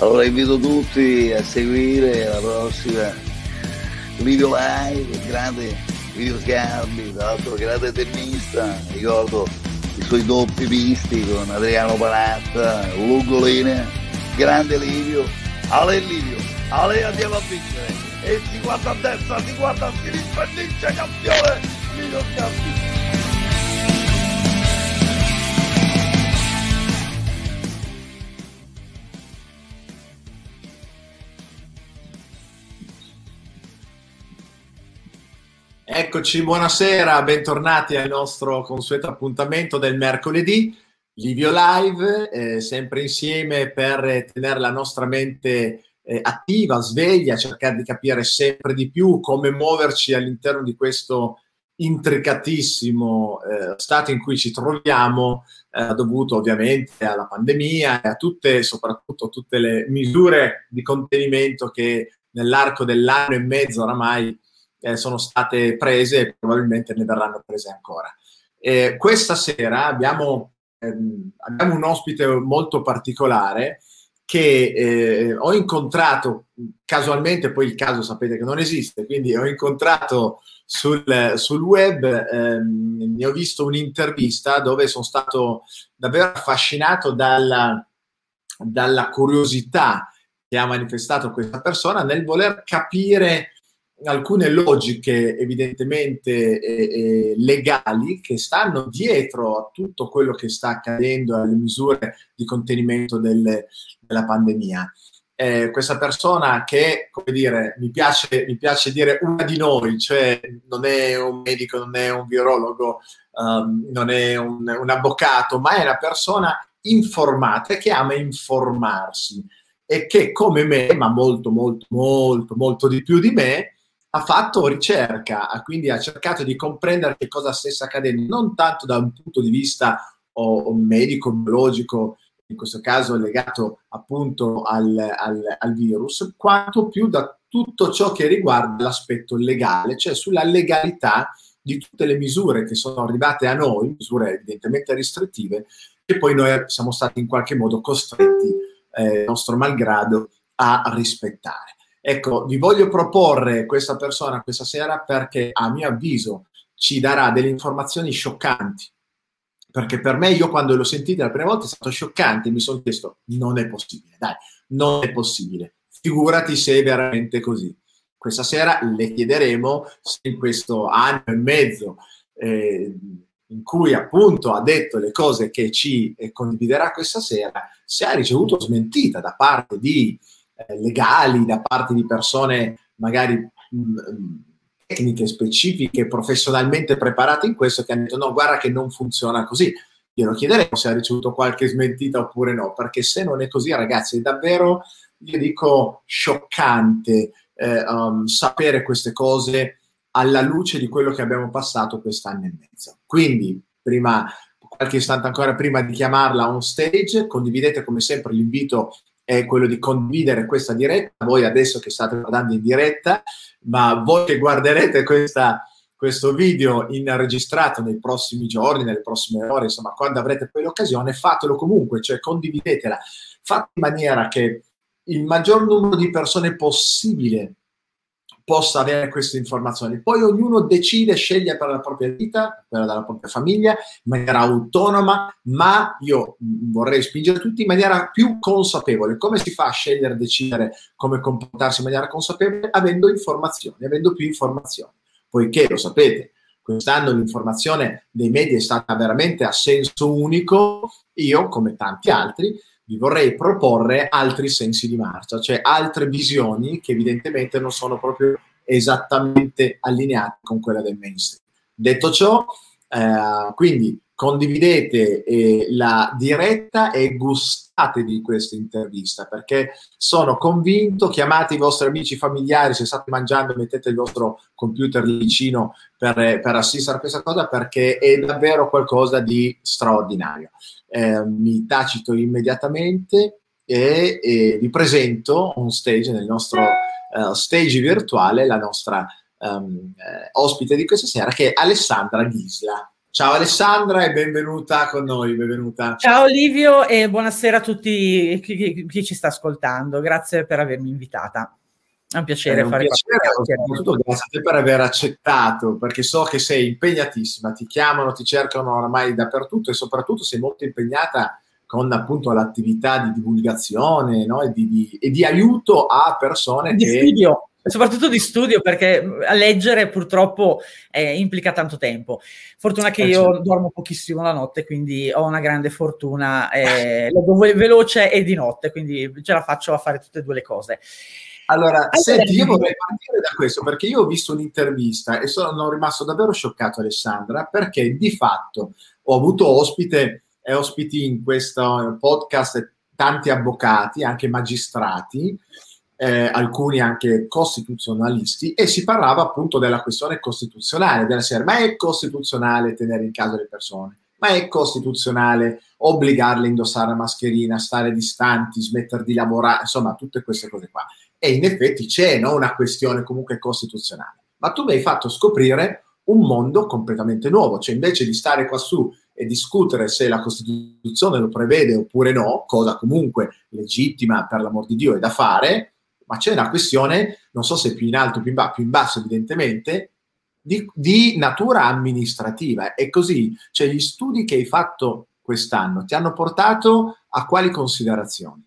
Allora invito tutti a seguire la prossima Livio Live, grande Livio Sgarbi, tra l'altro grande tennista, ricordo i suoi doppi misti con Adriano Panatta, lungoline, grande Livio, Ale Livio, Ale andiamo a vincere, e si guarda a destra, si guarda a sinistra, vince campione Livio Sgarbi. Eccoci, buonasera, bentornati al nostro consueto appuntamento del mercoledì, Livio Live, sempre insieme per tenere la nostra mente attiva, sveglia, cercare di capire sempre di più come muoverci all'interno di questo intricatissimo stato in cui ci troviamo, dovuto ovviamente alla pandemia e a tutte, soprattutto tutte le misure di contenimento che nell'arco dell'anno e mezzo oramai sono state prese e probabilmente ne verranno prese ancora. Questa sera abbiamo un ospite molto particolare che ho incontrato casualmente, poi il caso sapete che non esiste, quindi ho incontrato sul web, ne ho visto un'intervista dove sono stato davvero affascinato dalla curiosità che ha manifestato questa persona nel voler capire alcune logiche evidentemente legali che stanno dietro a tutto quello che sta accadendo, alle misure di contenimento della pandemia. Questa persona che, come dire, mi piace dire una di noi, cioè non è un medico, non è un virologo, non è un avvocato, ma è una persona informata che ama informarsi e che come me, ma molto molto molto molto di più di me, ha fatto ricerca, quindi ha cercato di comprendere che cosa stesse accadendo, non tanto da un punto di vista medico, biologico, in questo caso legato appunto al virus, quanto più da tutto ciò che riguarda l'aspetto legale, cioè sulla legalità di tutte le misure che sono arrivate a noi, misure evidentemente restrittive, che poi noi siamo stati in qualche modo costretti, nostro malgrado, a rispettare. Ecco, vi voglio proporre questa persona questa sera perché a mio avviso ci darà delle informazioni scioccanti, perché per me, io quando l'ho sentita la prima volta è stato scioccante, mi sono chiesto, non è possibile, dai, non è possibile, figurati se è veramente così. Questa sera le chiederemo se in questo anno e mezzo in cui appunto ha detto le cose che ci condividerà questa sera, se ha ricevuto smentita da parte di legali, da parte di persone magari tecniche, specifiche, professionalmente preparate in questo, che hanno detto no, guarda che non funziona così. Glielo chiederemo se ha ricevuto qualche smentita oppure no, perché se non è così, ragazzi, è davvero, io dico, scioccante sapere queste cose alla luce di quello che abbiamo passato quest'anno e mezzo. Quindi, qualche istante ancora prima di chiamarla on stage, condividete come sempre l'invito, è quello di condividere questa diretta, voi adesso che state guardando in diretta, ma voi che guarderete questo video registrato nei prossimi giorni, nelle prossime ore, insomma, quando avrete poi l'occasione, fatelo comunque, cioè condividetela, fate in maniera che il maggior numero di persone possibile possa avere queste informazioni. Poi ognuno decide, sceglie per la propria vita, per la propria famiglia, in maniera autonoma, ma io vorrei spingere tutti in maniera più consapevole. Come si fa a scegliere, decidere come comportarsi in maniera consapevole? Avendo informazioni, avendo più informazioni. Poiché, lo sapete, quest'anno l'informazione dei media è stata veramente a senso unico, io, come tanti altri, vi vorrei proporre altri sensi di marcia, cioè altre visioni che evidentemente non sono proprio esattamente allineate con quella del mainstream. Detto ciò, quindi condividete la diretta e gustatevi questa intervista, perché sono convinto, chiamate i vostri amici, familiari, se state mangiando mettete il vostro computer vicino per assistere a questa cosa, perché è davvero qualcosa di straordinario. Mi tacito immediatamente e vi presento on stage, nel nostro stage virtuale, la nostra ospite di questa sera, che è Alessandra Ghisla. Ciao Alessandra e benvenuta con noi, benvenuta. Ciao Livio e buonasera a tutti chi ci sta ascoltando, grazie per avermi invitata. È un piacere fare questo. Soprattutto grazie per aver accettato, perché so che sei impegnatissima, ti chiamano, ti cercano ormai dappertutto e soprattutto sei molto impegnata con appunto l'attività di divulgazione, no? e di aiuto a persone che... Studio. Soprattutto di studio, perché leggere purtroppo implica tanto tempo. Fortuna che io dormo pochissimo la notte, quindi ho una grande fortuna, leggo veloce e di notte, quindi ce la faccio a fare tutte e due le cose. Allora, senti, io vorrei partire da questo, perché io ho visto un'intervista e sono rimasto davvero scioccato, Alessandra, perché di fatto ho avuto ospiti in questo podcast tanti avvocati, anche magistrati, alcuni anche costituzionalisti, e si parlava appunto della questione costituzionale, della serie, ma è costituzionale tenere in casa le persone, ma è costituzionale obbligarle a indossare la mascherina, stare distanti, smettere di lavorare, insomma tutte queste cose qua, e in effetti c'è, no, una questione comunque costituzionale, ma tu mi hai fatto scoprire un mondo completamente nuovo, cioè invece di stare qua su e discutere se la Costituzione lo prevede oppure no, cosa comunque legittima per l'amor di Dio è da fare, ma c'è una questione, non so se più in alto o più in basso evidentemente, di natura amministrativa. E così, cioè, gli studi che hai fatto quest'anno ti hanno portato a quali considerazioni?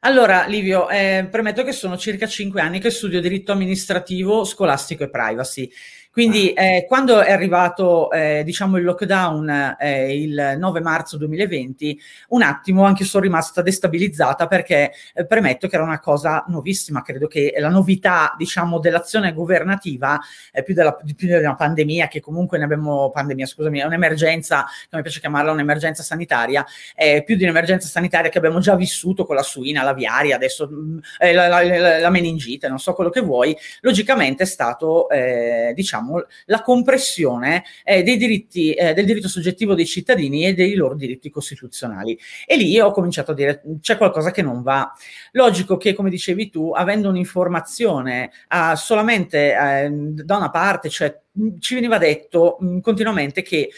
Allora, Livio, premetto che sono circa 5 anni che studio diritto amministrativo, scolastico e privacy. Quindi quando è arrivato il lockdown il 9 marzo 2020, un attimo anche io sono rimasta destabilizzata, perché premetto che era una cosa nuovissima, credo che la novità dell'azione governativa più della pandemia, che comunque ne abbiamo è un'emergenza, non mi piace chiamarla un'emergenza sanitaria, più di un'emergenza sanitaria che abbiamo già vissuto con la suina, la viaria, adesso la meningite, non so quello che vuoi, logicamente è stato la compressione dei diritti, del diritto soggettivo dei cittadini e dei loro diritti costituzionali. E lì ho cominciato a dire c'è qualcosa che non va. Logico che, come dicevi tu, avendo un'informazione solamente da una parte, cioè ci veniva detto continuamente che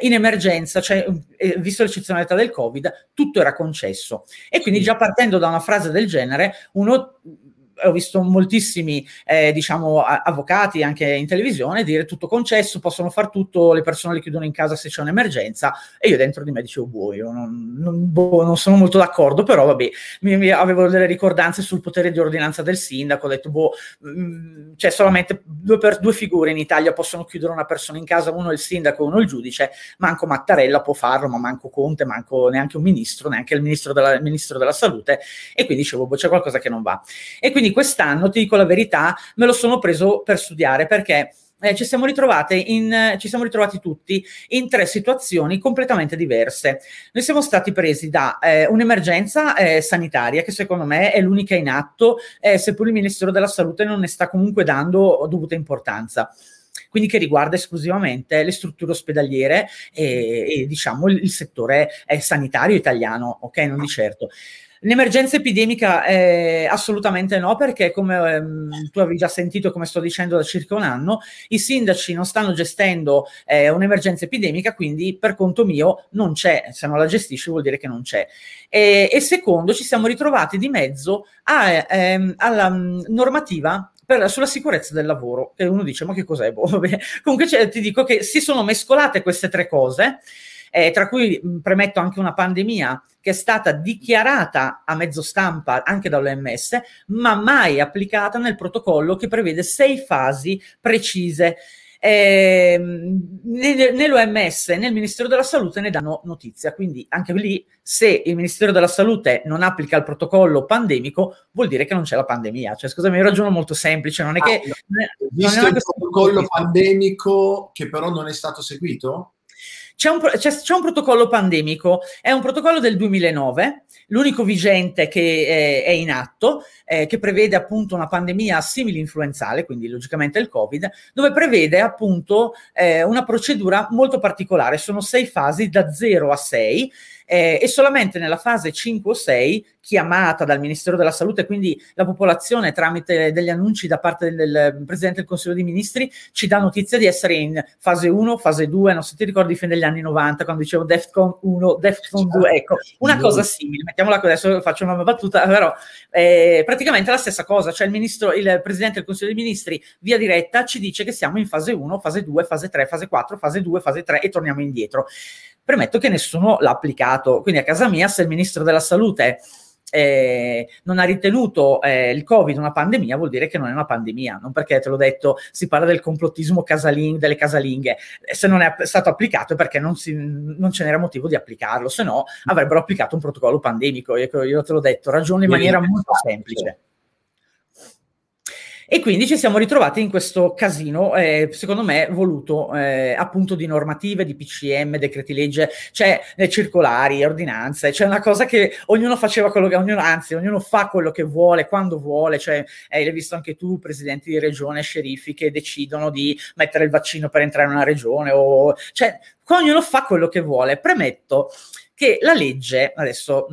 in emergenza, cioè visto l'eccezionalità del Covid, tutto era concesso. E quindi già partendo da una frase del genere, ho visto moltissimi avvocati anche in televisione dire tutto concesso, possono far tutto, le persone le chiudono in casa se c'è un'emergenza, e io dentro di me dicevo io non sono molto d'accordo, però vabbè, avevo delle ricordanze sul potere di ordinanza del sindaco, ho detto solamente due figure in Italia possono chiudere una persona in casa, uno è il sindaco, uno è il giudice, manco Mattarella può farlo, ma manco Conte, manco neanche un ministro, neanche il ministro della salute, e quindi dicevo c'è qualcosa che non va. E quindi quest'anno, ti dico la verità, me lo sono preso per studiare, perché ci siamo ritrovati tutti in 3 situazioni completamente diverse. Noi siamo stati presi da un'emergenza sanitaria, che secondo me è l'unica in atto, seppur il Ministero della Salute non ne sta comunque dando dovuta importanza. Quindi che riguarda esclusivamente le strutture ospedaliere e il settore sanitario italiano, ok? Non di certo. L'emergenza epidemica assolutamente no, perché come tu avevi già sentito, come sto dicendo da circa un anno, i sindaci non stanno gestendo un'emergenza epidemica, quindi per conto mio non c'è, se non la gestisci vuol dire che non c'è. E secondo, ci siamo ritrovati di mezzo alla normativa sulla sicurezza del lavoro, e uno dice ma che cos'è? Vabbè. Comunque ti dico che si sono mescolate queste 3 cose, tra cui premetto anche una pandemia che è stata dichiarata a mezzo stampa anche dall'OMS, ma mai applicata nel protocollo che prevede 6 fasi precise. Nell'OMS, nel Ministero della Salute ne danno notizia, quindi anche lì se il Ministero della Salute non applica il protocollo pandemico vuol dire che non c'è la pandemia, cioè scusami, io ragiono molto semplice, non è che visto il protocollo pandemico che però non è stato seguito? c'è un protocollo pandemico, è un protocollo del 2009, l'unico vigente che è in atto, che prevede appunto una pandemia simile influenzale, quindi logicamente il Covid, dove prevede appunto una procedura molto particolare. Sono 6 fasi da 0 a 6, e solamente nella fase 5 o 6, chiamata dal Ministero della Salute, quindi la popolazione tramite degli annunci da parte del Presidente del Consiglio dei Ministri ci dà notizia di essere in fase 1, fase 2, non so, ti ricordi i fine degli anni 90 quando dicevo Defcon 1, Defcon 2, ecco, una cosa simile, mettiamola così, adesso faccio una battuta, però praticamente la stessa cosa, cioè il Presidente del Consiglio dei Ministri via diretta ci dice che siamo in fase 1, fase 2, fase 3, fase 4, fase 2, fase 3 e torniamo indietro. Premetto che nessuno l'ha applicato, quindi a casa mia se il Ministro della Salute non ha ritenuto il Covid una pandemia, vuol dire che non è una pandemia, non perché, te l'ho detto, si parla del complottismo delle casalinghe, se non è stato applicato è perché non ce n'era motivo di applicarlo, se no avrebbero applicato un protocollo pandemico, io te l'ho detto, ragiono in maniera molto semplice. E quindi ci siamo ritrovati in questo casino, secondo me, voluto appunto di normative, di PCM, decreti legge, cioè circolari, ordinanze, cioè una cosa che ognuno faceva quello che ognuno fa quello che vuole, quando vuole, cioè l'hai visto anche tu, presidenti di regione, sceriffi che decidono di mettere il vaccino per entrare in una regione, o cioè ognuno fa quello che vuole. Premetto che la legge adesso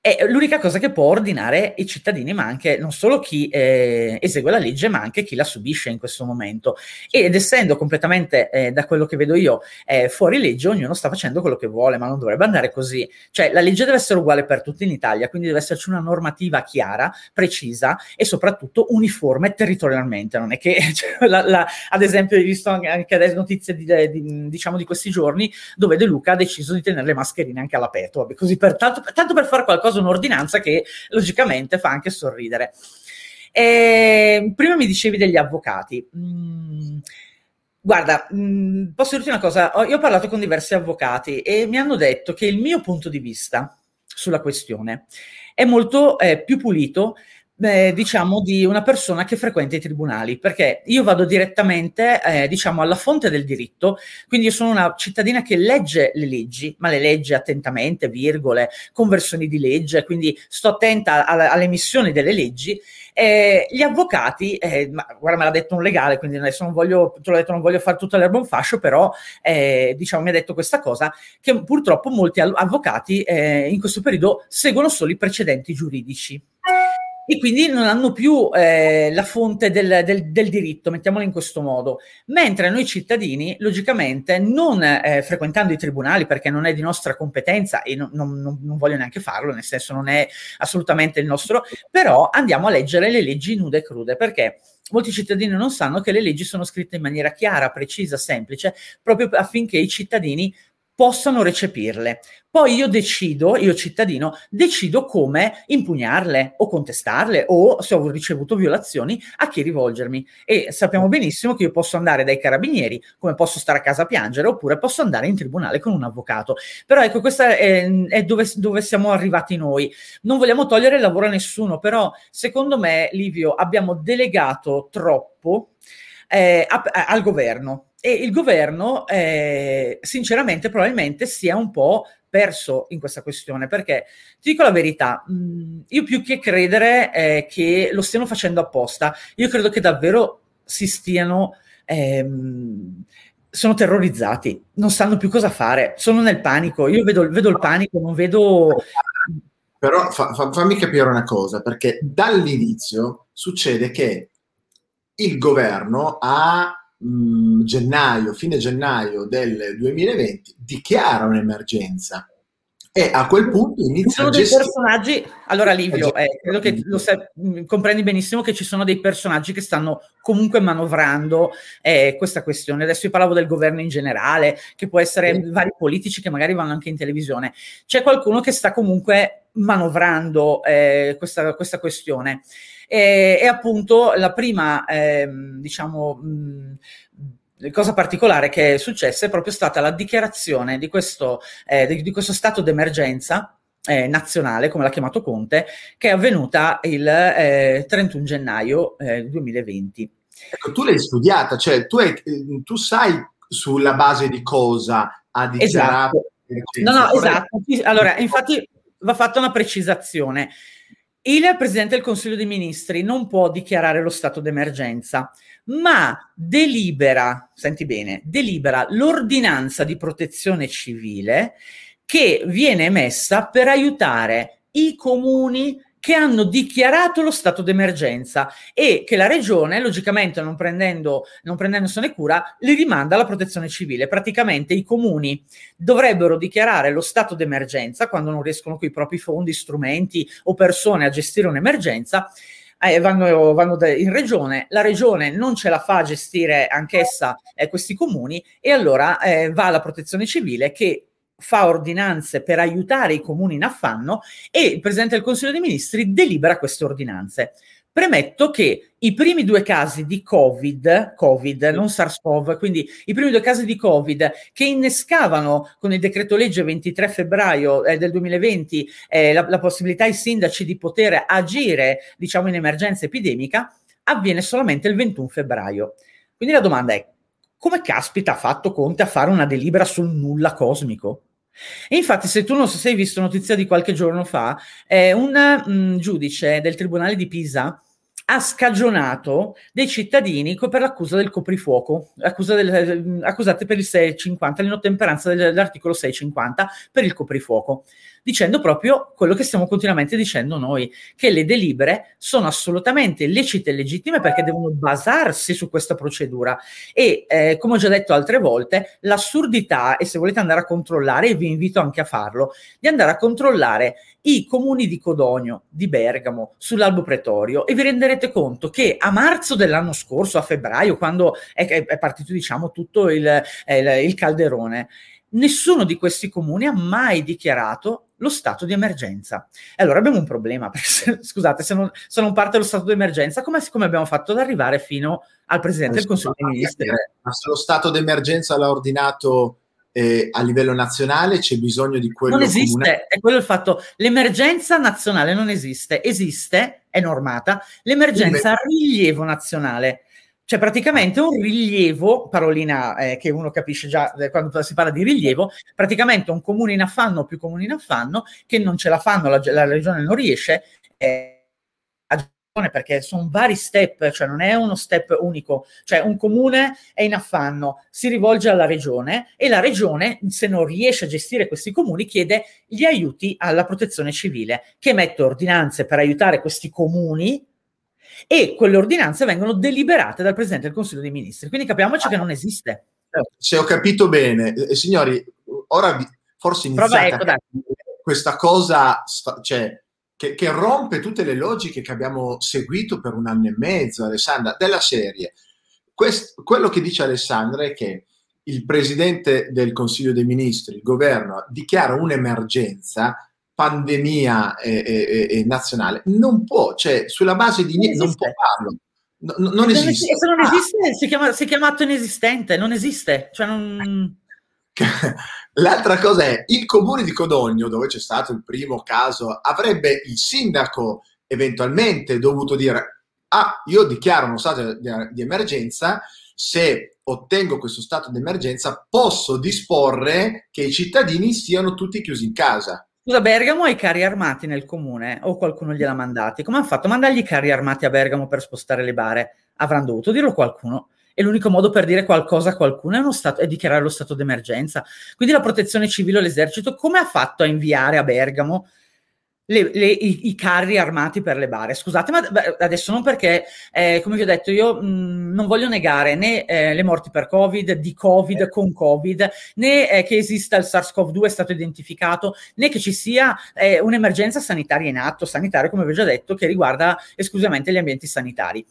è l'unica cosa che può ordinare i cittadini, ma anche non solo chi esegue la legge, ma anche chi la subisce in questo momento. Ed essendo completamente, da quello che vedo io, fuori legge, ognuno sta facendo quello che vuole, ma non dovrebbe andare così. Cioè la legge deve essere uguale per tutti in Italia, quindi deve esserci una normativa chiara, precisa e soprattutto uniforme territorialmente. Non è che, cioè, ad esempio, hai visto anche adesso notizie di questi giorni, dove De Luca ha deciso di tenere le mascherine anche all'aperto, così tanto per fare qualcosa, un'ordinanza che logicamente fa anche sorridere. Prima mi dicevi degli avvocati. Guarda, posso dirti una cosa, io ho parlato con diversi avvocati e mi hanno detto che il mio punto di vista sulla questione è molto più pulito, diciamo, di una persona che frequenta i tribunali, perché io vado direttamente diciamo alla fonte del diritto, quindi io sono una cittadina che legge le leggi, ma le legge attentamente, virgole, conversioni di legge, quindi sto attenta alle emissioni delle leggi. Gli avvocati, guarda, me l'ha detto un legale, quindi adesso non voglio fare tutta l'erba un fascio, però diciamo mi ha detto questa cosa, che purtroppo molti avvocati in questo periodo seguono solo i precedenti giuridici e quindi non hanno più la fonte del diritto, mettiamolo in questo modo. Mentre noi cittadini, logicamente, non frequentando i tribunali, perché non è di nostra competenza e non voglio neanche farlo, nel senso non è assolutamente il nostro, però andiamo a leggere le leggi nude e crude, perché molti cittadini non sanno che le leggi sono scritte in maniera chiara, precisa, semplice, proprio affinché i cittadini possano recepirle. Poi io decido, io cittadino, decido come impugnarle o contestarle o, se ho ricevuto violazioni, a chi rivolgermi. E sappiamo benissimo che io posso andare dai carabinieri, come posso stare a casa a piangere, oppure posso andare in tribunale con un avvocato. Però ecco, questa è dove siamo arrivati noi. Non vogliamo togliere il lavoro a nessuno, però secondo me, Livio, abbiamo delegato troppo al governo. E il governo, sinceramente, probabilmente si è un po' perso in questa questione, perché ti dico la verità, io più che credere che lo stiano facendo apposta, io credo che davvero sono terrorizzati, non sanno più cosa fare, sono nel panico, io vedo il panico, non vedo... Però fammi capire una cosa, perché dall'inizio succede che il governo ha... fine gennaio del 2020 dichiara un'emergenza e a quel punto iniziano dei personaggi. Allora, Livio, credo che lo comprendi benissimo che ci sono dei personaggi che stanno comunque manovrando questa questione. Adesso io parlavo del governo in generale, che può essere vari politici che magari vanno anche in televisione. C'è qualcuno che sta comunque manovrando questa questione. E appunto la prima cosa particolare che è successa è proprio stata la dichiarazione di questo stato d'emergenza nazionale, come l'ha chiamato Conte, che è avvenuta il 31 gennaio 2020. Ecco, tu l'hai studiata, cioè tu sai sulla base di cosa ha dichiarato. Esatto. No, esatto. Allora, infatti va fatta una precisazione. Il Presidente del Consiglio dei Ministri non può dichiarare lo stato d'emergenza, ma delibera, senti bene, delibera l'ordinanza di protezione civile che viene emessa per aiutare i comuni che hanno dichiarato lo stato d'emergenza e che la regione, logicamente non prendendosene cura, li rimanda alla protezione civile. Praticamente i comuni dovrebbero dichiarare lo stato d'emergenza quando non riescono con i propri fondi, strumenti o persone a gestire un'emergenza, vanno in regione, la regione non ce la fa a gestire anch'essa questi comuni e allora va alla protezione civile che fa ordinanze per aiutare i comuni in affanno e il Presidente del Consiglio dei Ministri delibera queste ordinanze. Premetto che i primi due casi di Covid, non SARS-CoV, quindi i primi due casi di Covid che innescavano con il decreto legge 23 febbraio del 2020 la possibilità ai sindaci di poter agire, diciamo, in emergenza epidemica, avviene solamente il 21 febbraio. Quindi la domanda è: come caspita ha fatto Conte a fare una delibera sul nulla cosmico? E infatti, se tu non sei visto notizia di qualche giorno fa, un giudice del Tribunale di Pisa ha scagionato dei cittadini per l'accusa del coprifuoco, accusate per il 650, l'inottemperanza dell'articolo 650 per il coprifuoco, dicendo proprio quello che stiamo continuamente dicendo noi, che le delibere sono assolutamente lecite e legittime perché devono basarsi su questa procedura e come ho già detto altre volte, l'assurdità, e se volete andare a controllare, e vi invito anche a farlo, di andare a controllare i comuni di Codogno, di Bergamo, sull'Albo Pretorio, e vi renderete conto che a marzo dell'anno scorso, a febbraio, quando è partito, diciamo, tutto il calderone, nessuno di questi comuni ha mai dichiarato lo stato di emergenza. E allora abbiamo un problema, perché, scusate, se non parte lo stato di emergenza, come abbiamo fatto ad arrivare fino al Presidente del Consiglio dei Ministri? Ma se lo stato di emergenza l'ha ordinato a livello nazionale, c'è bisogno di quello comunale. Non esiste, comunale. È quello il fatto. L'emergenza nazionale non esiste, esiste, è normata, l'emergenza a rilievo nazionale. Cioè praticamente un rilievo, parolina che uno capisce già quando si parla di rilievo, praticamente un comune in affanno o più comuni in affanno che non ce la fanno, la regione non riesce, perché sono vari step, cioè non è uno step unico, cioè un comune è in affanno, si rivolge alla regione e la regione, se non riesce a gestire questi comuni, chiede gli aiuti alla protezione civile che emette ordinanze per aiutare questi comuni e quelle ordinanze vengono deliberate dal Presidente del Consiglio dei Ministri, quindi capiamoci che non esiste. Se ho capito bene, signori, ora forse iniziate questa cosa, cioè che rompe tutte le logiche che abbiamo seguito per un anno e mezzo, Alessandra, della serie. Quello che dice Alessandra è che il Presidente del Consiglio dei Ministri, il governo, dichiara un'emergenza, pandemia nazionale, non può, cioè sulla base di niente, non può farlo. Non esiste. Se non esiste si è chiamato inesistente, non esiste. Cioè non... L'altra cosa è, il comune di Codogno, dove c'è stato il primo caso, avrebbe il sindaco eventualmente dovuto dire: ah, io dichiaro uno stato di emergenza, se ottengo questo stato di emergenza posso disporre che i cittadini siano tutti chiusi in casa. Scusa, Bergamo ha i carri armati nel comune, o qualcuno gliel'ha mandati? Come hanno fatto a mandargli i carri armati a Bergamo per spostare le bare? Avranno dovuto dirlo qualcuno. E l'unico modo per dire qualcosa a qualcuno è dichiarare lo stato d'emergenza. Quindi la protezione civile o l'esercito come ha fatto a inviare a Bergamo i carri armati per le bare? Scusate, ma adesso non perché, come vi ho detto, io non voglio negare né le morti per Covid, di Covid, con Covid, né che esista il SARS-CoV-2, è stato identificato, né che ci sia un'emergenza sanitaria in atto, sanitaria, come vi ho già detto, che riguarda esclusivamente gli ambienti sanitari.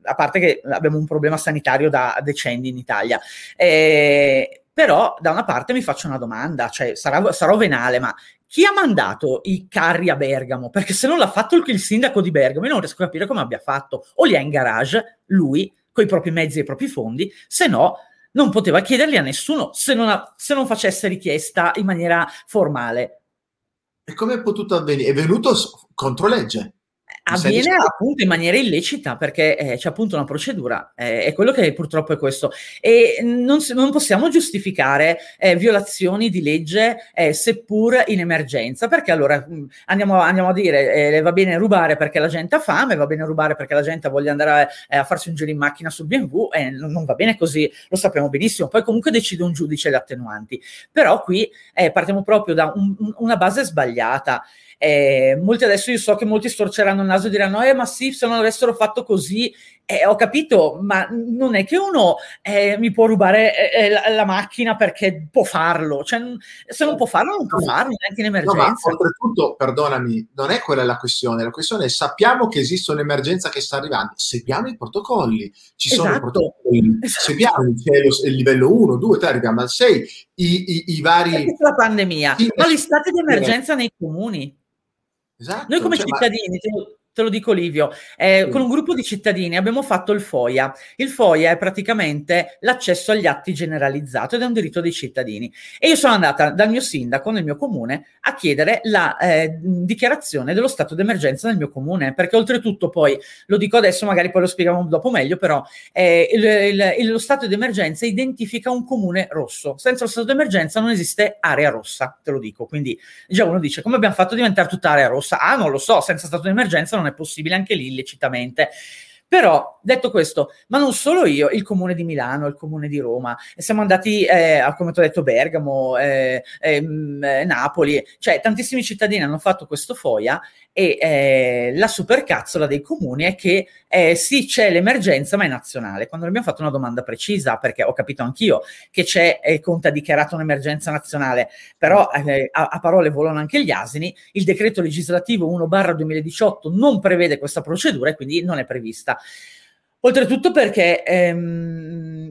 A parte che abbiamo un problema sanitario da decenni in Italia. Però, da una parte, mi faccio una domanda, cioè sarò venale, ma chi ha mandato i carri a Bergamo? Perché se non l'ha fatto il sindaco di Bergamo, io non riesco a capire come abbia fatto. O li ha in garage, lui, coi propri mezzi e i propri fondi, se no non poteva chiederli a nessuno, se non facesse richiesta in maniera formale. E come è potuto avvenire? È venuto controlegge. avviene appunto in maniera illecita, perché c'è appunto una procedura, è quello che purtroppo è questo, e non possiamo giustificare violazioni di legge seppur in emergenza, perché allora andiamo a dire va bene rubare perché la gente ha fame, va bene rubare perché la gente voglia andare a farsi un giro in macchina sul BMW, non va bene così, lo sappiamo benissimo, poi comunque decide un giudice le attenuanti, però qui partiamo proprio da una base sbagliata. Molti adesso, io so che molti storceranno il naso e diranno ma sì, se non avessero fatto così, ho capito, ma non è che uno mi può rubare la macchina perché può farlo, cioè, se non può farlo non può farlo, neanche in emergenza. No, ma oltretutto, perdonami, non è quella la questione è, sappiamo che esiste un'emergenza che sta arrivando, seguiamo i protocolli, ci sono i protocolli, seguiamo, c'è il livello 1, 2, 3, arriviamo al 6, i vari... La pandemia, sì, ma gli stati di emergenza nei comuni. Esatto, noi come cittadini, te lo dico Livio, sì, con un gruppo di cittadini abbiamo fatto il FOIA. Il FOIA è praticamente l'accesso agli atti generalizzato ed è un diritto dei cittadini. E io sono andata dal mio sindaco nel mio comune a chiedere la dichiarazione dello stato d'emergenza nel mio comune, perché oltretutto poi, lo dico adesso, magari poi lo spieghiamo dopo meglio, però lo stato d'emergenza identifica un comune rosso. Senza lo stato d'emergenza non esiste area rossa, te lo dico. Quindi già uno dice, come abbiamo fatto a diventare tutta area rossa? Ah, non lo so, senza stato d'emergenza non è possibile, anche lì illecitamente. Però, detto questo, ma non solo io, il comune di Milano, il comune di Roma, siamo andati, come ti ho detto, Bergamo, Napoli, cioè tantissimi cittadini hanno fatto questo FOIA e la supercazzola dei comuni è che sì, c'è l'emergenza, ma è nazionale. Quando abbiamo fatto una domanda precisa, perché ho capito anch'io che c'è, Conte ha dichiarato un'emergenza nazionale, però a parole volano anche gli asini, il decreto legislativo 1/2018 non prevede questa procedura e quindi non è prevista. Oltretutto perché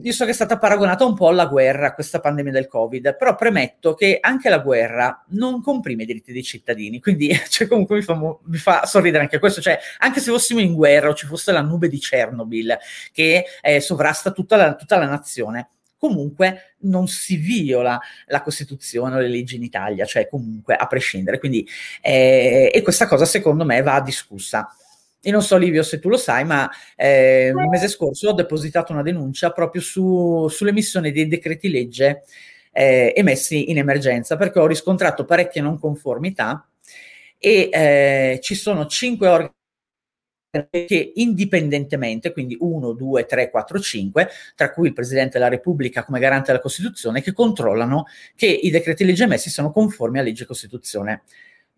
io so che è stata paragonata un po' alla guerra, questa pandemia del Covid, però premetto che anche la guerra non comprime i diritti dei cittadini, quindi cioè, comunque mi fa sorridere anche questo, cioè anche se fossimo in guerra o ci fosse la nube di Chernobyl che sovrasta tutta la nazione, comunque non si viola la Costituzione o le leggi in Italia, cioè comunque a prescindere, quindi e questa cosa secondo me va discussa. Io non so Livio se tu lo sai, ma il mese scorso ho depositato una denuncia proprio sull'emissione dei decreti legge emessi in emergenza, perché ho riscontrato parecchie non conformità e ci sono 5 organi che indipendentemente, quindi 1, 2, 3, 4, 5, tra cui il Presidente della Repubblica come garante della Costituzione, che controllano che i decreti legge emessi siano conformi a legge e Costituzione.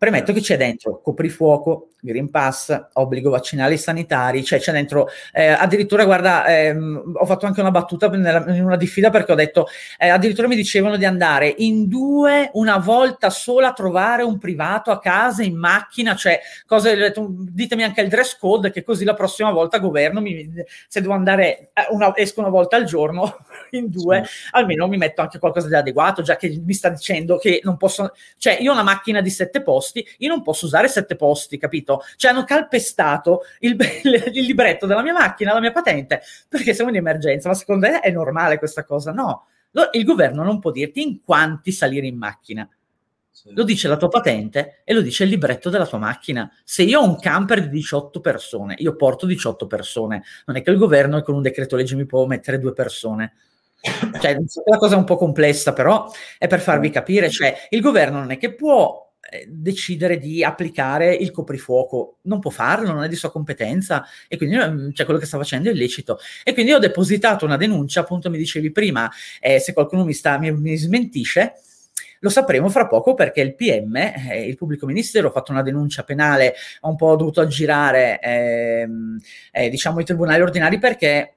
Premetto che c'è dentro coprifuoco, Green Pass, obbligo vaccinale ai sanitari, cioè c'è dentro, addirittura guarda, ho fatto anche una battuta in una diffida perché ho detto, addirittura mi dicevano di andare in 2 una volta sola a trovare un privato a casa, in macchina, cioè cose, ditemi anche il dress code che così la prossima volta governo, se devo andare, esco una volta al giorno in 2, sì, almeno mi metto anche qualcosa di adeguato, già che mi sta dicendo che non posso, cioè io ho una macchina di 7 posti, io non posso usare 7 posti, capito? Cioè hanno calpestato il libretto della mia macchina, la mia patente, perché siamo in emergenza. Ma secondo te è normale questa cosa? No, il governo non può dirti in quanti salire in macchina. Sì. Lo dice la tua patente e lo dice il libretto della tua macchina. Se io ho un camper di 18 persone, io porto 18 persone. Non è che il governo con un decreto legge mi può mettere 2 persone. Cioè, la cosa è un po' complessa, però è per farvi capire. Cioè, il governo non è che può decidere di applicare il coprifuoco, non può farlo, non è di sua competenza e quindi cioè, quello che sta facendo è illecito. E quindi ho depositato una denuncia, appunto mi dicevi prima, se qualcuno mi smentisce lo sapremo fra poco, perché il PM, il pubblico ministero, ha fatto una denuncia penale, un po' dovuto aggirare diciamo i tribunali ordinari, perché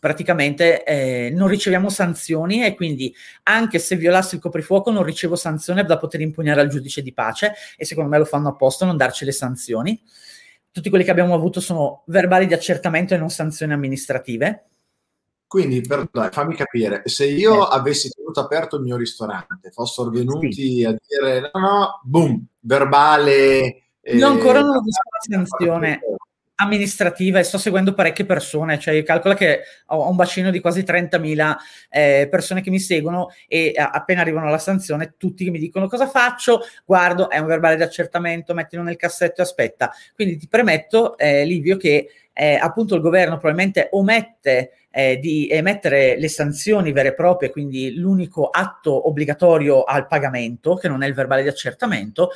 praticamente non riceviamo sanzioni e quindi anche se violassi il coprifuoco non ricevo sanzione da poter impugnare al giudice di pace, e secondo me lo fanno apposta non darci le sanzioni. Tutti quelli che abbiamo avuto sono verbali di accertamento e non sanzioni amministrative. Quindi, perdona, fammi capire, se io avessi tenuto aperto il mio ristorante, fossero venuti a dire no, boom, verbale... No, ancora non ho visto la sanzione. amministrativa e sto seguendo parecchie persone, cioè calcola che ho un bacino di quasi 30.000 persone che mi seguono e appena arrivano alla sanzione tutti mi dicono cosa faccio, guardo, è un verbale di accertamento, mettilo nel cassetto e aspetta. Quindi ti premetto, Livio, che appunto il governo probabilmente omette di emettere le sanzioni vere e proprie, quindi l'unico atto obbligatorio al pagamento, che non è il verbale di accertamento,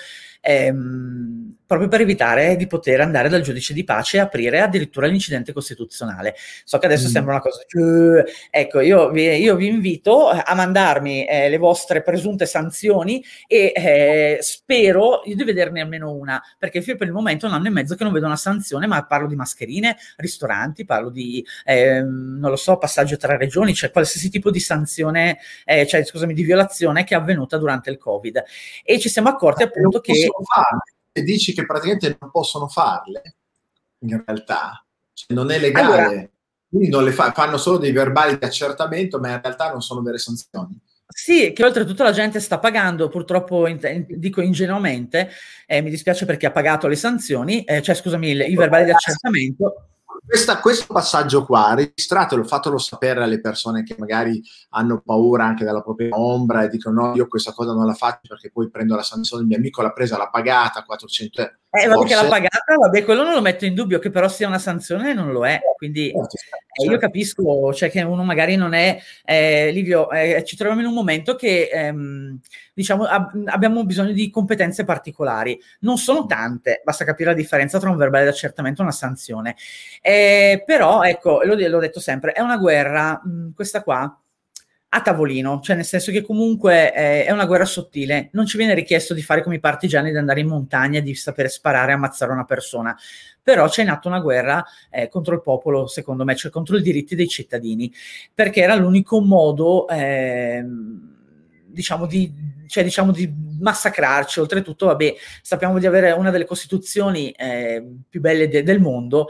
proprio per evitare di poter andare dal giudice di pace e aprire addirittura l'incidente costituzionale. So che adesso sembra una cosa... Ecco, io vi invito a mandarmi le vostre presunte sanzioni e spero di vederne almeno una, perché io per il momento è un anno e mezzo che non vedo una sanzione, ma parlo di mascherine, ristoranti, parlo di... non lo so, passaggio tra regioni, cioè qualsiasi tipo di sanzione, di violazione che è avvenuta durante il Covid. E ci siamo accorti appunto che... E dici che praticamente non possono farle, in realtà. Cioè, non è legale. Allora, quindi non le fanno solo dei verbali di accertamento, ma in realtà non sono vere sanzioni. Sì, che oltretutto la gente sta pagando, purtroppo dico ingenuamente, mi dispiace per chi ha pagato le sanzioni, i verbali di accertamento... Questo passaggio qua, registratelo, fatelo sapere alle persone che magari hanno paura anche della propria ombra e dicono no, io questa cosa non la faccio perché poi prendo la sanzione, il mio amico l'ha presa, l'ha pagata, 400 euro. Perché l'ha pagata, quello non lo metto in dubbio, che però sia una sanzione non lo è, quindi io capisco, cioè che uno magari non è, Livio, ci troviamo in un momento che abbiamo bisogno di competenze particolari, non sono tante, basta capire la differenza tra un verbale di accertamento e una sanzione. Però, ecco, l'ho detto sempre, è una guerra, questa qua, a tavolino, cioè nel senso che comunque è una guerra sottile, non ci viene richiesto di fare come i partigiani, di andare in montagna, di sapere sparare e ammazzare una persona, però c'è in atto una guerra contro il popolo, secondo me, cioè contro i diritti dei cittadini, perché era l'unico modo... di massacrarci. Oltretutto, sappiamo di avere una delle costituzioni più belle del mondo,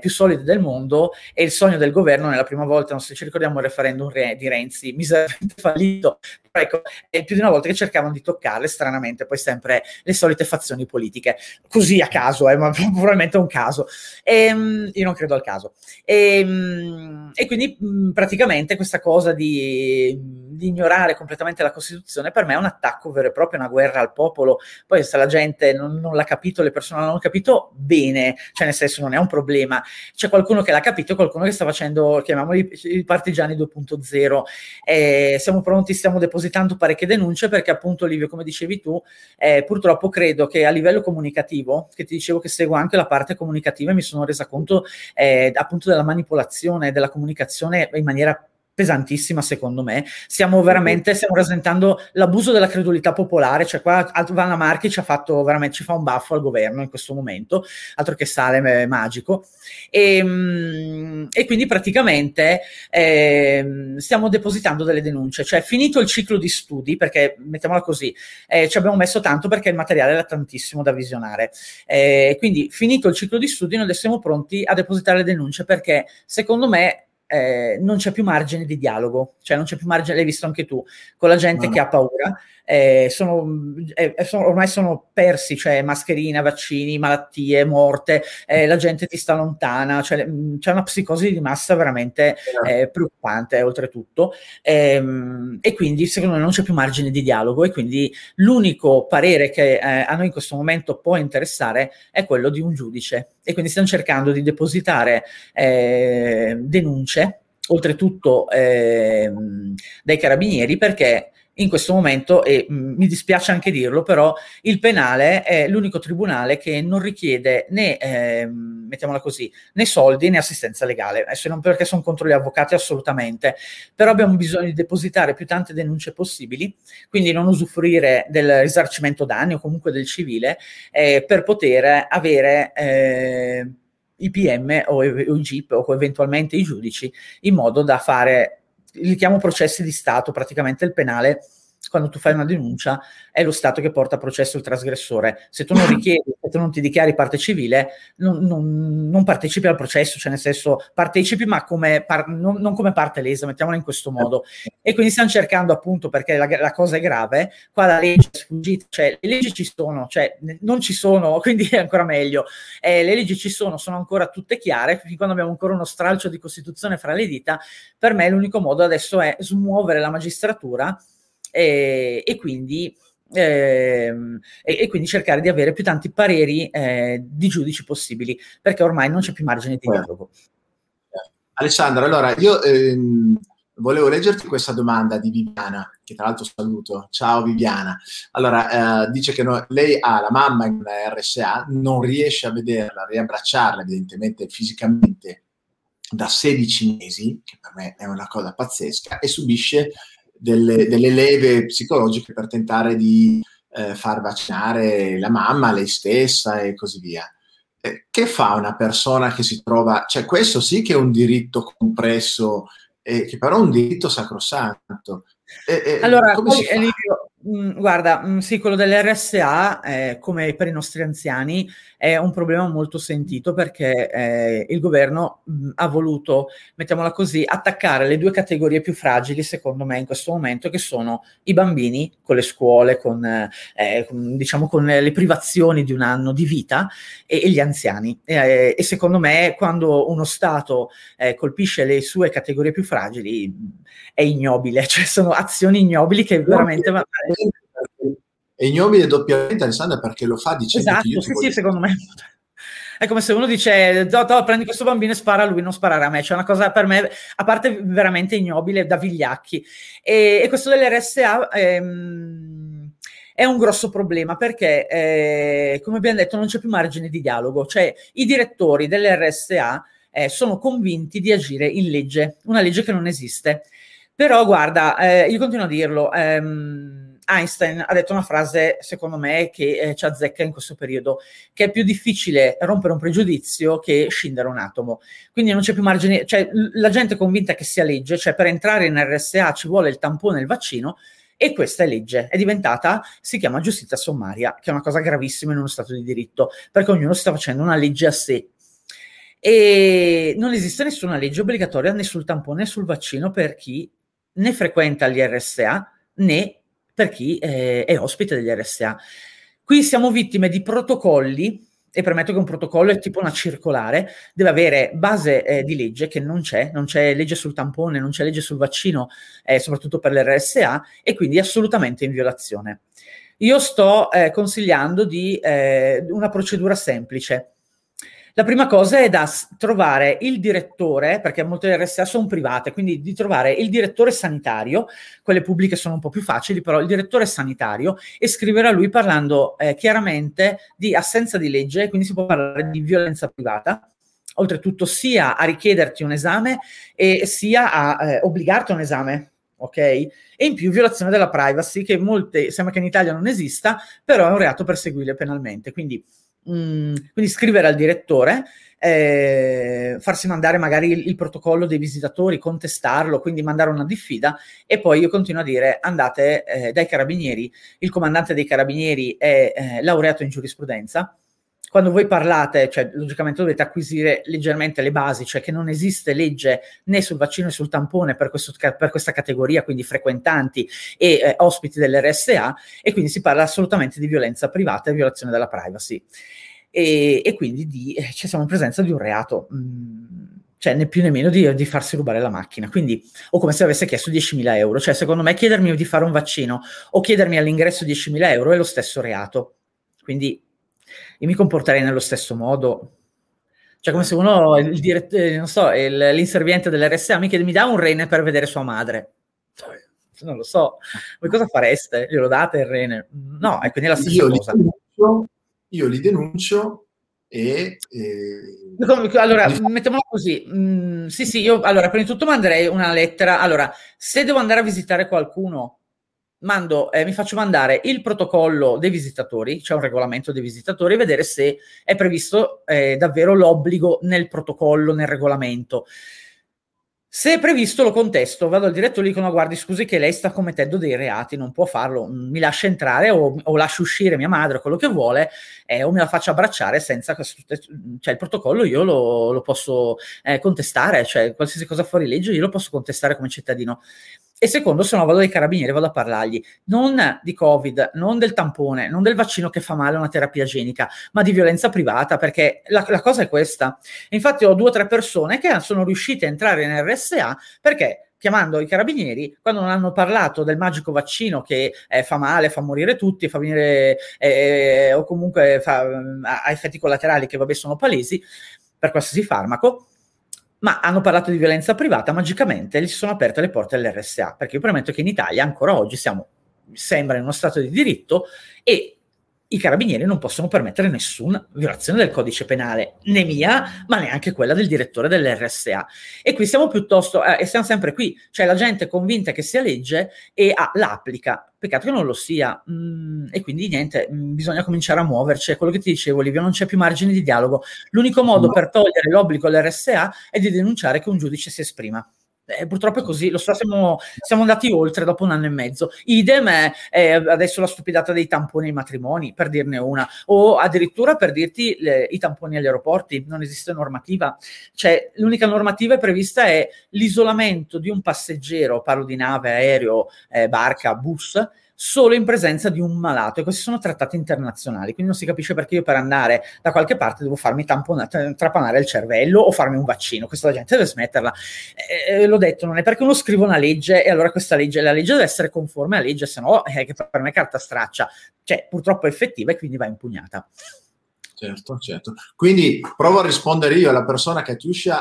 più solide del mondo, e il sogno del governo nella prima volta, non so se ci ricordiamo il referendum di Renzi, miseramente fallito, però ecco, più di una volta che cercavano di toccarle, stranamente, poi sempre le solite fazioni politiche, così a caso, ma probabilmente è un caso, io non credo al caso, e quindi praticamente questa cosa di ignorare completamente la Costituzione per me è un attacco vero e proprio, una guerra al popolo. Poi se la gente non l'ha capito, le persone non l'hanno capito bene, cioè nel senso non è un problema, c'è qualcuno che l'ha capito, qualcuno che sta facendo, chiamiamoli i partigiani 2.0. Siamo pronti, stiamo depositando parecchie denunce perché appunto, Livio, come dicevi tu, purtroppo credo che a livello comunicativo, che ti dicevo che seguo anche la parte comunicativa, mi sono resa conto appunto della manipolazione della comunicazione in maniera pesantissima, secondo me. Stiamo rasentando l'abuso della credulità popolare, cioè qua Vanna Marchi ci fa un baffo al governo in questo momento, altro che sale magico, e quindi praticamente stiamo depositando delle denunce, cioè è finito il ciclo di studi, perché mettiamola così, ci abbiamo messo tanto perché il materiale era tantissimo da visionare, quindi finito il ciclo di studi noi siamo pronti a depositare le denunce, perché secondo me non c'è più margine di dialogo, cioè non c'è più margine, l'hai visto anche tu, con la gente che ha paura, ormai sono persi, cioè mascherina, vaccini, malattie, morte, la gente ti sta lontana, cioè c'è una psicosi di massa veramente preoccupante, oltretutto, e quindi secondo me non c'è più margine di dialogo, e quindi l'unico parere che a noi in questo momento può interessare è quello di un giudice, e quindi stiamo cercando di depositare denunce, oltretutto dai carabinieri, perché in questo momento, e mi dispiace anche dirlo, però il penale è l'unico tribunale che non richiede né, mettiamola così, né soldi né assistenza legale, se non perché sono contro gli avvocati assolutamente, però abbiamo bisogno di depositare più tante denunce possibili, quindi non usufruire del risarcimento danni o comunque del civile, per poter avere... i PM o i GIP o eventualmente i giudici, in modo da fare, li chiamo processi di Stato, praticamente il penale quando tu fai una denuncia è lo Stato che porta a processo il trasgressore. Se tu non richiedi, se tu non ti dichiari parte civile, non partecipi al processo, cioè nel senso partecipi ma come non come parte lesa, mettiamola in questo modo. E quindi stiamo cercando, appunto, perché la cosa è grave, qua la legge è sfuggita, cioè le leggi ci sono, cioè non ci sono, quindi è ancora meglio. Le leggi ci sono ancora tutte chiare, fin quando abbiamo ancora uno stralcio di Costituzione fra le dita. Per me l'unico modo adesso è smuovere la magistratura e quindi cercare di avere più tanti pareri di giudici possibili, perché ormai non c'è più margine di dialogo. Alessandro, allora io volevo leggerti questa domanda di Viviana, che tra l'altro saluto. Ciao Viviana. Allora, dice che lei ha la mamma in una RSA, non riesce a vederla, riabbracciarla evidentemente fisicamente da 16 mesi, che per me è una cosa pazzesca, e subisce delle leve psicologiche per tentare di far vaccinare la mamma, lei stessa e così via. Che fa una persona che si trova... Cioè, questo sì che è un diritto compresso, che però è un diritto sacrosanto. Allora, come si fa? Guarda, sì, quello dell'RSA, come per i nostri anziani, è un problema molto sentito, perché il governo ha voluto, mettiamola così, attaccare le due categorie più fragili, secondo me, in questo momento, che sono i bambini con le scuole, con le privazioni di un anno di vita, e gli anziani. E secondo me, quando uno Stato colpisce le sue categorie più fragili, è ignobile, cioè sono azioni ignobili che veramente... È ignobile doppiamente, Alessandra, perché lo fa dicendo esatto, che io sì, secondo me è come se uno dice prendi questo bambino e spara a lui, non sparare a me. Cioè, una cosa per me, a parte, veramente ignobile, da vigliacchi. E questo dell'RSA è un grosso problema, perché come abbiamo detto non c'è più margine di dialogo, cioè i direttori dell'RSA sono convinti di agire in legge, una legge che non esiste. Però guarda, io continuo a dirlo, Einstein ha detto una frase, secondo me, che ci azzecca in questo periodo, che è più difficile rompere un pregiudizio che scindere un atomo. Quindi non c'è più margine, cioè la gente è convinta che sia legge, cioè per entrare in RSA ci vuole il tampone e il vaccino, e questa è legge, è diventata, si chiama giustizia sommaria, che è una cosa gravissima in uno Stato di diritto, perché ognuno sta facendo una legge a sé. E non esiste nessuna legge obbligatoria né sul tampone né sul vaccino per chi né frequenta gli RSA né per chi è ospite degli RSA. Qui siamo vittime di protocolli, e premetto che un protocollo è tipo una circolare, deve avere base di legge, che non c'è legge sul tampone, non c'è legge sul vaccino, soprattutto per l'RSA, e quindi è assolutamente in violazione. Io sto consigliando di una procedura semplice. La prima cosa è da trovare il direttore, perché molte RSA sono private, quindi di trovare il direttore sanitario, quelle pubbliche sono un po' più facili, però il direttore sanitario, e scrivere a lui parlando chiaramente di assenza di legge, quindi si può parlare di violenza privata, oltretutto sia a richiederti un esame e sia a obbligarti a un esame. Ok? E in più violazione della privacy, che sembra che in Italia non esista, però è un reato perseguibile penalmente, quindi scrivere al direttore, farsi mandare magari il protocollo dei visitatori, contestarlo, quindi mandare una diffida, e poi io continuo a dire andate dai carabinieri. Il comandante dei carabinieri è laureato in giurisprudenza. Quando voi parlate, cioè logicamente dovete acquisire leggermente le basi, cioè che non esiste legge né sul vaccino né sul tampone per questa categoria, quindi frequentanti e ospiti dell'RSA, e quindi si parla assolutamente di violenza privata e violazione della privacy. E quindi cioè siamo in presenza di un reato, cioè né più né meno di farsi rubare la macchina, quindi, o come se avesse chiesto 10.000 euro. Cioè secondo me chiedermi di fare un vaccino o chiedermi all'ingresso 10.000 euro è lo stesso reato, quindi... Io mi comporterei nello stesso modo, cioè come se uno, il direttore, non so, l'inserviente dell'RSA mi chiede: mi dà un rene per vedere sua madre? Non lo so, voi cosa fareste? Glielo date il rene? No, e quindi è la stessa cosa. Io li denuncio e... Allora, mettiamola così. Sì, io allora prima di tutto manderei una lettera. Allora, se devo andare a visitare qualcuno, mi faccio mandare il protocollo dei visitatori, c'è un regolamento dei visitatori, e vedere se è previsto davvero l'obbligo nel protocollo, nel regolamento. Se è previsto lo contesto, vado al direttore e gli dico: no, guardi, scusi che lei sta commettendo dei reati, non può farlo, mi lascia entrare o lascio uscire mia madre, quello che vuole, o me la faccio abbracciare senza... Cioè il protocollo io lo posso contestare, cioè qualsiasi cosa fuori legge io lo posso contestare come cittadino. E secondo, se no vado dai carabinieri, vado a parlargli non di Covid, non del tampone, non del vaccino che fa male a una terapia genica, ma di violenza privata, perché la cosa è questa. Infatti ho 2 o 3 persone che sono riuscite a entrare in RSA perché, chiamando i carabinieri, quando non hanno parlato del magico vaccino che fa male, fa morire tutti, fa venire o comunque ha effetti collaterali che vabbè sono palesi per qualsiasi farmaco, ma hanno parlato di violenza privata, magicamente gli si sono aperte le porte dell'RSA, perché io premetto che in Italia ancora oggi siamo, sembra, in uno stato di diritto e i carabinieri non possono permettere nessuna violazione del codice penale, né mia, ma neanche quella del direttore dell'RSA. E qui siamo piuttosto, e siamo sempre qui, cioè la gente è convinta che sia legge e l'applica, peccato che non lo sia, e quindi niente, bisogna cominciare a muoverci, è quello che ti dicevo Livio, non c'è più margine di dialogo, l'unico modo per togliere l'obbligo all'RSA è di denunciare che un giudice si esprima. Purtroppo è così, lo so, siamo andati oltre dopo un anno e mezzo. Idem è adesso la stupidata dei tamponi ai matrimoni, per dirne una, o addirittura per dirti i tamponi agli aeroporti, non esiste normativa, cioè l'unica normativa prevista è l'isolamento di un passeggero, parlo di nave, aereo, barca, bus, solo in presenza di un malato, e questi sono trattati internazionali, quindi non si capisce perché io per andare da qualche parte devo farmi trapanare il cervello o farmi un vaccino. Questa la gente deve smetterla, l'ho detto, non è perché uno scrive una legge e allora questa legge, la legge deve essere conforme alla legge, se no è che per me è carta straccia, cioè purtroppo è effettiva e quindi va impugnata. Certo. Quindi provo a rispondere io alla persona che dice: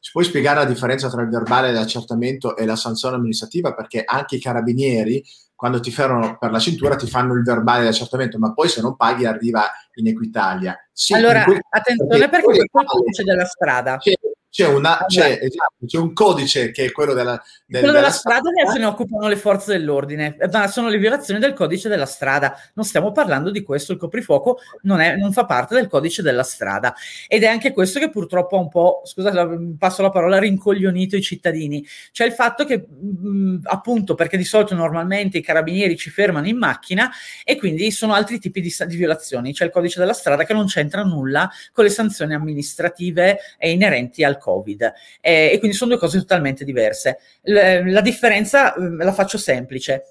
ci puoi spiegare la differenza tra il verbale dell'accertamento e la sanzione amministrativa? Perché anche i carabinieri, quando ti fermano per la cintura, ti fanno il verbale dell'accertamento, ma poi se non paghi arriva in Equitalia. Sì, allora, attenzione perché c'è il codice della strada. C'è un codice che è quello della strada, se ne occupano le forze dell'ordine, ma sono le violazioni del codice della strada, non stiamo parlando di questo, il coprifuoco non fa parte del codice della strada, ed è anche questo che purtroppo ha un po', scusate, passo la parola, rincoglionito i cittadini, cioè il fatto che appunto, perché di solito normalmente i carabinieri ci fermano in macchina e quindi sono altri tipi di violazioni, c'è il codice della strada che non c'entra nulla con le sanzioni amministrative e inerenti al Covid, e quindi sono 2 cose totalmente diverse. La differenza la faccio semplice: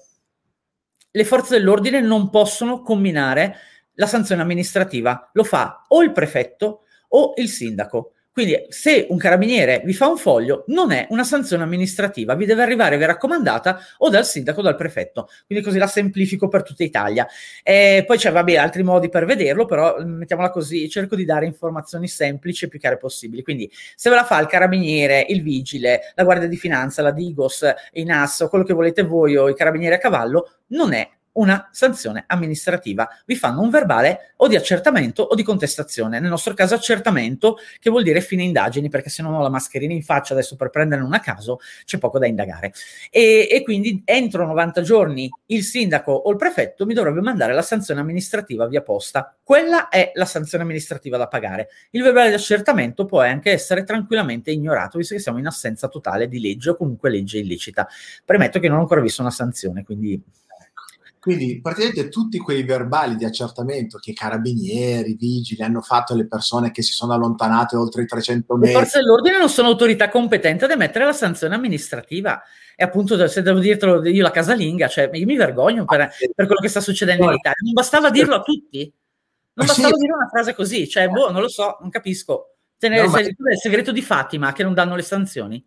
le forze dell'ordine non possono comminare la sanzione amministrativa, lo fa o il prefetto o il sindaco. Quindi se un carabiniere vi fa un foglio non è una sanzione amministrativa, vi deve arrivare, vi è raccomandata o dal sindaco o dal prefetto, quindi così la semplifico per tutta Italia. Poi c'è altri modi per vederlo, però mettiamola così, cerco di dare informazioni semplici e più chiare possibili, quindi se ve la fa il carabiniere, il vigile, la guardia di finanza, la Digos, i NAS o quello che volete voi o i carabinieri a cavallo, non è una sanzione amministrativa, vi fanno un verbale o di accertamento o di contestazione, nel nostro caso accertamento che vuol dire fine indagini, perché se non ho la mascherina in faccia adesso per prenderne una a caso c'è poco da indagare, e quindi entro 90 giorni il sindaco o il prefetto mi dovrebbe mandare la sanzione amministrativa via posta, quella è la sanzione amministrativa da pagare, il verbale di accertamento può anche essere tranquillamente ignorato visto che siamo in assenza totale di legge o comunque legge illecita, premetto che non ho ancora visto una sanzione, Quindi praticamente tutti quei verbali di accertamento che carabinieri, vigili hanno fatto alle persone che si sono allontanate oltre i 300 metri. Le forze dell'ordine non sono autorità competente ad emettere la sanzione amministrativa. E appunto, se devo dirtelo io la casalinga, cioè io mi vergogno per quello che sta succedendo in Italia. Non bastava dirlo a tutti? Non bastava dire una frase così? Cioè, non lo so, non capisco. Il segreto di Fatima che non danno le sanzioni.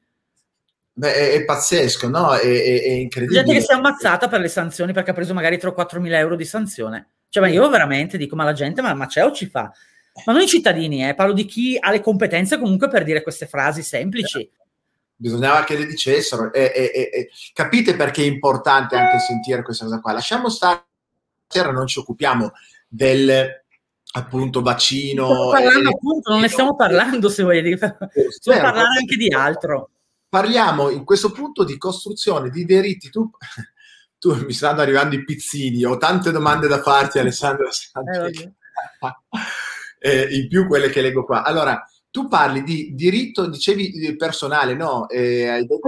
Beh, è pazzesco, no? È incredibile. Gente che si è ammazzata per le sanzioni perché ha preso magari 3 o 4 mila euro di sanzione. Cioè, ma io veramente dico, ma la gente, ma c'è o ci fa? Ma noi cittadini, parlo di chi ha le competenze comunque per dire queste frasi semplici. Bisognava che le dicessero. Capite perché è importante anche sentire questa cosa qua. Lasciamo stare, non ci occupiamo del... appunto vaccino. Non ne stiamo parlando, se voglio dire. Stiamo parlando anche di altro. Parliamo in questo punto di costruzione di diritti. Tu mi stanno arrivando i pizzini, ho tante domande da farti, Alessandra. In più quelle che leggo qua. Allora, Tu parli di diritto, dicevi personale, no?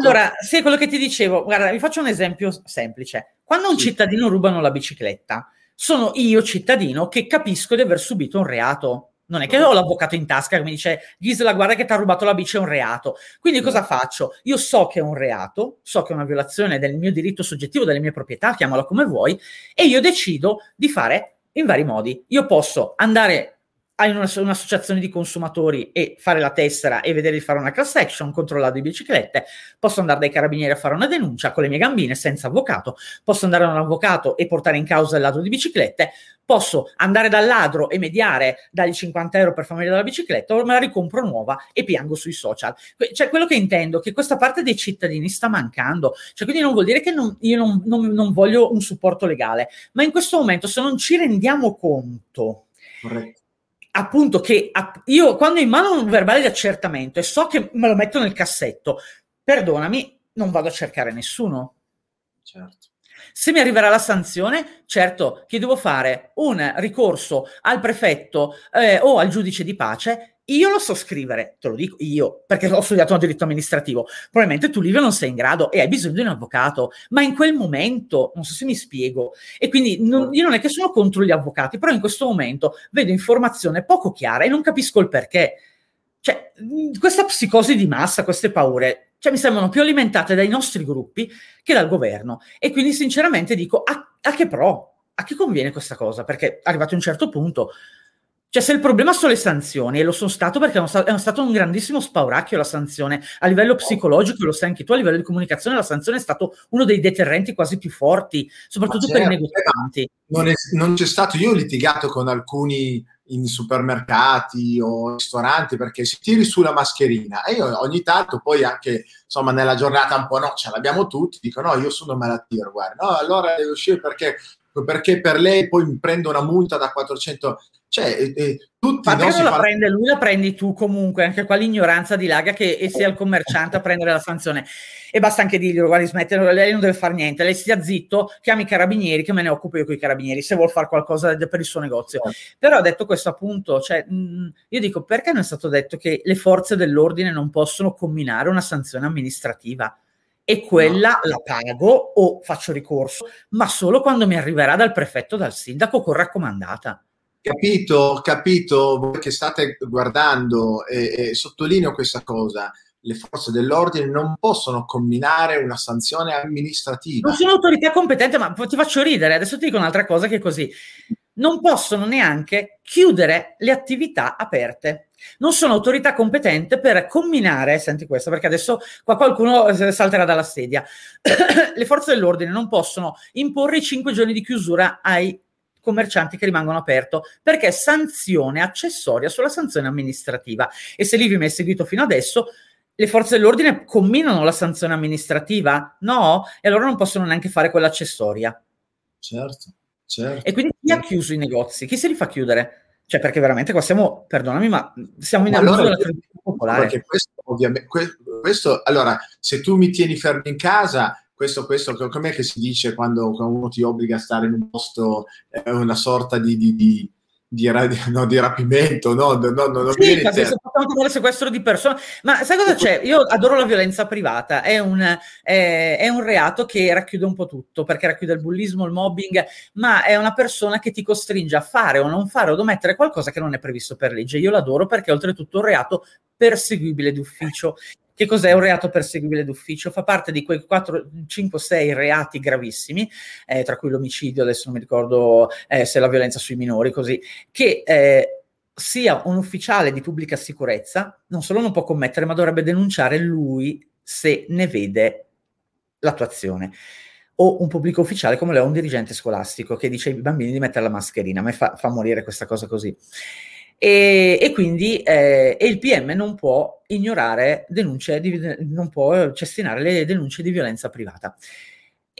Allora, sì, quello che ti dicevo, guarda, vi faccio un esempio semplice. Quando a un cittadino rubano la bicicletta, sono io cittadino che capisco di aver subito un reato. Non è che ho l'avvocato in tasca che mi dice Ghisla, guarda che ti ha rubato la bici, è un reato. Quindi cosa faccio? Io so che è un reato, so che è una violazione del mio diritto soggettivo, delle mie proprietà, chiamala come vuoi, e io decido di fare in vari modi. Io posso andare in un'associazione di consumatori e fare la tessera e vedere di fare una class action, controllare le biciclette, posso andare dai carabinieri a fare una denuncia con le mie gambine senza avvocato, posso andare da un avvocato e portare in causa il ladro di biciclette, posso andare dal ladro e mediare, dargli €50 per farmi vedere la bicicletta o me la ricompro nuova e piango sui social. Cioè, quello che intendo è che questa parte dei cittadini sta mancando, cioè, quindi non vuol dire che io non voglio un supporto legale, ma in questo momento se non ci rendiamo conto appunto che io quando ho in mano un verbale di accertamento e so che me lo metto nel cassetto, perdonami, non vado a cercare nessuno. Certo. Se mi arriverà la sanzione, certo che devo fare un ricorso al prefetto o al giudice di pace. Io lo so scrivere, te lo dico io, perché ho studiato diritto amministrativo. Probabilmente tu, Livio, non sei in grado e hai bisogno di un avvocato, ma in quel momento, non so se mi spiego, e quindi io non è che sono contro gli avvocati, però in questo momento vedo informazione poco chiara e non capisco il perché. Cioè, questa psicosi di massa, queste paure, cioè, mi sembrano più alimentate dai nostri gruppi che dal governo. E quindi sinceramente dico, a che pro? A che conviene questa cosa? Perché arrivato a un certo punto... Cioè, se il problema sono le sanzioni, e lo sono stato perché è stato un grandissimo spauracchio la sanzione, a livello psicologico, lo sai anche tu, a livello di comunicazione la sanzione è stato uno dei deterrenti quasi più forti, soprattutto per i negozianti. Non c'è stato, io ho litigato con alcuni in supermercati o ristoranti perché si tiri su la mascherina, e io ogni tanto poi anche, insomma, nella giornata un po' no, ce l'abbiamo tutti, dico no, io sono malattia, guarda, no, allora devo uscire perché per lei poi mi prendo una multa da 400, cioè tutti non si la prende lui, la prendi tu comunque, anche qua l'ignoranza dilaga, che sia il commerciante a prendere la sanzione, e basta anche dirgli guardi, smettere, lei non deve fare niente, lei stia zitto, chiami i carabinieri che me ne occupo io con i carabinieri se vuol fare qualcosa per il suo negozio. Però detto questo, appunto, cioè, io dico, perché non è stato detto che le forze dell'ordine non possono comminare una sanzione amministrativa? E quella la pago o faccio ricorso, ma solo quando mi arriverà dal prefetto, dal sindaco, con raccomandata. Capito, voi che state guardando, e sottolineo questa cosa, le forze dell'ordine non possono comminare una sanzione amministrativa. Non sono autorità competente, ma ti faccio ridere, adesso ti dico un'altra cosa che è così. Non possono neanche chiudere le attività aperte. Non sono autorità competente per comminare, senti questo, perché adesso qua qualcuno salterà dalla sedia, le forze dell'ordine non possono imporre i 5 giorni di chiusura ai commercianti che rimangono aperto, perché è sanzione accessoria sulla sanzione amministrativa. E se Livio mi hai seguito fino adesso, le forze dell'ordine comminano la sanzione amministrativa? No? E allora non possono neanche fare quella accessoria. Certo. E quindi chi ha chiuso i negozi? Chi se li fa chiudere? Cioè, perché veramente qua siamo, perdonami, ma siamo in abuso della tradizione popolare. Perché questo, ovviamente, questo, allora, se tu mi tieni fermo in casa, questo com'è che si dice quando uno ti obbliga a stare in un posto, è una sorta di rapimento, no, sì, il sequestro di persona. Ma sai cosa c'è? Io adoro la violenza privata, è un reato che racchiude un po' tutto, perché racchiude il bullismo, il mobbing, ma è una persona che ti costringe a fare o non fare o domettere qualcosa che non è previsto per legge. Io l'adoro perché è oltretutto un reato perseguibile d'ufficio. Che cos'è un reato perseguibile d'ufficio? Fa parte di quei 4, 5, 6 reati gravissimi, tra cui l'omicidio, adesso non mi ricordo se la violenza sui minori, così, che sia un ufficiale di pubblica sicurezza, non solo non può commettere, ma dovrebbe denunciare lui se ne vede l'attuazione. O un pubblico ufficiale come lo è un dirigente scolastico che dice ai bambini di mettere la mascherina, a me fa morire questa cosa così. E quindi il PM non può ignorare denunce, non può cestinare le denunce di violenza privata.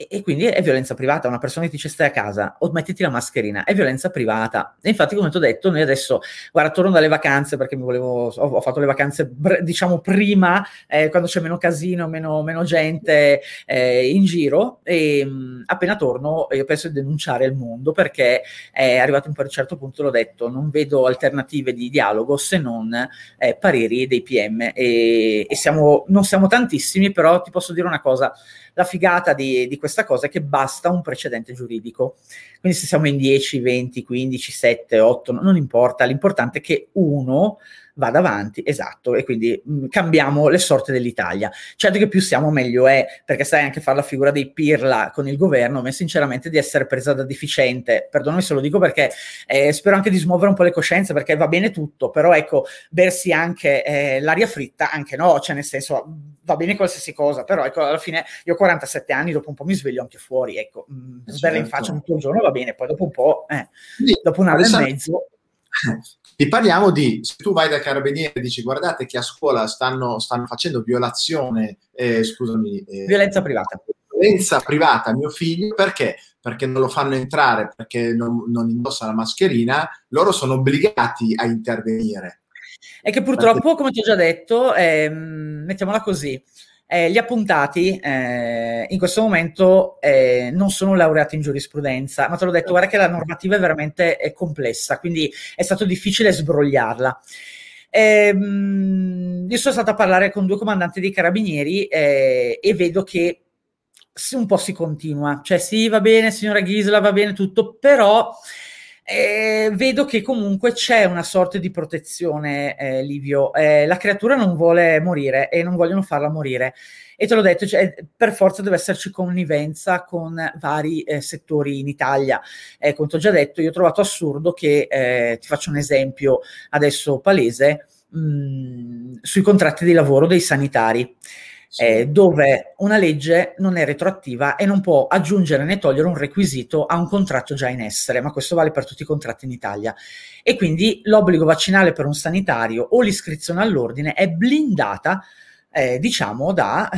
E quindi è violenza privata. Una persona che ti dice stai a casa o mettiti la mascherina è violenza privata. E infatti, come ti ho detto, noi adesso, guarda, torno dalle vacanze perché ho fatto le vacanze diciamo prima, quando c'è meno casino, meno gente in giro, e appena torno io penso di denunciare il mondo, perché è arrivato un certo punto, l'ho detto, non vedo alternative di dialogo se non pareri dei PM, e non siamo tantissimi, però ti posso dire una cosa, la figata di questa cosa è che basta un precedente giuridico. Quindi se siamo in 10, 20, 15, 7, 8, non importa, l'importante è che uno vada avanti, esatto, e quindi cambiamo le sorte dell'Italia. Certo che più siamo meglio è, perché sai, anche fare la figura dei pirla con il governo, ma sinceramente di essere presa da deficiente, perdonami se lo dico, perché spero anche di smuovere un po' le coscienze, perché va bene tutto, però ecco, bersi anche l'aria fritta, anche no, cioè nel senso va bene qualsiasi cosa, però ecco, alla fine io ho 47 anni, dopo un po' mi sveglio anche fuori, ecco, sberla in faccia tutto il giorno va bene, poi dopo un po', dopo un'ora e mezzo... Vi parliamo di, se tu vai dal carabiniere e dici guardate che a scuola stanno facendo violenza privata a mio figlio, perché non lo fanno entrare, perché non indossa la mascherina, loro sono obbligati a intervenire. E che purtroppo, come ti ho già detto, mettiamola così, gli appuntati in questo momento non sono laureati in giurisprudenza, ma te l'ho detto, guarda che la normativa è veramente complessa, quindi è stato difficile sbrogliarla. Io sono stata a parlare con due comandanti dei carabinieri e vedo che un po' si continua, cioè sì, va bene signora Ghisla, va bene tutto, però... vedo che comunque c'è una sorta di protezione, Livio, la creatura non vuole morire e non vogliono farla morire, e te l'ho detto, cioè, per forza deve esserci connivenza con vari settori in Italia. Come ti ho già detto, io ho trovato assurdo che, ti faccio un esempio adesso palese, sui contratti di lavoro dei sanitari, dove una legge non è retroattiva e non può aggiungere né togliere un requisito a un contratto già in essere, ma questo vale per tutti i contratti in Italia, e quindi l'obbligo vaccinale per un sanitario o l'iscrizione all'ordine è blindata diciamo da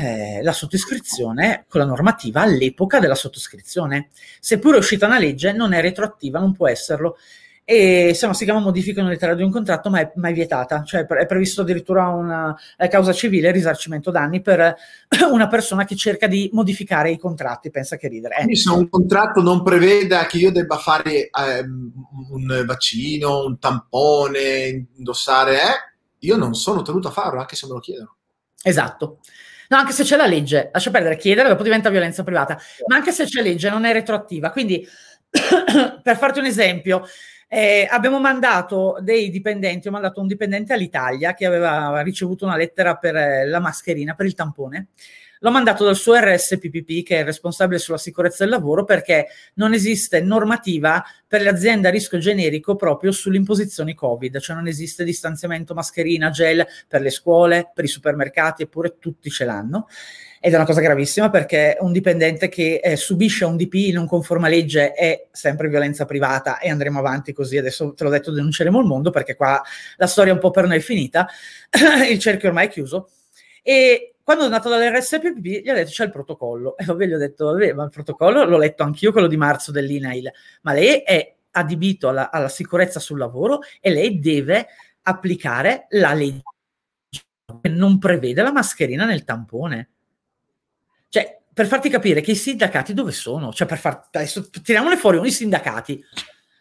la sottoscrizione con la normativa all'epoca della sottoscrizione. Seppure è uscita una legge, non è retroattiva, non può esserlo, e se no si chiama modifica unilaterale di un contratto, ma è vietata, cioè è previsto addirittura una causa civile, risarcimento danni per una persona che cerca di modificare i contratti, pensa che ridere. Quindi se un contratto non preveda che io debba fare un vaccino, un tampone, indossare, io non sono tenuto a farlo anche se me lo chiedono. Esatto. No, anche se c'è la legge, lascia perdere, chiedere dopo diventa violenza privata, ma anche se c'è legge non è retroattiva, quindi per farti un esempio, abbiamo mandato dei dipendenti, ho mandato un dipendente all'Italia che aveva ricevuto una lettera per la mascherina, per il tampone, l'ho mandato dal suo RSPPP, che è il responsabile sulla sicurezza del lavoro, perché non esiste normativa per le aziende a rischio generico proprio sull'imposizione Covid, cioè non esiste distanziamento, mascherina, gel per le scuole, per i supermercati, eppure tutti ce l'hanno. Ed è una cosa gravissima, perché un dipendente che subisce un DPI non conforme a legge è sempre violenza privata, e andremo avanti così. Adesso te l'ho detto, denunceremo il mondo, perché qua la storia un po' per noi è finita, il cerchio ormai è chiuso. E quando è andato dall'RSPB gli ho detto c'è il protocollo, e vabbè, gli ho detto vabbè, ma il protocollo l'ho letto anch'io, quello di marzo dell'INAIL, ma lei è adibito alla sicurezza sul lavoro e lei deve applicare la legge che non prevede la mascherina nel tampone. Cioè, per farti capire che i sindacati dove sono, cioè adesso tiriamone fuori i sindacati,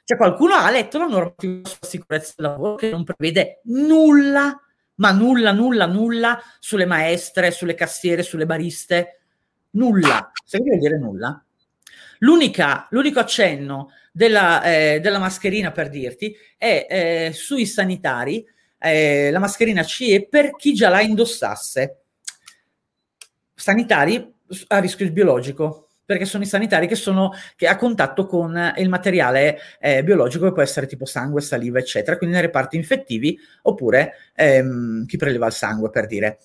cioè qualcuno ha letto la normativa sulla sicurezza del lavoro che non prevede nulla, ma nulla sulle maestre, sulle cassiere, sulle bariste, nulla, se vuol dire nulla. L'unico accenno della mascherina, per dirti, è sui sanitari, la mascherina CE per chi già la indossasse. Sanitari a rischio biologico, perché sono i sanitari che a contatto con il materiale biologico, che può essere tipo sangue, saliva, eccetera, quindi nei reparti infettivi, oppure chi preleva il sangue, per dire.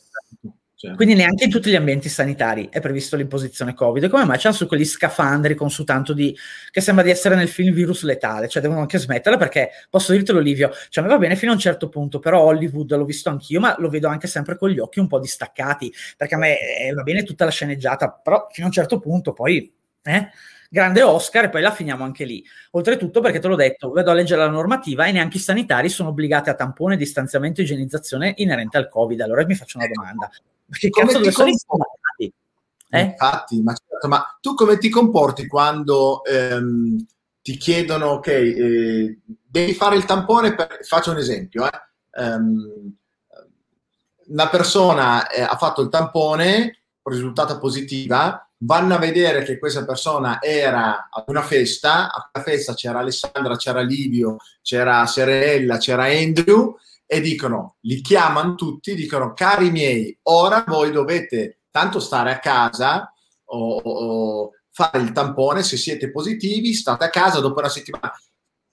Certo. Quindi neanche in tutti gli ambienti sanitari è previsto l'imposizione Covid. E come mai c'è su quegli scafandri con su tanto di... che sembra di essere nel film Virus Letale, cioè devono anche smetterla, perché, posso dirtelo Livio, cioè a me va bene fino a un certo punto, però Hollywood l'ho visto anch'io, ma lo vedo anche sempre con gli occhi un po' distaccati, perché a me va bene tutta la sceneggiata, però fino a un certo punto poi Grande Oscar, e poi la finiamo anche lì. Oltretutto, perché te l'ho detto, vedo a leggere la normativa e neanche i sanitari sono obbligati a tampone, distanziamento e igienizzazione inerente al Covid. Allora mi faccio una domanda. Che cazzo dove sono i Infatti, ma, certo, ma tu come ti comporti quando ti chiedono, ok, devi fare il tampone, faccio un esempio, una persona ha fatto il tampone, risultata positiva, vanno a vedere che questa persona era ad una festa, a quella festa c'era Alessandra, c'era Livio, c'era Serella, c'era Andrew, e dicono, li chiamano tutti, dicono, cari miei, ora voi dovete tanto stare a casa o fare il tampone, se siete positivi state a casa dopo una settimana.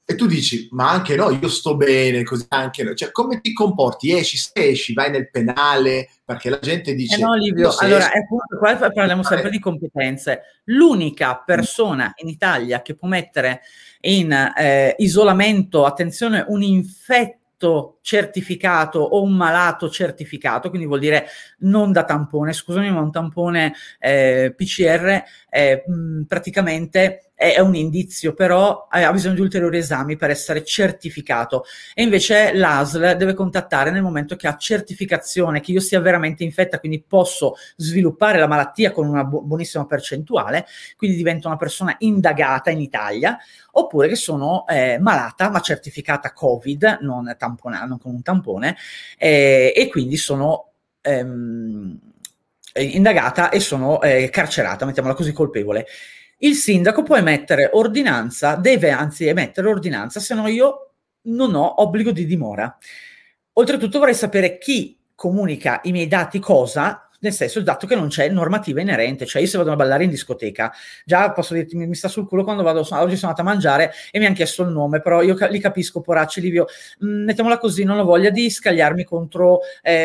E tu dici, ma anche no, io sto bene, così anche no. Cioè, come ti comporti? Esci, se esci, vai nel penale, perché la gente dice... no, Livio, allora, appunto, qua parliamo sempre di competenze. L'unica persona in Italia che può mettere in isolamento, attenzione, un infetto certificato o un malato certificato, quindi vuol dire non da tampone, scusami, ma un tampone PCR, praticamente... è un indizio, però ha bisogno di ulteriori esami per essere certificato. E invece l'ASL deve contattare nel momento che ha certificazione, che io sia veramente infetta, quindi posso sviluppare la malattia con una buonissima percentuale, quindi divento una persona indagata in Italia, oppure che sono malata ma certificata Covid, non con un tampone, e quindi sono... indagata e sono carcerata, mettiamola così, colpevole. Il sindaco può emettere ordinanza, deve anzi emettere ordinanza, se no io non ho obbligo di dimora. Oltretutto vorrei sapere chi comunica i miei dati cosa, nel senso il dato che non c'è normativa inerente, cioè io se vado a ballare in discoteca, già posso dirti mi sta sul culo quando vado, oggi sono andata a mangiare e mi hanno chiesto il nome, però io li capisco, poracci, Livio, mettiamola così, non ho voglia di scagliarmi contro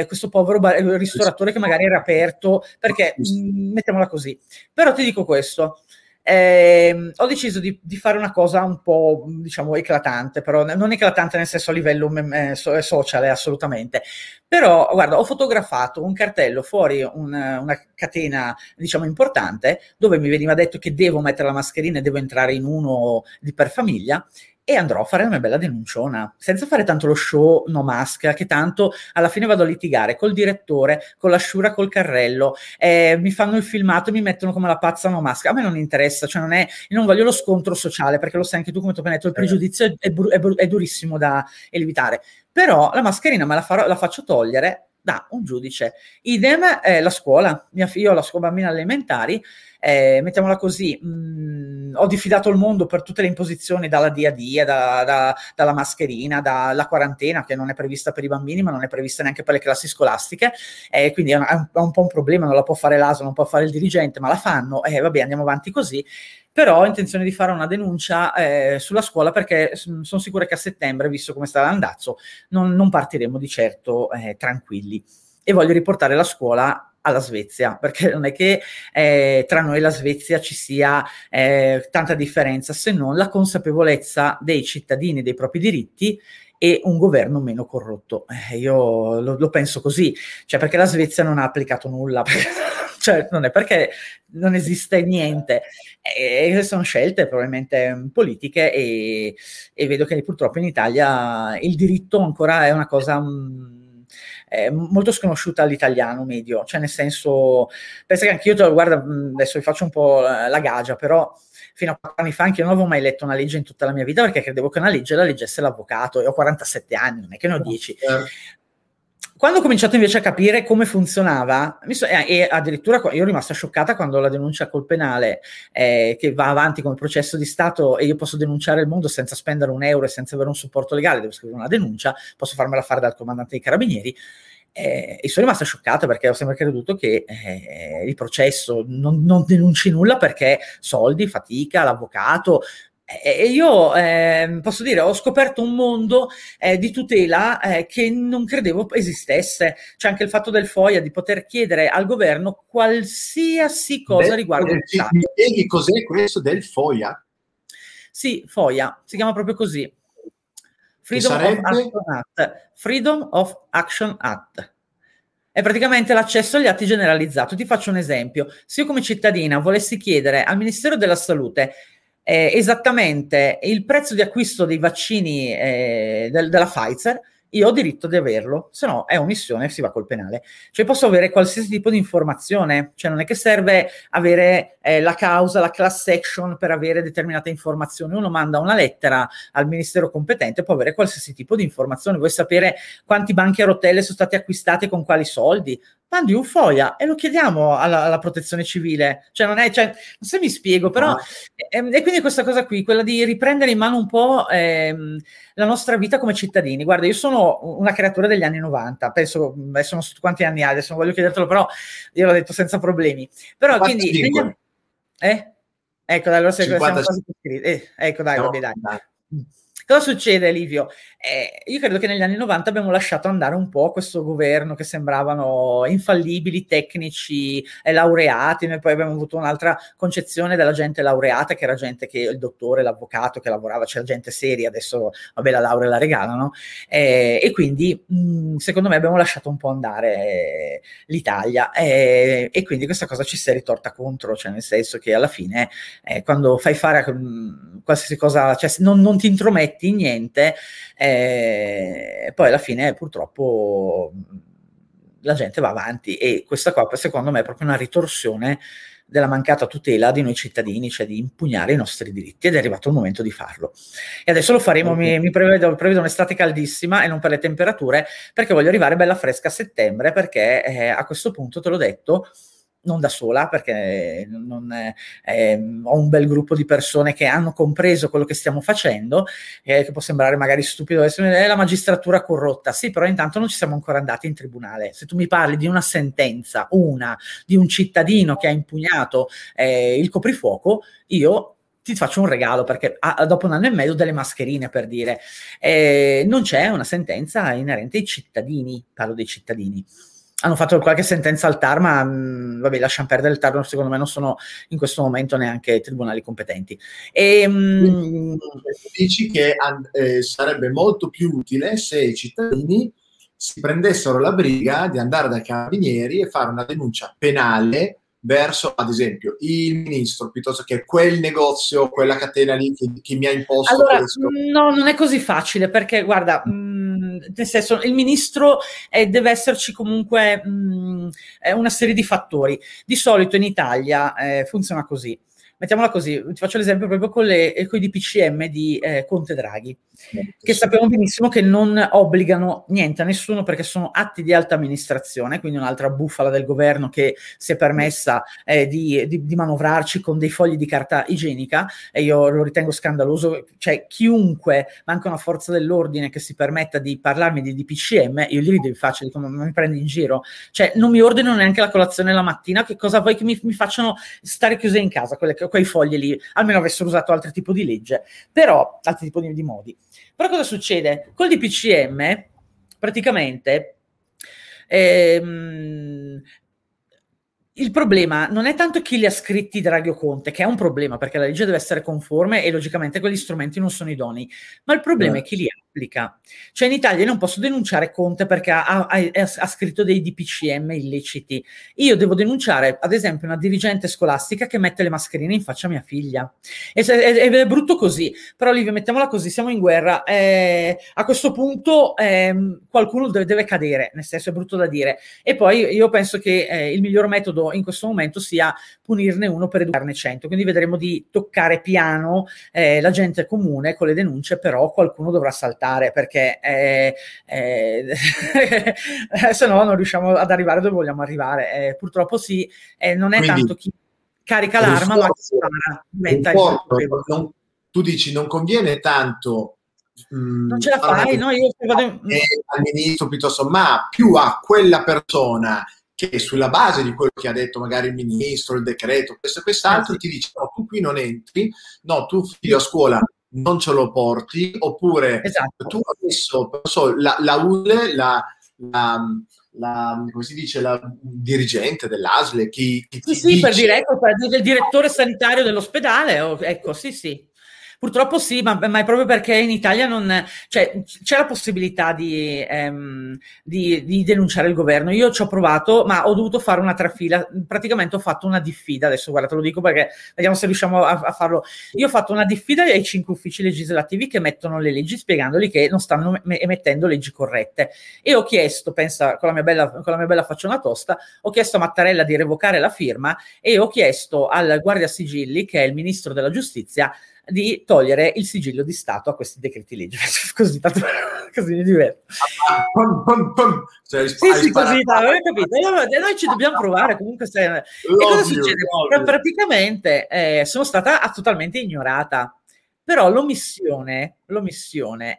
questo povero ristoratore che magari era aperto, perché mettiamola così. Però ti dico questo, ho deciso di fare una cosa un po', diciamo, eclatante, però non eclatante nel senso a livello sociale, assolutamente. Però, guarda, ho fotografato un cartello fuori una catena, diciamo, importante, dove mi veniva detto che devo mettere la mascherina e devo entrare in uno per famiglia, e andrò a fare una bella denunciona, senza fare tanto lo show no mask, che tanto alla fine vado a litigare col direttore, con la sciura, col carrello, mi fanno il filmato e mi mettono come la pazza no mask. A me non interessa, cioè non voglio lo scontro sociale, perché lo sai anche tu come ti ho appena detto, il pregiudizio è durissimo da evitare. Però la mascherina la faccio togliere da un giudice. Idem la scuola, io ho la scuola bambina elementari, mettiamola così, ho diffidato il mondo per tutte le imposizioni, dalla DAD, dalla mascherina, dalla quarantena, che non è prevista per i bambini, ma non è prevista neanche per le classi scolastiche, quindi è un po' un problema, non la può fare l'ASL, non può fare il dirigente, ma la fanno, vabbè, andiamo avanti così. Però ho intenzione di fare una denuncia sulla scuola, perché sono sicura che a settembre, visto come sta l'andazzo, non partiremo di certo tranquilli, e voglio riportare la scuola alla Svezia, perché non è che tra noi e la Svezia ci sia tanta differenza, se non la consapevolezza dei cittadini dei propri diritti e un governo meno corrotto. Io lo penso così, cioè perché la Svezia non ha applicato nulla, cioè non è perché non esiste niente, sono scelte probabilmente politiche, e vedo che purtroppo in Italia il diritto ancora è una cosa... molto sconosciuta all'italiano medio, cioè nel senso, pensa che anche io, guarda, adesso vi faccio un po' la gagia, però fino a 4 anni fa anche io non avevo mai letto una legge in tutta la mia vita, perché credevo che una legge la leggesse l'avvocato, e ho 47 anni, non è che ne ho 10. Quando ho cominciato invece a capire come funzionava, e addirittura io sono rimasta scioccata quando la denuncia col penale, che va avanti come processo di Stato, e io posso denunciare il mondo senza spendere un euro e senza avere un supporto legale, devo scrivere una denuncia, posso farmela fare dal comandante dei carabinieri, e sono rimasta scioccata, perché ho sempre creduto che il processo non denunci nulla, perché soldi, fatica, l'avvocato... E io posso dire, ho scoperto un mondo di tutela che non credevo esistesse. C'è anche il fatto del FOIA, di poter chiedere al governo qualsiasi cosa riguardo il Stato. Mi chiedi cos'è questo del FOIA? Sì, FOIA, si chiama proprio così. Freedom of Action Act. è praticamente l'accesso agli atti generalizzato. Ti faccio un esempio. Se io come cittadina volessi chiedere al Ministero della Salute esattamente il prezzo di acquisto dei vaccini della Pfizer, io ho diritto di averlo, se no è omissione, si va col penale. Cioè posso avere qualsiasi tipo di informazione, cioè non è che serve avere la causa, la class action per avere determinate informazioni. Uno manda una lettera al ministero competente, può avere qualsiasi tipo di informazione. Vuoi sapere quanti banchi a rotelle sono stati acquistati con quali soldi? Mandi un FOIA e lo chiediamo alla protezione civile, cioè non è, cioè, non so se mi spiego, però no. E quindi questa cosa qui, quella di riprendere in mano un po' la nostra vita come cittadini. Guarda, io sono una creatura degli anni 90, penso, adesso non so quanti anni hai, adesso non voglio chiedertelo, però io l'ho detto senza problemi. Però 45. Quindi ecco dai, allora se siamo quasi iscritti. Ecco dai, no, vabbè, dai. Cosa succede, Livio? Io credo che negli anni 90 abbiamo lasciato andare un po' questo governo che sembravano infallibili, tecnici, laureati. Noi poi abbiamo avuto un'altra concezione della gente laureata, che era gente che il dottore, l'avvocato che lavorava, c'era gente seria, adesso vabbè la laurea la regalano. E quindi secondo me abbiamo lasciato un po' andare l'Italia e quindi questa cosa ci si è ritorta contro, cioè nel senso che alla fine quando fai fare qualsiasi cosa, cioè non ti intrometti in niente, poi alla fine purtroppo la gente va avanti, e questa qua secondo me è proprio una ritorsione della mancata tutela di noi cittadini, cioè di impugnare i nostri diritti, ed è arrivato il momento di farlo. E adesso lo faremo, mi prevedo un'estate caldissima e non per le temperature, perché voglio arrivare bella fresca a settembre, perché a questo punto, te l'ho detto, non da sola, perché ho un bel gruppo di persone che hanno compreso quello che stiamo facendo, che può sembrare magari stupido, è la magistratura corrotta, sì, però intanto non ci siamo ancora andati in tribunale. Se tu mi parli di una sentenza, di un cittadino che ha impugnato il coprifuoco, io ti faccio un regalo, perché dopo un anno e mezzo delle mascherine, per dire, non c'è una sentenza inerente ai cittadini, parlo dei cittadini. Hanno fatto qualche sentenza al TAR, ma vabbè, lasciamo perdere il TAR, secondo me non sono in questo momento neanche tribunali competenti. Dici che sarebbe molto più utile se i cittadini si prendessero la briga di andare dai carabinieri e fare una denuncia penale verso, ad esempio, il ministro, piuttosto che quel negozio, quella catena lì che mi ha imposto. Allora, no, non è così facile, perché guarda, nel senso, il ministro deve esserci comunque una serie di fattori. Di solito in Italia funziona così. Mettiamola così, ti faccio l'esempio proprio con i DPCM di Conte Draghi, che sappiamo benissimo che non obbligano niente a nessuno, perché sono atti di alta amministrazione, quindi un'altra bufala del governo che si è permessa di manovrarci con dei fogli di carta igienica, e io lo ritengo scandaloso. Cioè chiunque, manca una forza dell'ordine che si permetta di parlarmi di DPCM, io gli rido in faccia, dico, ma mi prendi in giro? Cioè non mi ordino neanche la colazione la mattina, che cosa vuoi che mi facciano stare chiuse in casa? Quei fogli lì, almeno avessero usato altro tipo di legge, però altri tipo di modi. Però cosa succede? Col DPCM praticamente il problema non è tanto chi li ha scritti Draghi o Conte, che è un problema, perché la legge deve essere conforme e logicamente quegli strumenti non sono idonei, ma il problema è chi li applica. Cioè in Italia io non posso denunciare Conte perché ha scritto dei DPCM illeciti. Io devo denunciare, ad esempio, una dirigente scolastica che mette le mascherine in faccia a mia figlia. È brutto così, però Livio, mettiamola così, siamo in guerra. A questo punto qualcuno deve cadere, nel senso, è brutto da dire. E poi io penso che il miglior metodo in questo momento sia punirne uno per educarne 100, quindi vedremo di toccare piano la gente comune con le denunce, però qualcuno dovrà saltare, perché se no non riusciamo ad arrivare dove vogliamo arrivare. Purtroppo sì, non è quindi tanto chi carica l'arma, ma chi spara diventa il. Tu dici non conviene tanto non ce la fai, no, io vado al ministro piuttosto, ma più a quella persona che sulla base di quello che ha detto magari il ministro, il decreto, questo e quest'altro, ti dice no, tu qui non entri, no, tu figlio a scuola non ce lo porti, oppure tu adesso la come si dice, la dirigente dell'ASL, chi sì, dice, per diretto, il direttore sanitario dell'ospedale, ecco, sì. Purtroppo sì, ma è proprio perché in Italia non, cioè, c'è la possibilità di denunciare il governo. Io ci ho provato, ma ho dovuto fare una trafila, praticamente ho fatto una diffida, adesso guarda te lo dico perché vediamo se riusciamo a farlo. Io ho fatto una diffida ai 5 uffici legislativi che mettono le leggi, spiegandoli che non stanno emettendo leggi corrette, e ho chiesto, pensa, con la mia bella facciona tosta, ho chiesto a Mattarella di revocare la firma e ho chiesto al guardasigilli, che è il ministro della giustizia, di togliere il sigillo di Stato a questi decreti legge. Così, tanto così mi diverto. Pum, pum, pum. Cioè, sì, così, avete capito? Noi ci dobbiamo provare comunque. Se... E cosa succede? Praticamente sono stata totalmente ignorata. Però l'omissione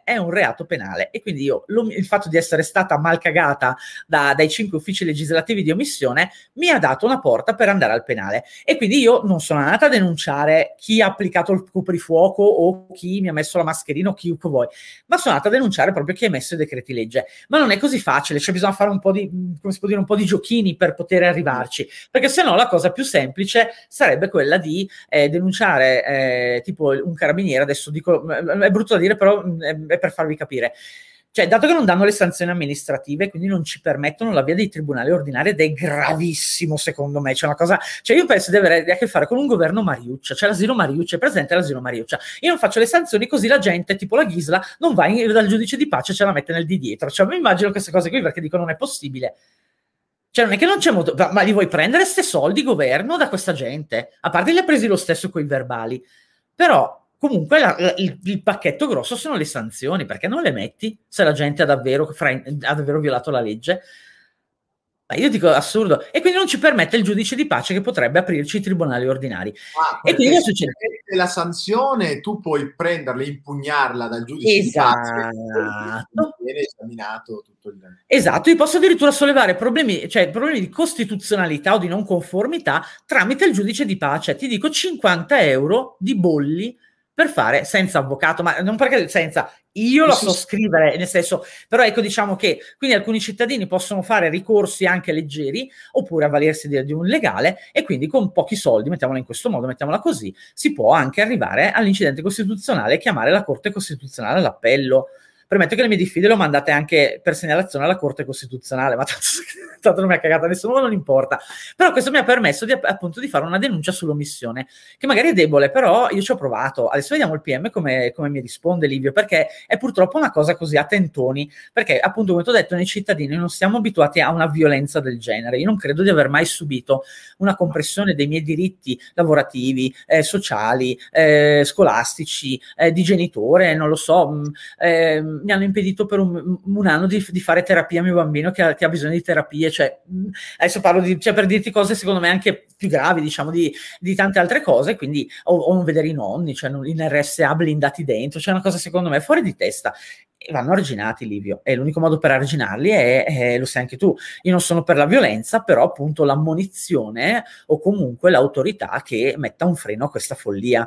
è un reato penale, e quindi io il fatto di essere stata mal cagata dai 5 uffici legislativi di omissione mi ha dato una porta per andare al penale, e quindi io non sono andata a denunciare chi ha applicato il coprifuoco o chi mi ha messo la mascherina o chiunque vuoi, ma sono andata a denunciare proprio chi ha messo i decreti legge. Ma non è così facile, cioè bisogna fare un po' di, come si può dire, un po' di giochini per poter arrivarci, perché se no la cosa più semplice sarebbe quella di denunciare tipo un carabiniere. Adesso dico, è brutto da dire, però è per farvi capire. Cioè, dato che non danno le sanzioni amministrative, quindi non ci permettono la via dei tribunali ordinari, ed è gravissimo secondo me. C'è una cosa, cioè io penso di avere a che fare con un governo Mariuccia, c'è l'asilo Mariuccia, è presente l'asilo Mariuccia. Io non faccio le sanzioni, così la gente, tipo la Ghisla, non va dal giudice di pace, ce la mette nel di dietro. Cioè, mi immagino queste cose qui, perché dico non è possibile. Cioè non è che non c'è molto, ma li vuoi prendere ste soldi governo da questa gente? A parte li ha presi lo stesso coi verbali. Però comunque il pacchetto grosso sono le sanzioni, perché non le metti se la gente ha davvero violato la legge? Ma io dico assurdo. E quindi non ci permette il giudice di pace, che potrebbe aprirci i tribunali ordinari. E quindi cosa succede? La sanzione tu puoi prenderla e impugnarla dal giudice di pace, che viene esaminato tutto il... Esatto, io posso addirittura sollevare problemi di costituzionalità o di non conformità tramite il giudice di pace. Ti dico 50 euro di bolli per fare senza avvocato, ma non perché senza, io la so scrivere, nel senso, però ecco, diciamo che quindi alcuni cittadini possono fare ricorsi anche leggeri, oppure avvalersi di un legale, e quindi con pochi soldi, mettiamola in questo modo, mettiamola così, si può anche arrivare all'incidente costituzionale e chiamare la Corte Costituzionale all'appello. Premetto che le mie diffide le ho mandate anche per segnalazione alla Corte Costituzionale, ma tanto non mi ha cagata nessuno, ma non importa. Però questo mi ha permesso appunto di fare una denuncia sull'omissione, che magari è debole, però io ci ho provato. Adesso vediamo il PM come mi risponde, Livio, perché è purtroppo una cosa così a tentoni, perché appunto, come ti ho detto, nei cittadini non siamo abituati a una violenza del genere. Io non credo di aver mai subito una compressione dei miei diritti lavorativi, sociali, scolastici, di genitore, non lo so, mi hanno impedito per un anno di fare terapia a mio bambino che ha bisogno di terapie. Cioè, adesso parlo di, cioè, per dirti cose secondo me anche più gravi, diciamo, di tante altre cose, quindi o non vedere i nonni, cioè in RSA blindati dentro, cioè una cosa secondo me fuori di testa. E vanno arginati, Livio, e l'unico modo per arginarli è lo sai anche tu, io non sono per la violenza, però appunto l'ammonizione o comunque l'autorità che metta un freno a questa follia.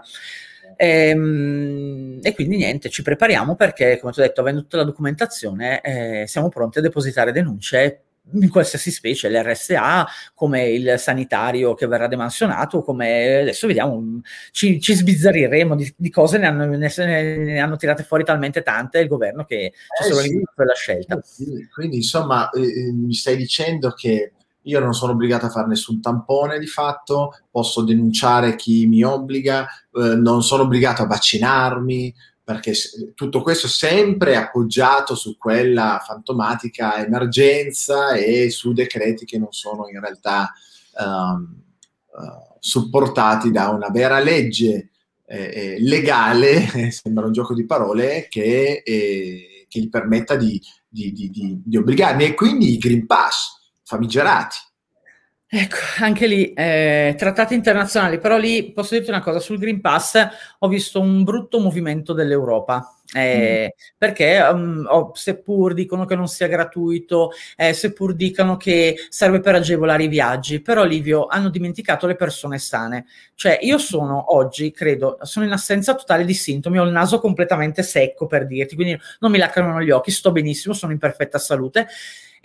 E quindi niente, ci prepariamo, perché come ti ho detto, avendo tutta la documentazione, siamo pronti a depositare denunce in qualsiasi specie, l'RSA, come il sanitario che verrà demansionato, come adesso vediamo, ci sbizzarriremo di cose, ne hanno tirate fuori talmente tante il governo che c'è solo quella scelta. Sì. Quindi insomma mi stai dicendo che io non sono obbligato a fare nessun tampone, di fatto, posso denunciare chi mi obbliga, non sono obbligato a vaccinarmi, perché tutto questo sempre appoggiato su quella fantomatica emergenza e su decreti che non sono in realtà supportati da una vera legge legale, sembra un gioco di parole, che gli permetta di obbligarmi, e quindi il Green Pass, famigerati. Ecco, anche lì trattati internazionali, però lì posso dirti una cosa, sul Green Pass ho visto un brutto movimento dell'Europa. Perché seppur dicono che non sia gratuito, seppur dicano che serve per agevolare i viaggi, però, Livio, hanno dimenticato le persone sane. Cioè io sono oggi, credo, sono in assenza totale di sintomi, ho il naso completamente secco, per dirti, quindi non mi lacrimano gli occhi, sto benissimo, sono in perfetta salute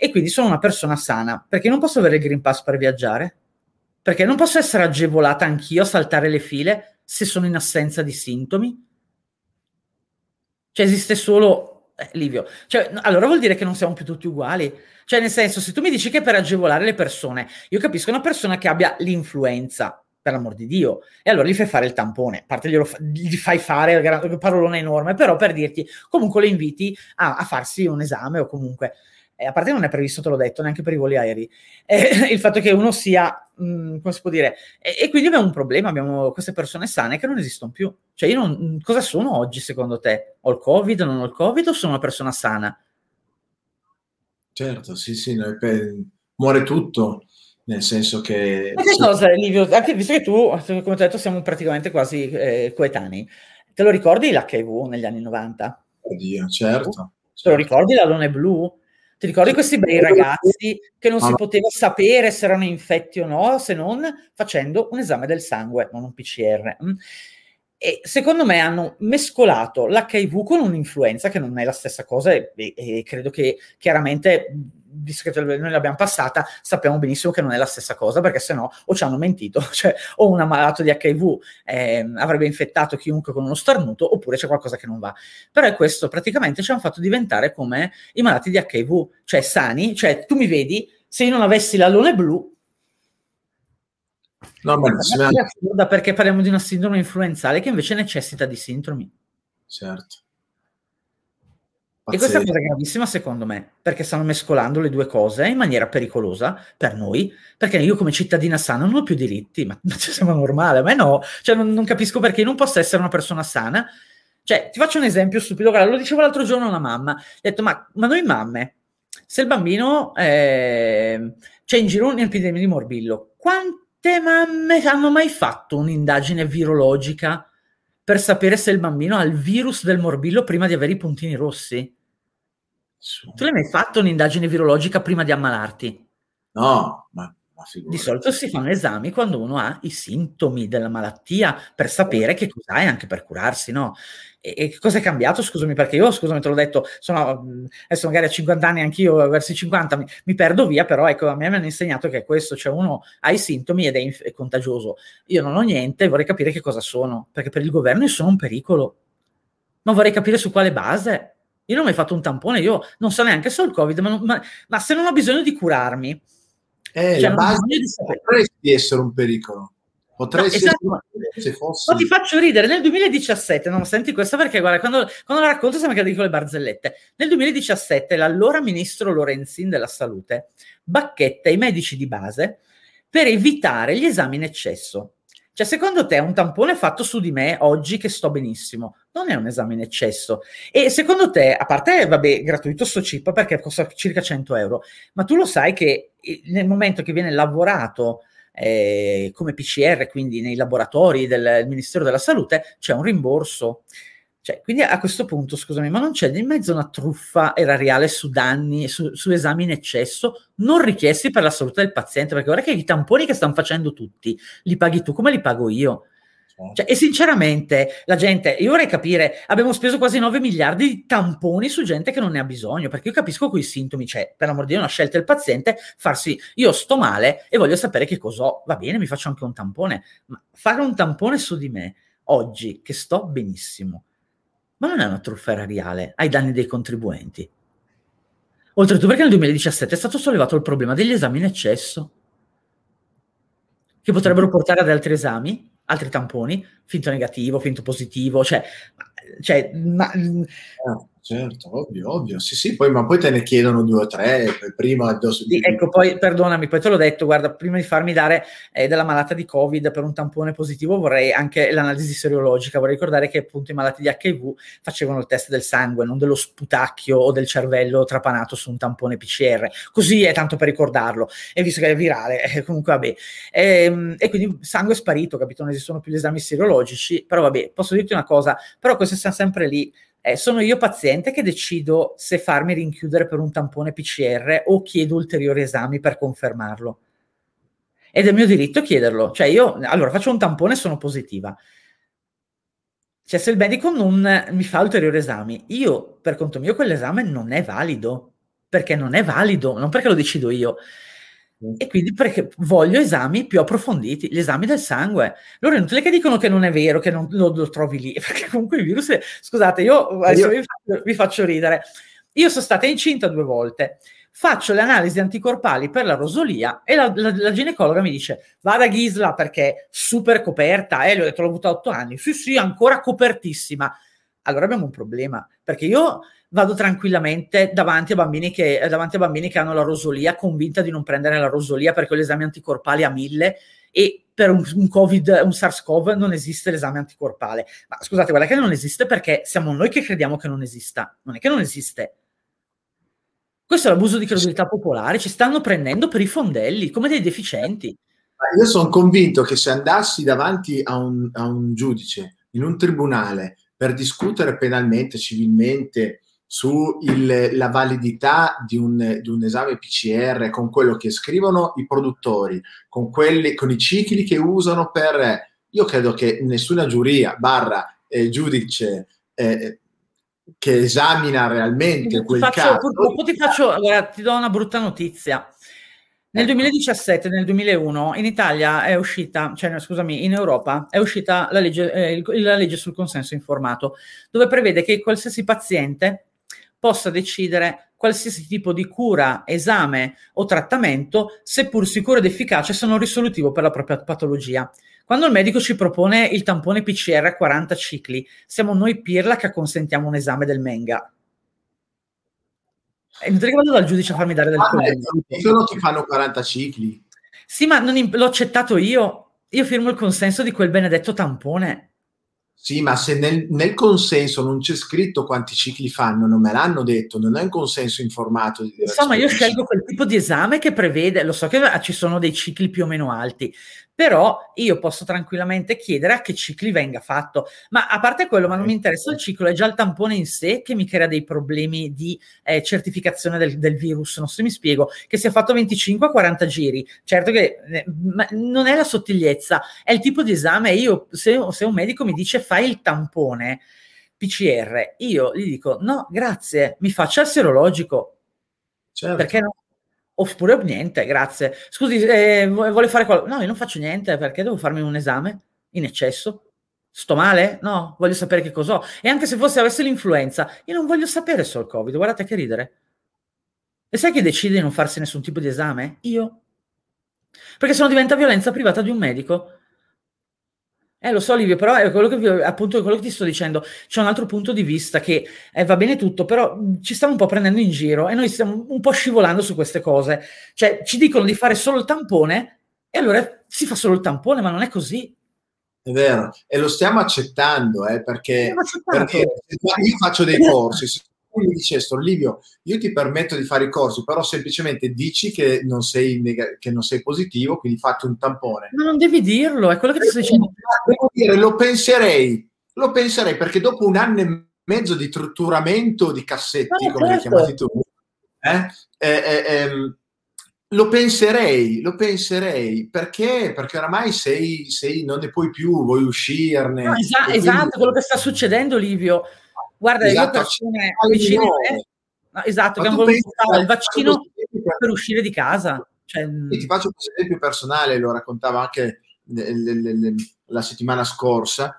e quindi sono una persona sana. Perché non posso avere il Green Pass per viaggiare? Perché non posso essere agevolata anch'io a saltare le file se sono in assenza di sintomi? Cioè esiste solo Livio. Cioè, allora vuol dire che non siamo più tutti uguali. Cioè nel senso, se tu mi dici che per agevolare le persone, io capisco una persona che abbia l'influenza, per l'amor di Dio, e allora gli fai fare il tampone, a parte gli fai fare, parolone enorme, però per dirti, comunque le inviti a farsi un esame o comunque... a parte non è previsto, te l'ho detto, neanche per i voli aerei, il fatto che uno sia, come si può dire, e quindi abbiamo un problema, abbiamo queste persone sane che non esistono più. Cioè io non, cosa sono oggi secondo te? Ho il Covid, non ho il Covid, o sono una persona sana? Certo, sì, muore tutto, nel senso che... Ma che cosa, Livio? Anche visto che tu, come ti ho detto, siamo praticamente quasi coetanei. Te lo ricordi l'HIV negli anni 90? Oddio, certo. Te lo ricordi l'alone blu? Ti ricordi questi bei ragazzi che non si poteva sapere se erano infetti o no, se non facendo un esame del sangue, non un PCR. E secondo me hanno mescolato l'HIV con un'influenza che non è la stessa cosa, e credo che chiaramente, visto che noi l'abbiamo passata, sappiamo benissimo che non è la stessa cosa, perché se no o ci hanno mentito, cioè o un ammalato di HIV avrebbe infettato chiunque con uno starnuto, oppure c'è qualcosa che non va. Però è questo, praticamente ci hanno fatto diventare come i malati di HIV, cioè sani, cioè tu mi vedi, se io non avessi l'alone blu... No, ma è assurda, perché parliamo di una sindrome influenzale che invece necessita di sintomi. Certo. E questa è una cosa gravissima secondo me, perché stanno mescolando le due cose in maniera pericolosa per noi, perché io come cittadina sana non ho più diritti, ma ci sembra normale, ma no, cioè non capisco perché non possa essere una persona sana. Cioè, ti faccio un esempio stupido, lo dicevo l'altro giorno a una mamma, ho detto, ma noi mamme, se il bambino c'è in giro un'epidemia di morbillo, quante mamme hanno mai fatto un'indagine virologica per sapere se il bambino ha il virus del morbillo prima di avere i puntini rossi? Tu l'hai mai fatto un'indagine virologica prima di ammalarti? No, ma figurati. Di solito si fanno esami quando uno ha i sintomi della malattia per sapere che cos'ha e anche per curarsi, no? E cosa è cambiato? Scusami, perché io, te l'ho detto, adesso magari a 50 anni anch'io, verso i 50, mi perdo via, però ecco, a me mi hanno insegnato che è questo, cioè uno ha i sintomi ed è contagioso. Io non ho niente, vorrei capire che cosa sono, perché per il governo io sono un pericolo, ma vorrei capire su quale base. Io non ho mai fatto un tampone, io non so neanche se ho il Covid, ma se non ho bisogno di curarmi, cioè, la base potresti essere un pericolo. Esatto. Se fosse... ti faccio ridere, nel 2017, no, senti questa perché guarda, quando la racconto sembra che dico le barzellette. Nel 2017 l'allora ministro Lorenzin della salute bacchetta i medici di base per evitare gli esami in eccesso. Cioè, secondo te un tampone fatto su di me oggi che sto benissimo non è un esame in eccesso? E secondo te, a parte, vabbè, gratuito sto chip perché costa circa 100 euro, ma tu lo sai che nel momento che viene lavorato come PCR, quindi nei laboratori del Ministero della Salute, c'è un rimborso. Cioè, quindi a questo punto, scusami, ma non c'è in mezzo una truffa erariale su danni, su esami in eccesso non richiesti per la salute del paziente? Perché guarda che i tamponi che stanno facendo tutti li paghi tu come li pago io. Cioè, e sinceramente la gente, io vorrei capire, abbiamo speso quasi 9 miliardi di tamponi su gente che non ne ha bisogno, perché io capisco quei sintomi, cioè per l'amor di Dio è una scelta del paziente farsi, io sto male e voglio sapere che cos'ho, va bene, mi faccio anche un tampone, ma fare un tampone su di me oggi che sto benissimo, ma non è una truffa erariale ai danni dei contribuenti? Oltretutto perché nel 2017 è stato sollevato il problema degli esami in eccesso, che potrebbero portare ad altri esami, altri tamponi, finto negativo, finto positivo, cioè certo, ovvio, sì, poi te ne chiedono 2 o 3, prima... Sì, ecco, poi, perdonami, poi te l'ho detto, guarda, prima di farmi dare della malata di Covid per un tampone positivo, vorrei anche l'analisi serologica, vorrei ricordare che appunto i malati di HIV facevano il test del sangue, non dello sputacchio o del cervello trapanato su un tampone PCR, così è tanto per ricordarlo, e visto che è virale, comunque vabbè, e quindi sangue è sparito, capito, non esistono più gli esami serologici, però vabbè, posso dirti una cosa, però questo sta sempre lì. Sono io paziente che decido se farmi rinchiudere per un tampone PCR o chiedo ulteriori esami per confermarlo. Ed è mio diritto chiederlo. Cioè io, allora, faccio un tampone e sono positiva. Cioè se il medico non mi fa ulteriori esami, io, per conto mio, quell'esame non è valido. Perché non è valido, non perché lo decido io. e quindi perché voglio esami più approfonditi, gli esami del sangue. Loro è inutile che dicono che non è vero, che non lo trovi lì, perché comunque il virus è... Scusate, vi faccio ridere. Io sono stata incinta 2 volte, faccio le analisi anticorpali per la rosolia e la ginecologa mi dice: vada Ghisla perché super coperta, le ho detto l'ho avuta 8 anni, sì ancora copertissima. Allora abbiamo un problema, perché io vado tranquillamente davanti a bambini che hanno la rosolia, convinta di non prendere la rosolia perché ho gli esami anticorpali a 1000 e per un Covid, un SARS-CoV non esiste l'esame anticorpale. Ma scusate, guarda che non esiste perché siamo noi che crediamo che non esista, non è che non esiste. Questo è l'abuso di credibilità popolare, ci stanno prendendo per i fondelli, come dei deficienti. Io sono convinto che se andassi davanti a un giudice in un tribunale per discutere penalmente, civilmente, su la validità di un esame PCR, con quello che scrivono i produttori, con i cicli che usano per... Io credo che nessuna giuria, giudice... che esamina realmente quel caso. Purtroppo ti do una brutta notizia. Nel 2017, nel 2001 in Italia è uscita, in Europa è uscita la legge sul consenso informato, dove prevede che qualsiasi paziente possa decidere qualsiasi tipo di cura, esame o trattamento, seppur sicuro ed efficace, se non risolutivo per la propria patologia. Quando il medico ci propone il tampone PCR a 40 cicli, siamo noi pirla che consentiamo un esame del Menga. E non ti ricordo dal giudice a farmi dare del Codogno. Ti fanno 40 cicli. Sì, ma l'ho accettato io. Io firmo il consenso di quel benedetto tampone. Sì, ma se nel consenso non c'è scritto quanti cicli fanno, non me l'hanno detto, non è un consenso informato. Insomma, io scelgo quel tipo di esame che prevede, lo so che ci sono dei cicli più o meno alti, però io posso tranquillamente chiedere a che cicli venga fatto. Ma a parte quello, ma non mi interessa il ciclo, è già il tampone in sé che mi crea dei problemi di certificazione del virus, non so se mi spiego, che sia fatto 25 a 40 giri. Certo che ma non è la sottigliezza, è il tipo di esame. Io, se un medico mi dice fai il tampone PCR, io gli dico no grazie, mi faccia il serologico, certo. Perché no? Oppure niente, grazie, scusi, vuole fare qualcosa? No, io non faccio niente, perché devo farmi un esame in eccesso, sto male? No, voglio sapere che cos'ho. E anche se avesse l'influenza, io non voglio sapere se ho il Covid, guardate che ridere. E sai chi decide di non farsi nessun tipo di esame? Io, perché se no diventa violenza privata di un medico. Lo so Livio, però è quello che ti sto dicendo, c'è un altro punto di vista che va bene tutto, però ci stiamo un po' prendendo in giro e noi stiamo un po' scivolando su queste cose, cioè ci dicono di fare solo il tampone e allora si fa solo il tampone, ma non è così. È vero, e lo stiamo accettando, perché io faccio dei corsi, se tu mi dicessero Livio io ti permetto di fare i corsi, però semplicemente dici che non sei positivo, quindi fatti un tampone. Ma non devi dirlo, è quello che ti sto dicendo. Devo dire, lo penserei, perché dopo 1 anno e mezzo di trituramento di cassetti, come li chiamati tu, lo penserei, perché oramai sei non ne puoi più, vuoi uscirne. No, esatto, quello che sta succedendo, Livio. Guarda, esatto, persone vicine, esatto, che hanno voluto fare il vaccino per uscire di casa. Cioè, ti faccio un esempio personale, lo raccontavo anche la settimana scorsa,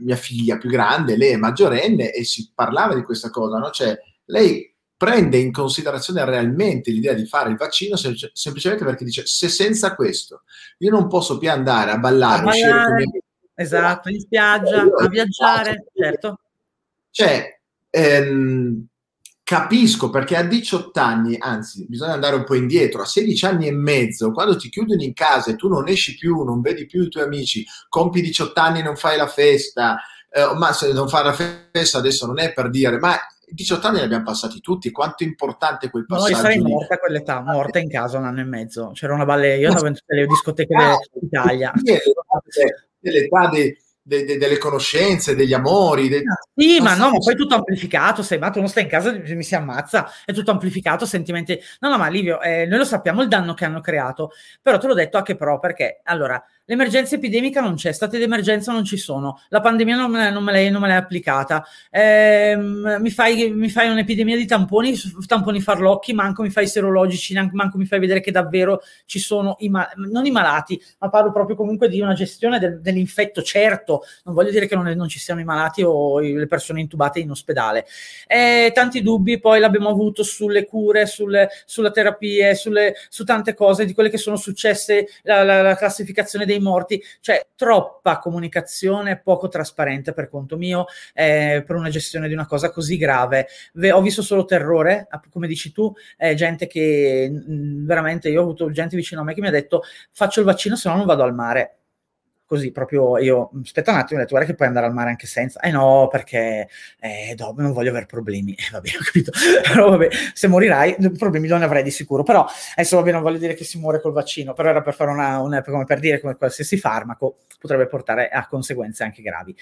mia figlia più grande, lei è maggiorenne e si parlava di questa cosa, no? Cioè lei prende in considerazione realmente l'idea di fare il vaccino semplicemente perché dice se senza questo io non posso più andare a ballare, uscire, esatto, in spiaggia, a viaggiare, certo. Cioè capisco, perché a 18 anni, anzi bisogna andare un po' indietro, a 16 anni e mezzo, quando ti chiudono in casa e tu non esci più, non vedi più i tuoi amici, compi 18 anni e non fai la festa, ma se non fai la festa adesso non è per dire, ma 18 anni li abbiamo passati tutti, quanto è importante quel passaggio. No, io sarei morta a quell'età, morta in casa 1 anno e mezzo, c'era una balleria, io andavo in tutte le discoteche d'Italia. L'età delle conoscenze, degli amori. Sì, ma no, ma poi tutto amplificato. Sei matto, uno sta in casa, mi si ammazza, è tutto amplificato, sentimenti. No, ma Livio, noi lo sappiamo il danno che hanno creato, però te l'ho detto anche però, perché allora l'emergenza epidemica non c'è, state d'emergenza non ci sono, la pandemia non me l'hai applicata, mi fai un'epidemia di tamponi farlocchi, manco mi fai serologici, manco mi fai vedere che davvero ci sono, non i malati, ma parlo proprio comunque di una gestione dell'infetto, certo, non voglio dire che non ci siano i malati o le persone intubate in ospedale. Tanti dubbi poi l'abbiamo avuto sulle cure, sulla terapia, su tante cose, di quelle che sono successe, la classificazione dei morti, cioè troppa comunicazione poco trasparente per conto mio, per una gestione di una cosa così grave. Ho visto solo terrore, come dici tu, gente che veramente, io ho avuto gente vicino a me che mi ha detto faccio il vaccino se no non vado al mare. Così proprio io, aspetta un attimo, ho detto guarda che puoi andare al mare anche senza, no perché non voglio avere problemi, va bene, ho capito, però vabbè, se morirai problemi non ne avrai di sicuro, però adesso vabbè, non voglio dire che si muore col vaccino, però era per fare come per dire, come qualsiasi farmaco potrebbe portare a conseguenze anche gravi,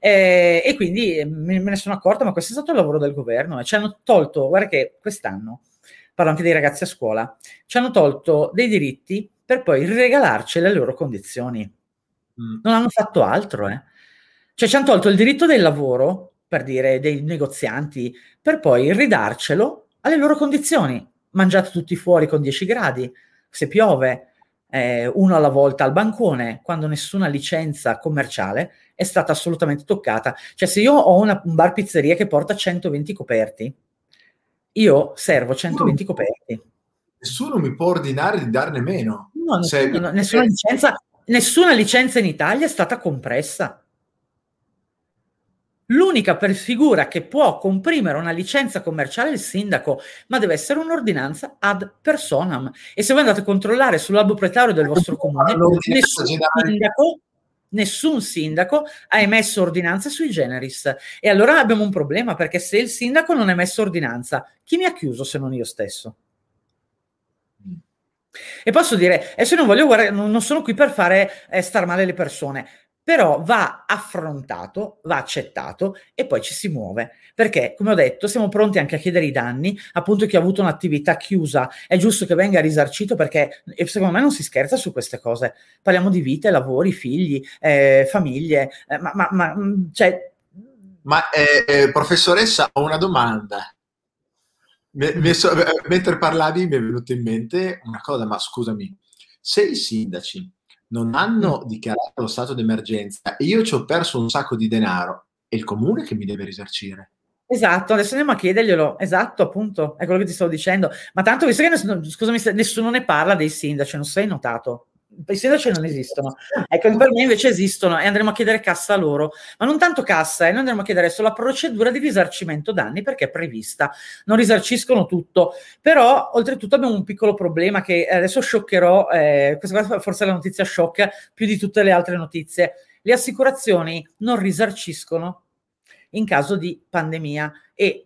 e quindi me ne sono accorta, ma questo è stato il lavoro del governo, ci hanno tolto, guarda che quest'anno, parlo anche dei ragazzi a scuola, ci hanno tolto dei diritti per poi regalarci le loro condizioni. Non hanno fatto altro, Cioè ci hanno tolto il diritto del lavoro, per dire, dei negozianti, per poi ridarcelo alle loro condizioni. Mangiate tutti fuori con 10 gradi, se piove, uno alla volta al bancone, quando nessuna licenza commerciale è stata assolutamente toccata. Cioè se io ho un bar pizzeria che porta 120 coperti, io servo 120 coperti. Nessuno mi può ordinare di darne meno. No, nessuna licenza... Nessuna licenza in Italia è stata compressa. L'unica figura che può comprimere una licenza commerciale è il sindaco, ma deve essere un'ordinanza ad personam. E se voi andate a controllare sull'albo pretario del vostro comune, nessun sindaco ha emesso ordinanza sui generis. E allora abbiamo un problema, perché se il sindaco non ha emesso ordinanza, chi mi ha chiuso se non io stesso? E posso dire, adesso non voglio guardare, non sono qui per fare star male le persone, però va affrontato, va accettato e poi ci si muove, perché come ho detto siamo pronti anche a chiedere i danni, appunto chi ha avuto un'attività chiusa è giusto che venga risarcito, perché secondo me non si scherza su queste cose, parliamo di vite, lavori, figli, famiglie, cioè... Professoressa, ho una domanda. Mentre parlavi mi è venuta in mente una cosa, ma scusami, se i sindaci non hanno dichiarato lo stato d'emergenza e io ci ho perso un sacco di denaro, è il comune che mi deve risarcire. Esatto, adesso andiamo a chiederglielo, esatto, appunto, è quello che ti stavo dicendo, ma tanto visto che nessuno ne parla dei sindaci, non sei notato? I sindaci non esistono, ecco, per me invece esistono e andremo a chiedere cassa a loro, ma non tanto cassa, noi andremo a chiedere solo la procedura di risarcimento danni perché è prevista, non risarciscono tutto, però oltretutto abbiamo un piccolo problema che adesso scioccherò, questa forse è la notizia sciocca più di tutte le altre notizie, le assicurazioni non risarciscono in caso di pandemia e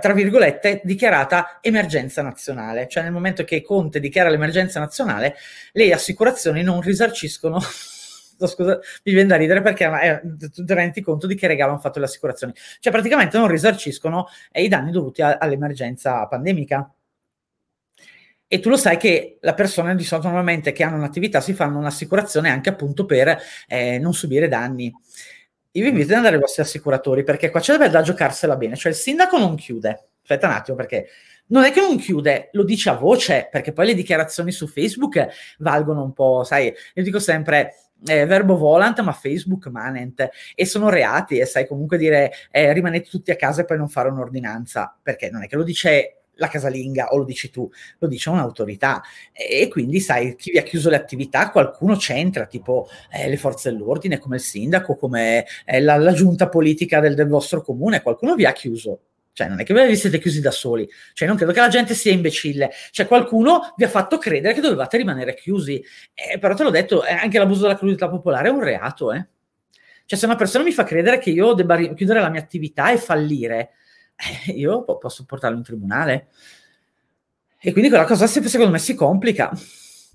tra virgolette dichiarata emergenza nazionale, cioè nel momento che Conte dichiara l'emergenza nazionale le assicurazioni non risarciscono scusa, mi viene da ridere perché tu ti rendi conto di che regalo hanno fatto le assicurazioni, cioè praticamente non risarciscono i danni dovuti all'emergenza pandemica, e tu lo sai che la persona di solito normalmente che hanno un'attività si fanno un'assicurazione anche appunto per non subire danni. Io vi invito ad andare ai vostri assicuratori, perché qua c'è da giocarsela bene, cioè il sindaco non chiude, aspetta un attimo, perché non è che non chiude, lo dice a voce, perché poi le dichiarazioni su Facebook valgono un po', sai, io dico sempre verbo volant ma Facebook manent, e sono reati, e sai comunque dire rimanete tutti a casa e poi non fare un'ordinanza, perché non è che lo dice la casalinga o lo dici tu, lo dice un'autorità, e quindi sai chi vi ha chiuso le attività, qualcuno c'entra, tipo le forze dell'ordine, come il sindaco, come la giunta politica del vostro comune, qualcuno vi ha chiuso, cioè non è che vi siete chiusi da soli, cioè non credo che la gente sia imbecille, cioè qualcuno vi ha fatto credere che dovevate rimanere chiusi, però te l'ho detto, anche l'abuso della credulità popolare è un reato, cioè se una persona mi fa credere che io debba chiudere la mia attività e fallire, io posso portarlo in tribunale, e quindi quella cosa secondo me si complica,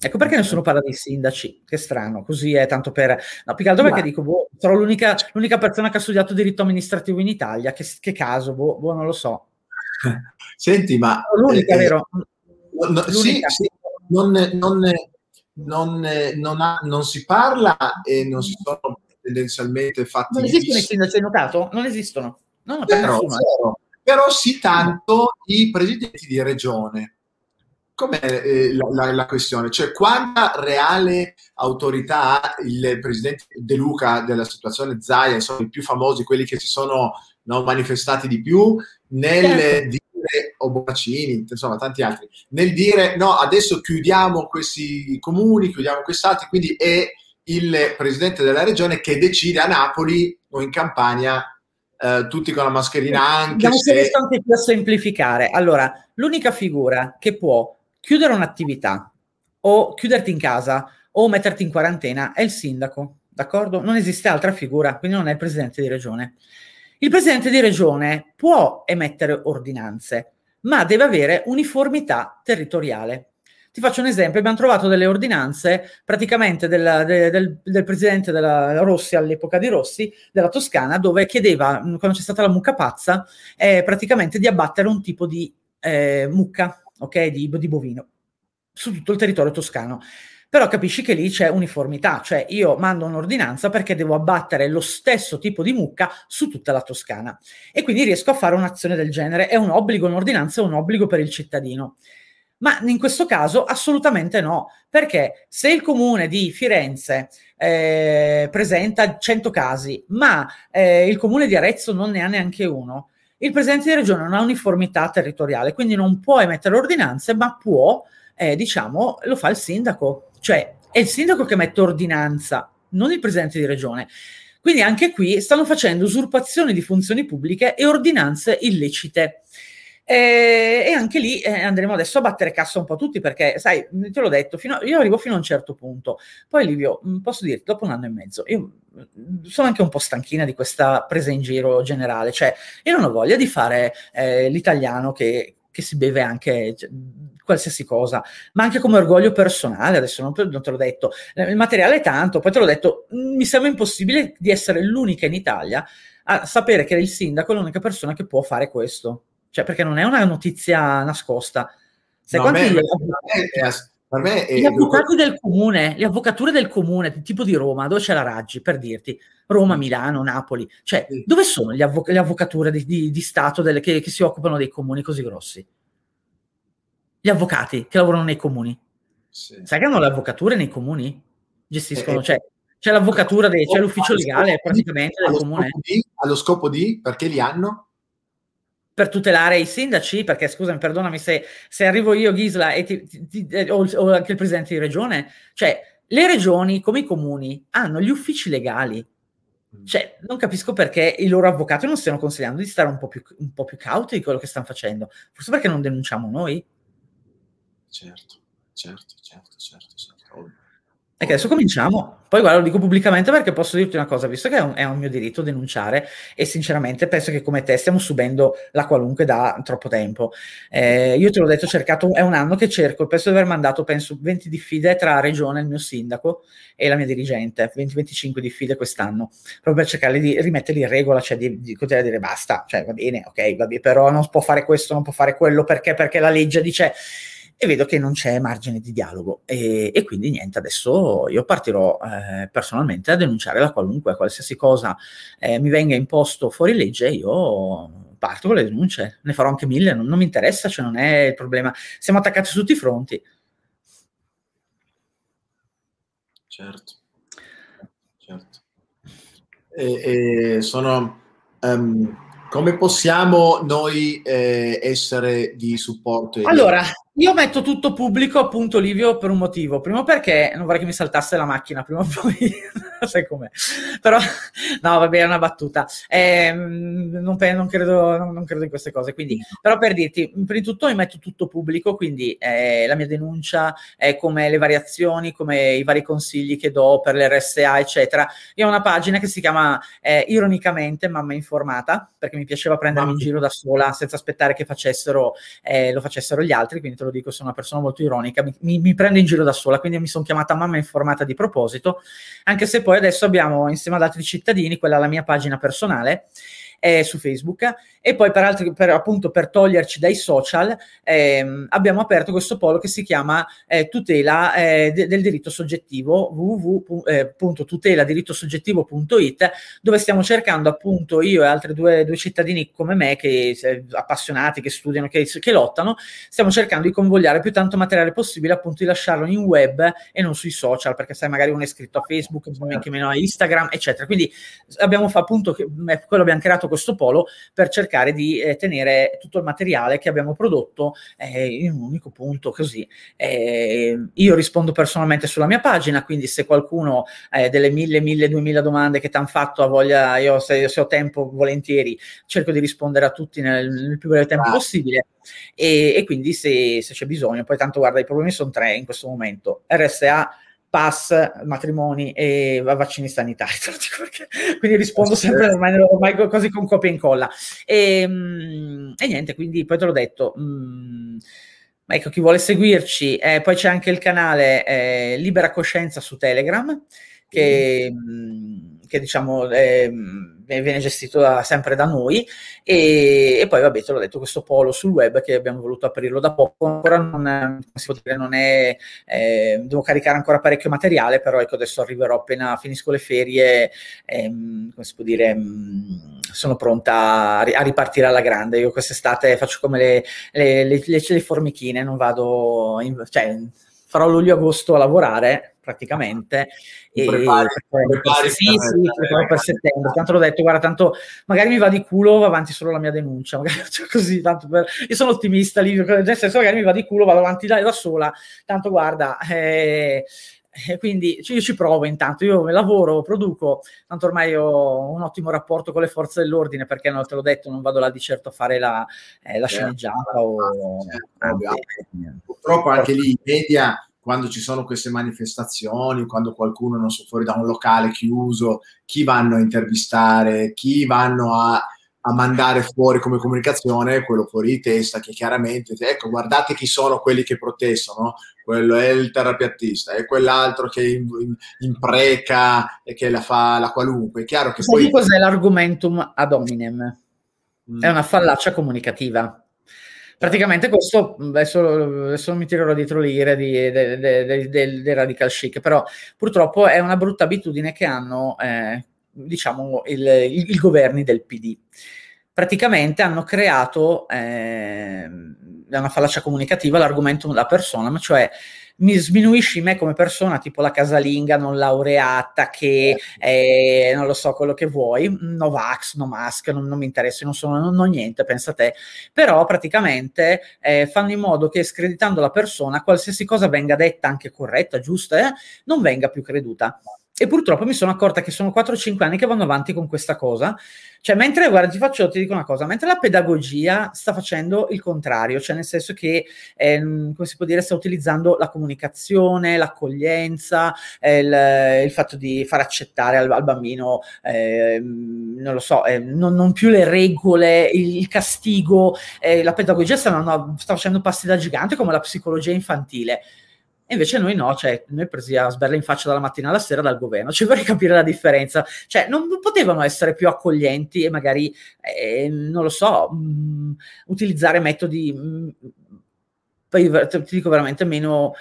Ecco perché nessuno parla dei sindaci, che strano, così è tanto per... No, più che altro perché dico, boh, sarò l'unica persona che ha studiato diritto amministrativo in Italia, che caso, boh, non lo so. Senti, ma... L'unica, vero? No, sì, sì, non si parla e non si sono tendenzialmente fatti... Non esistono i sindaci, hai notato? Non esistono. No, però sì tanto i presidenti di regione. Com'è la questione? Cioè, quanta reale autorità ha il presidente De Luca della situazione Zaia, insomma, i più famosi, quelli che si sono manifestati di più, nel dire, o Bonaccini, insomma, tanti altri, nel dire no, adesso chiudiamo questi comuni, chiudiamo quest'altro, quindi è il presidente della regione che decide a Napoli o in Campania. Tutti con la mascherina anche. Anche per semplificare. Allora, l'unica figura che può chiudere un'attività o chiuderti in casa o metterti in quarantena è il sindaco, d'accordo? Non esiste altra figura, quindi non è il presidente di regione. Il presidente di regione può emettere ordinanze, ma deve avere uniformità territoriale. Ti faccio un esempio, abbiamo trovato delle ordinanze praticamente del presidente della Rossi, all'epoca di Rossi, della Toscana, dove chiedeva, quando c'è stata la mucca pazza, praticamente di abbattere un tipo di mucca, ok, di bovino, su tutto il territorio toscano. Però capisci che lì c'è uniformità, cioè io mando un'ordinanza perché devo abbattere lo stesso tipo di mucca su tutta la Toscana. E quindi riesco a fare un'azione del genere, è un obbligo, un'ordinanza è un obbligo per il cittadino. Ma in questo caso assolutamente no, perché se il comune di Firenze presenta 100 casi, ma il comune di Arezzo non ne ha neanche uno, il presidente di regione non ha uniformità territoriale, quindi non può emettere ordinanze, ma può, lo fa il sindaco. Cioè è il sindaco che emette ordinanza, non il presidente di regione. Quindi anche qui stanno facendo usurpazioni di funzioni pubbliche e ordinanze illecite. E anche lì andremo adesso a battere cassa un po' tutti, perché sai, te l'ho detto, io arrivo fino a un certo punto, poi Livio, posso dirti, dopo un anno e mezzo io sono anche un po' stanchina di questa presa in giro generale, cioè io non ho voglia di fare l'italiano che si beve anche qualsiasi cosa, ma anche come orgoglio personale. Adesso non te l'ho detto, il materiale è tanto, poi te l'ho detto, mi sembra impossibile di essere l'unica in Italia a sapere che il sindaco è l'unica persona che può fare questo. Cioè, perché non è una notizia nascosta. Sai, no, gli avvocati del comune, le avvocature del comune, tipo di Roma, dove c'è la Raggi, per dirti, Roma, Milano, Napoli, cioè, dove sono le avvocature di Stato che si occupano dei comuni così grossi? Gli avvocati che lavorano nei comuni. Sì. Sai che hanno le avvocature nei comuni? Gestiscono, c'è l'avvocatura, c'è l'ufficio legale praticamente del comune. Allo scopo di? Perché li hanno? Per tutelare i sindaci, perché scusami, perdonami se arrivo io, Ghisla, e o anche il presidente di regione, cioè le regioni come i comuni hanno gli uffici legali, cioè non capisco perché i loro avvocati non stiano consigliando di stare un po' più cauti di quello che stanno facendo, forse perché non denunciamo noi. Certo. E che adesso cominciamo, poi guarda, lo dico pubblicamente perché posso dirti una cosa, visto che è un mio diritto denunciare, e sinceramente penso che come te stiamo subendo la qualunque da troppo tempo. Io te l'ho detto, è un anno che cerco, penso di aver mandato 20 diffide tra regione, il mio sindaco e la mia dirigente, 20-25 diffide quest'anno, proprio per cercare di rimetterli in regola, cioè di continuare a dire basta, cioè va bene, ok, va bene, però non può fare questo, non può fare quello, perché la legge dice... E vedo che non c'è margine di dialogo e quindi niente, adesso io partirò personalmente a denunciare qualsiasi cosa mi venga imposto fuori legge. Io parto con le denunce, ne farò anche 1000, non mi interessa, cioè non è il problema, siamo attaccati su tutti i fronti. Certo. E sono... Come possiamo noi essere di supporto? Allora, io metto tutto pubblico, appunto, Livio, per un motivo. Primo perché non vorrei che mi saltasse la macchina prima o poi, sai com'è. Però, no, vabbè, è una battuta. Non credo in queste cose. Quindi, però per dirti, prima di tutto io metto tutto pubblico, quindi la mia denuncia, come le variazioni, come i vari consigli che do per l'RSA, eccetera. Io ho una pagina che si chiama, ironicamente, Mamma Informata, perché mi piaceva prendermi in giro da sola senza aspettare che lo facessero gli altri, quindi te lo dico, sono una persona molto ironica, mi prende in giro da sola, quindi mi sono chiamata mamma informata di proposito, anche se poi adesso abbiamo, insieme ad altri cittadini, quella la mia pagina personale, su Facebook, e poi per toglierci dai social abbiamo aperto questo polo che si chiama tutela del diritto soggettivo, www.tuteladiritossoggettivo.it, dove stiamo cercando, appunto, io e altri due cittadini come me, che appassionati, che studiano, che lottano, stiamo cercando di convogliare più tanto materiale possibile, appunto, di lasciarlo in web e non sui social, perché sai, magari uno è iscritto a Facebook, anche meno a Instagram, eccetera. Quindi abbiamo creato questo polo per cercare di tenere tutto il materiale che abbiamo prodotto in un unico punto, così. Io rispondo personalmente sulla mia pagina, quindi se qualcuno delle 1000, 1000, 2000 domande che ti hanno fatto ha voglia, io se ho tempo volentieri cerco di rispondere a tutti nel più breve tempo possibile, e quindi se c'è bisogno, poi tanto guarda, i problemi sono tre in questo momento: RSA, pass, matrimoni e vaccini sanitari, quindi rispondo sempre ormai così con copia e incolla, e niente, quindi poi te l'ho detto, ecco, chi vuole seguirci, poi c'è anche il canale Libera Coscienza su Telegram, che diciamo viene gestito sempre da noi, e poi, vabbè, te l'ho detto, questo polo sul web che abbiamo voluto aprirlo da poco, ancora non è devo caricare ancora parecchio materiale, però ecco, adesso arriverò appena finisco le ferie, come si può dire, sono pronta a ripartire alla grande. Io quest'estate faccio come le formichine, non vado, cioè farò luglio-agosto a lavorare praticamente, per settembre, tanto l'ho detto, guarda, tanto magari mi va di culo, va avanti solo la mia denuncia, magari, cioè, così, tanto io sono ottimista lì, nel senso, magari mi va di culo, vado avanti da sola, tanto guarda, quindi io ci provo, intanto io lavoro, produco, tanto ormai ho un ottimo rapporto con le forze dell'ordine, perché, non te l'ho detto, non vado là di certo a fare la sceneggiata, purtroppo anche lì i media, quando ci sono queste manifestazioni, quando qualcuno, non so, fuori da un locale chiuso, chi vanno a intervistare, chi vanno a mandare fuori come comunicazione, quello fuori di testa, che chiaramente, ecco, guardate chi sono quelli che protestano, quello è il terapeutista, è quell'altro che impreca e che la fa la qualunque. È chiaro che poi... Cos'è l'argumentum ad hominem? È una fallacia comunicativa. Praticamente questo, adesso mi tirerò dietro l'ire dei radical chic, però purtroppo è una brutta abitudine che hanno, diciamo, i governi del PD. Praticamente hanno creato, una fallacia comunicativa, l'argomento della persona, cioè mi sminuisci me come persona, tipo la casalinga non laureata, che non lo so, quello che vuoi, no vax, no mask, non mi interessa, non sono non niente, pensa te, però praticamente fanno in modo che, screditando la persona, qualsiasi cosa venga detta, anche corretta, giusta, non venga più creduta. E purtroppo mi sono accorta che sono 4-5 anni che vanno avanti con questa cosa. Cioè, mentre, guarda, ti dico una cosa, mentre la pedagogia sta facendo il contrario, cioè nel senso che, come si può dire, sta utilizzando la comunicazione, l'accoglienza, il fatto di far accettare al bambino, non lo so, non più le regole, il castigo, la pedagogia sta facendo passi da gigante, come la psicologia infantile. Invece noi no, cioè noi presi a sberla in faccia dalla mattina alla sera dal governo, ci vorrei capire la differenza, cioè non potevano essere più accoglienti e magari, non lo so, utilizzare metodi, poi ti dico veramente meno,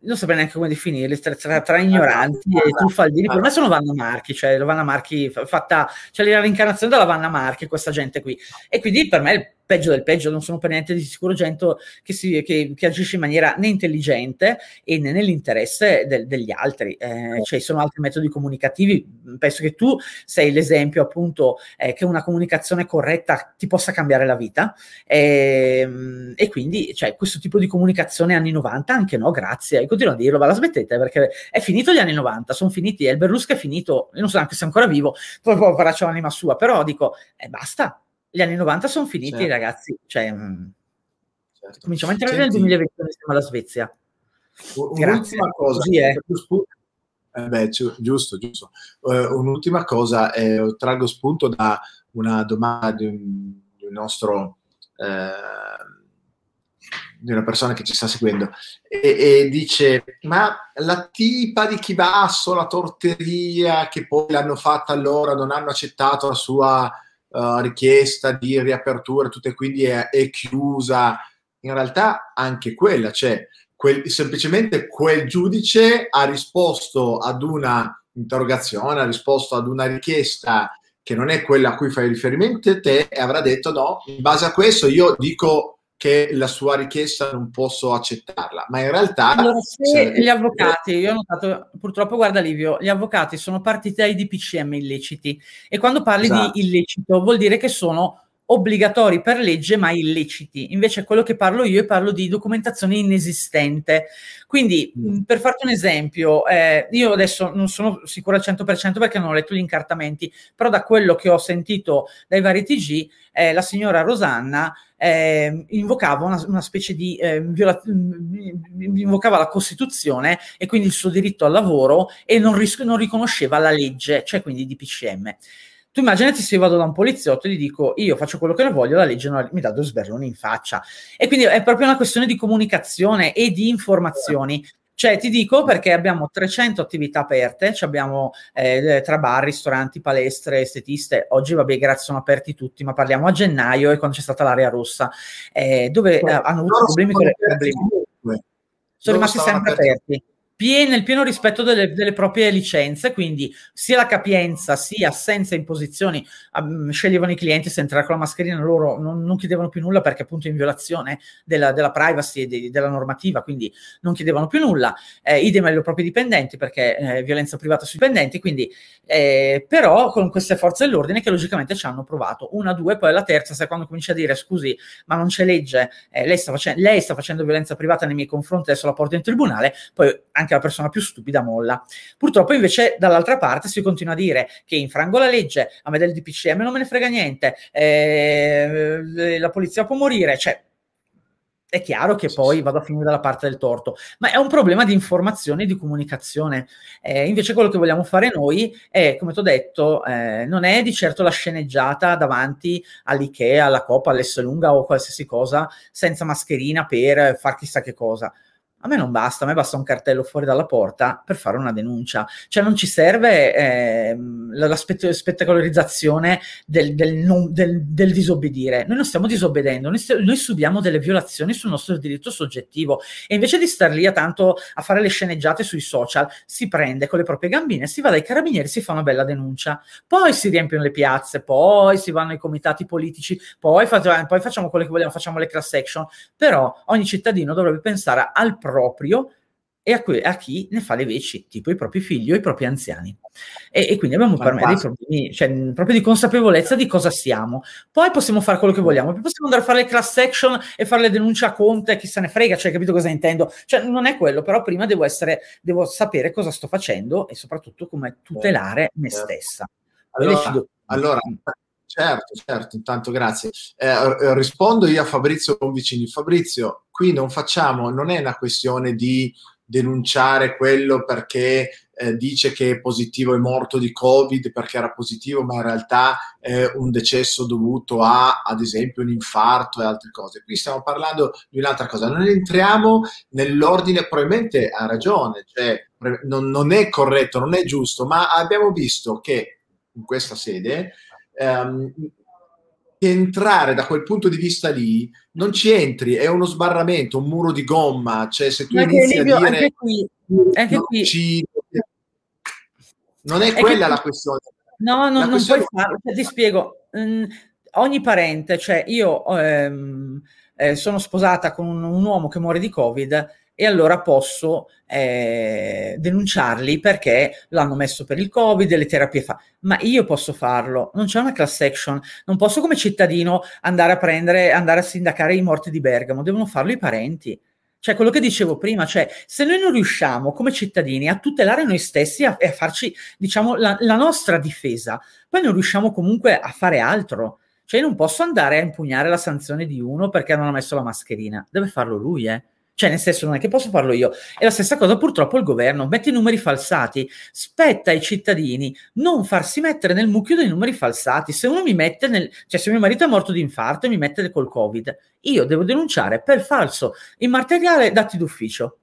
non saprei neanche come definirli, tra ignoranti e truffaldini. Per me sono Vanna Marchi, cioè la Vanna Marchi fatta, cioè la reincarnazione della Vanna Marchi, questa gente qui, e quindi per me il peggio del peggio, non sono per niente di sicuro gente che agisce in maniera né intelligente e né nell'interesse degli altri, cioè sono altri metodi comunicativi. Penso che tu sei l'esempio, appunto, che una comunicazione corretta ti possa cambiare la vita, e quindi, cioè, questo tipo di comunicazione anni 90 anche no, grazie, e continuo a dirlo, ma la smettete, perché è finito gli anni 90, sono finiti, il Berlusconi è finito, io non so neanche se è ancora vivo, poi faccio l'anima sua, però dico, basta. Gli anni 90 sono finiti, certo, ragazzi. Cioè, certo. Cominciamo a entrare nel 2020, siamo alla Svezia. Un'ultima cosa. Così è. Giusto. Un'ultima cosa, traggo spunto da una domanda di un nostro di una persona che ci sta seguendo, e dice: ma la tipa di chi va solo a torteria, che poi l'hanno fatta, allora non hanno accettato la sua richiesta di riapertura, tutto, e quindi è chiusa. In realtà anche quella c'è, semplicemente quel giudice ha risposto ad una interrogazione, ha risposto ad una richiesta che non è quella a cui fai riferimento te, e avrà detto: no, in base a questo io dico che la sua richiesta non posso accettarla. Ma in realtà... Allora, se gli avvocati, io ho notato, purtroppo, guarda Livio, gli avvocati sono partiti dai DPCM illeciti, e quando parli, esatto, di illecito vuol dire che sono obbligatori per legge ma illeciti. Invece quello che parlo io, parlo di documentazione inesistente. Quindi per farti un esempio, io adesso non sono sicura al 100% perché non ho letto gli incartamenti, però da quello che ho sentito dai vari TG, la signora Rosanna invocava una specie di invocava la Costituzione e quindi il suo diritto al lavoro, e non riconosceva la legge, cioè quindi di PCM. Tu immaginati se io vado da un poliziotto e gli dico: io faccio quello che ne voglio, la legge non mi dà due sberloni in faccia. E quindi è proprio una questione di comunicazione e di informazioni. Cioè, ti dico perché abbiamo 300 attività aperte, abbiamo tra bar, ristoranti, palestre, estetiste. Oggi, vabbè, grazie, sono aperti tutti, ma parliamo a gennaio, e quando c'è stata l'area rossa, dove hanno avuto problemi con le persone. Sono rimasti sempre aperti. Nel pieno rispetto delle proprie licenze, quindi sia la capienza sia senza imposizioni, sceglievano i clienti se entrare con la mascherina, loro non chiedevano più nulla perché appunto in violazione della privacy e della normativa, quindi non chiedevano più nulla, idem ai propri dipendenti perché violenza privata sui dipendenti, quindi però con queste forze dell'ordine che logicamente ci hanno provato, una, due, poi la terza, se quando comincia a dire: scusi ma non c'è legge, lei sta facendo violenza privata nei miei confronti, adesso la porto in tribunale, poi anche la persona più stupida molla. Purtroppo invece dall'altra parte si continua a dire che infrango la legge, a me del DPCM non me ne frega niente, la polizia può morire, cioè è chiaro che poi vado a finire dalla parte del torto, ma è un problema di informazione e di comunicazione. Invece quello che vogliamo fare noi è, come ti ho detto, non è di certo la sceneggiata davanti all'Ikea, alla Coop, all'Esselunga o qualsiasi cosa senza mascherina per far chissà che cosa. A me non basta, a me basta un cartello fuori dalla porta per fare una denuncia. Cioè non ci serve la spettacolarizzazione del disobbedire. Noi non stiamo disobbedendo, noi subiamo delle violazioni sul nostro diritto soggettivo, e invece di star lì a fare le sceneggiate sui social, si prende con le proprie gambine, si va dai carabinieri, si fa una bella denuncia, poi si riempiono le piazze, poi si vanno ai comitati politici, poi facciamo quello che vogliamo, facciamo le class action. Però ogni cittadino dovrebbe pensare al proprio e a chi ne fa le veci, tipo i propri figli o i propri anziani, e quindi abbiamo per me dei problemi, cioè, proprio di consapevolezza di cosa siamo. Poi possiamo fare quello che vogliamo, poi possiamo andare a fare le class action e fare le denunce a Conte, chi se ne frega, cioè, capito cosa intendo? Cioè non è quello, però prima devo sapere cosa sto facendo e soprattutto come tutelare me stessa. Allora certo, intanto grazie. Rispondo io a Fabrizio Convicini. Fabrizio, qui non è una questione di denunciare quello perché dice che è positivo, è morto di Covid perché era positivo, ma in realtà è un decesso dovuto a, ad esempio, un infarto e altre cose. Qui stiamo parlando di un'altra cosa. Non entriamo nell'ordine, probabilmente ha ragione, cioè non è corretto, non è giusto, ma abbiamo visto che in questa sede entrare da quel punto di vista lì non ci entri, è uno sbarramento, un muro di gomma. Cioè se tu inizi a dire anche qui. Non è quella la questione. No, non puoi farlo, ti spiego. Ogni parente, cioè io sono sposata con un uomo che muore di Covid, e allora posso denunciarli perché l'hanno messo per il Covid e le terapie ma io posso farlo, non c'è una class action, non posso come cittadino andare a sindacare i morti di Bergamo, devono farlo i parenti. Cioè quello che dicevo prima, cioè se noi non riusciamo come cittadini a tutelare noi stessi e a farci, diciamo, la nostra difesa, poi non riusciamo comunque a fare altro. Cioè io non posso andare a impugnare la sanzione di uno perché non ha messo la mascherina, deve farlo lui. Cioè, nel senso, non è che posso farlo io. E la stessa cosa purtroppo il governo mette i numeri falsati. Spetta ai cittadini non farsi mettere nel mucchio dei numeri falsati. Se uno mi mette nel... Cioè, se mio marito è morto di infarto e mi mette col Covid, io devo denunciare per falso in materiale dati d'ufficio.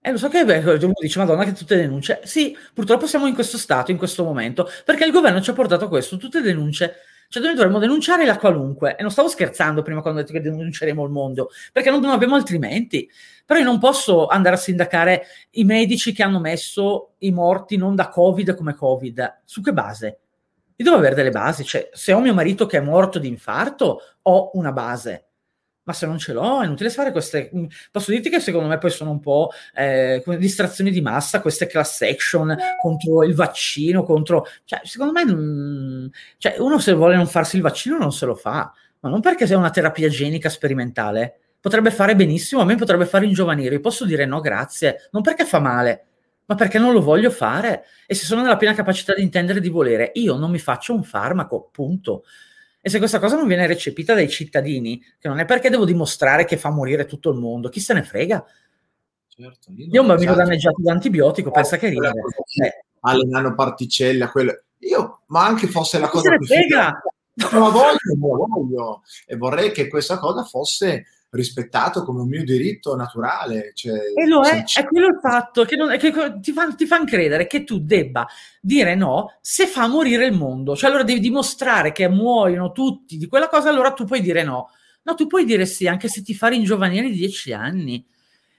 Lo so che uno dice, Madonna, che tutte denunce. Sì, purtroppo siamo in questo stato, in questo momento, perché il governo ci ha portato a questo, tutte denunce. Cioè noi dovremmo denunciare la qualunque. E non stavo scherzando prima quando ho detto che denunceremo il mondo, perché non abbiamo altrimenti. Però io non posso andare a sindacare i medici che hanno messo i morti non da Covid come Covid. Su che base? Io devo avere delle basi. Cioè, se ho mio marito che è morto di infarto, ho una base. Ma se non ce l'ho, è inutile fare queste... Posso dirti che secondo me poi sono un po' distrazioni di massa, queste class action contro il vaccino, contro... Cioè, secondo me... Cioè, uno se vuole non farsi il vaccino non se lo fa, ma non perché sia una terapia genica sperimentale. Potrebbe fare benissimo, a me potrebbe fare ingiovanire. Io posso dire no, grazie, non perché fa male, ma perché non lo voglio fare. E se sono nella piena capacità di intendere e di volere, io non mi faccio un farmaco, punto. E se questa cosa non viene recepita dai cittadini, che non è perché devo dimostrare che fa morire tutto il mondo, chi se ne frega? Certo, io un bambino danneggiato da antibiotico, pensa che ride. Alle nanoparticelle, a quello... Io, ma anche fosse la cosa più... Chi se ne frega? Non la voglio. E vorrei che questa cosa fosse rispettato come un mio diritto naturale. Cioè, e lo è, è quello il fatto, che ti fan credere che tu debba dire no se fa morire il mondo. Cioè allora devi dimostrare che muoiono tutti di quella cosa, allora tu puoi dire no. No, tu puoi dire sì anche se ti fa ringiovanire 10 anni.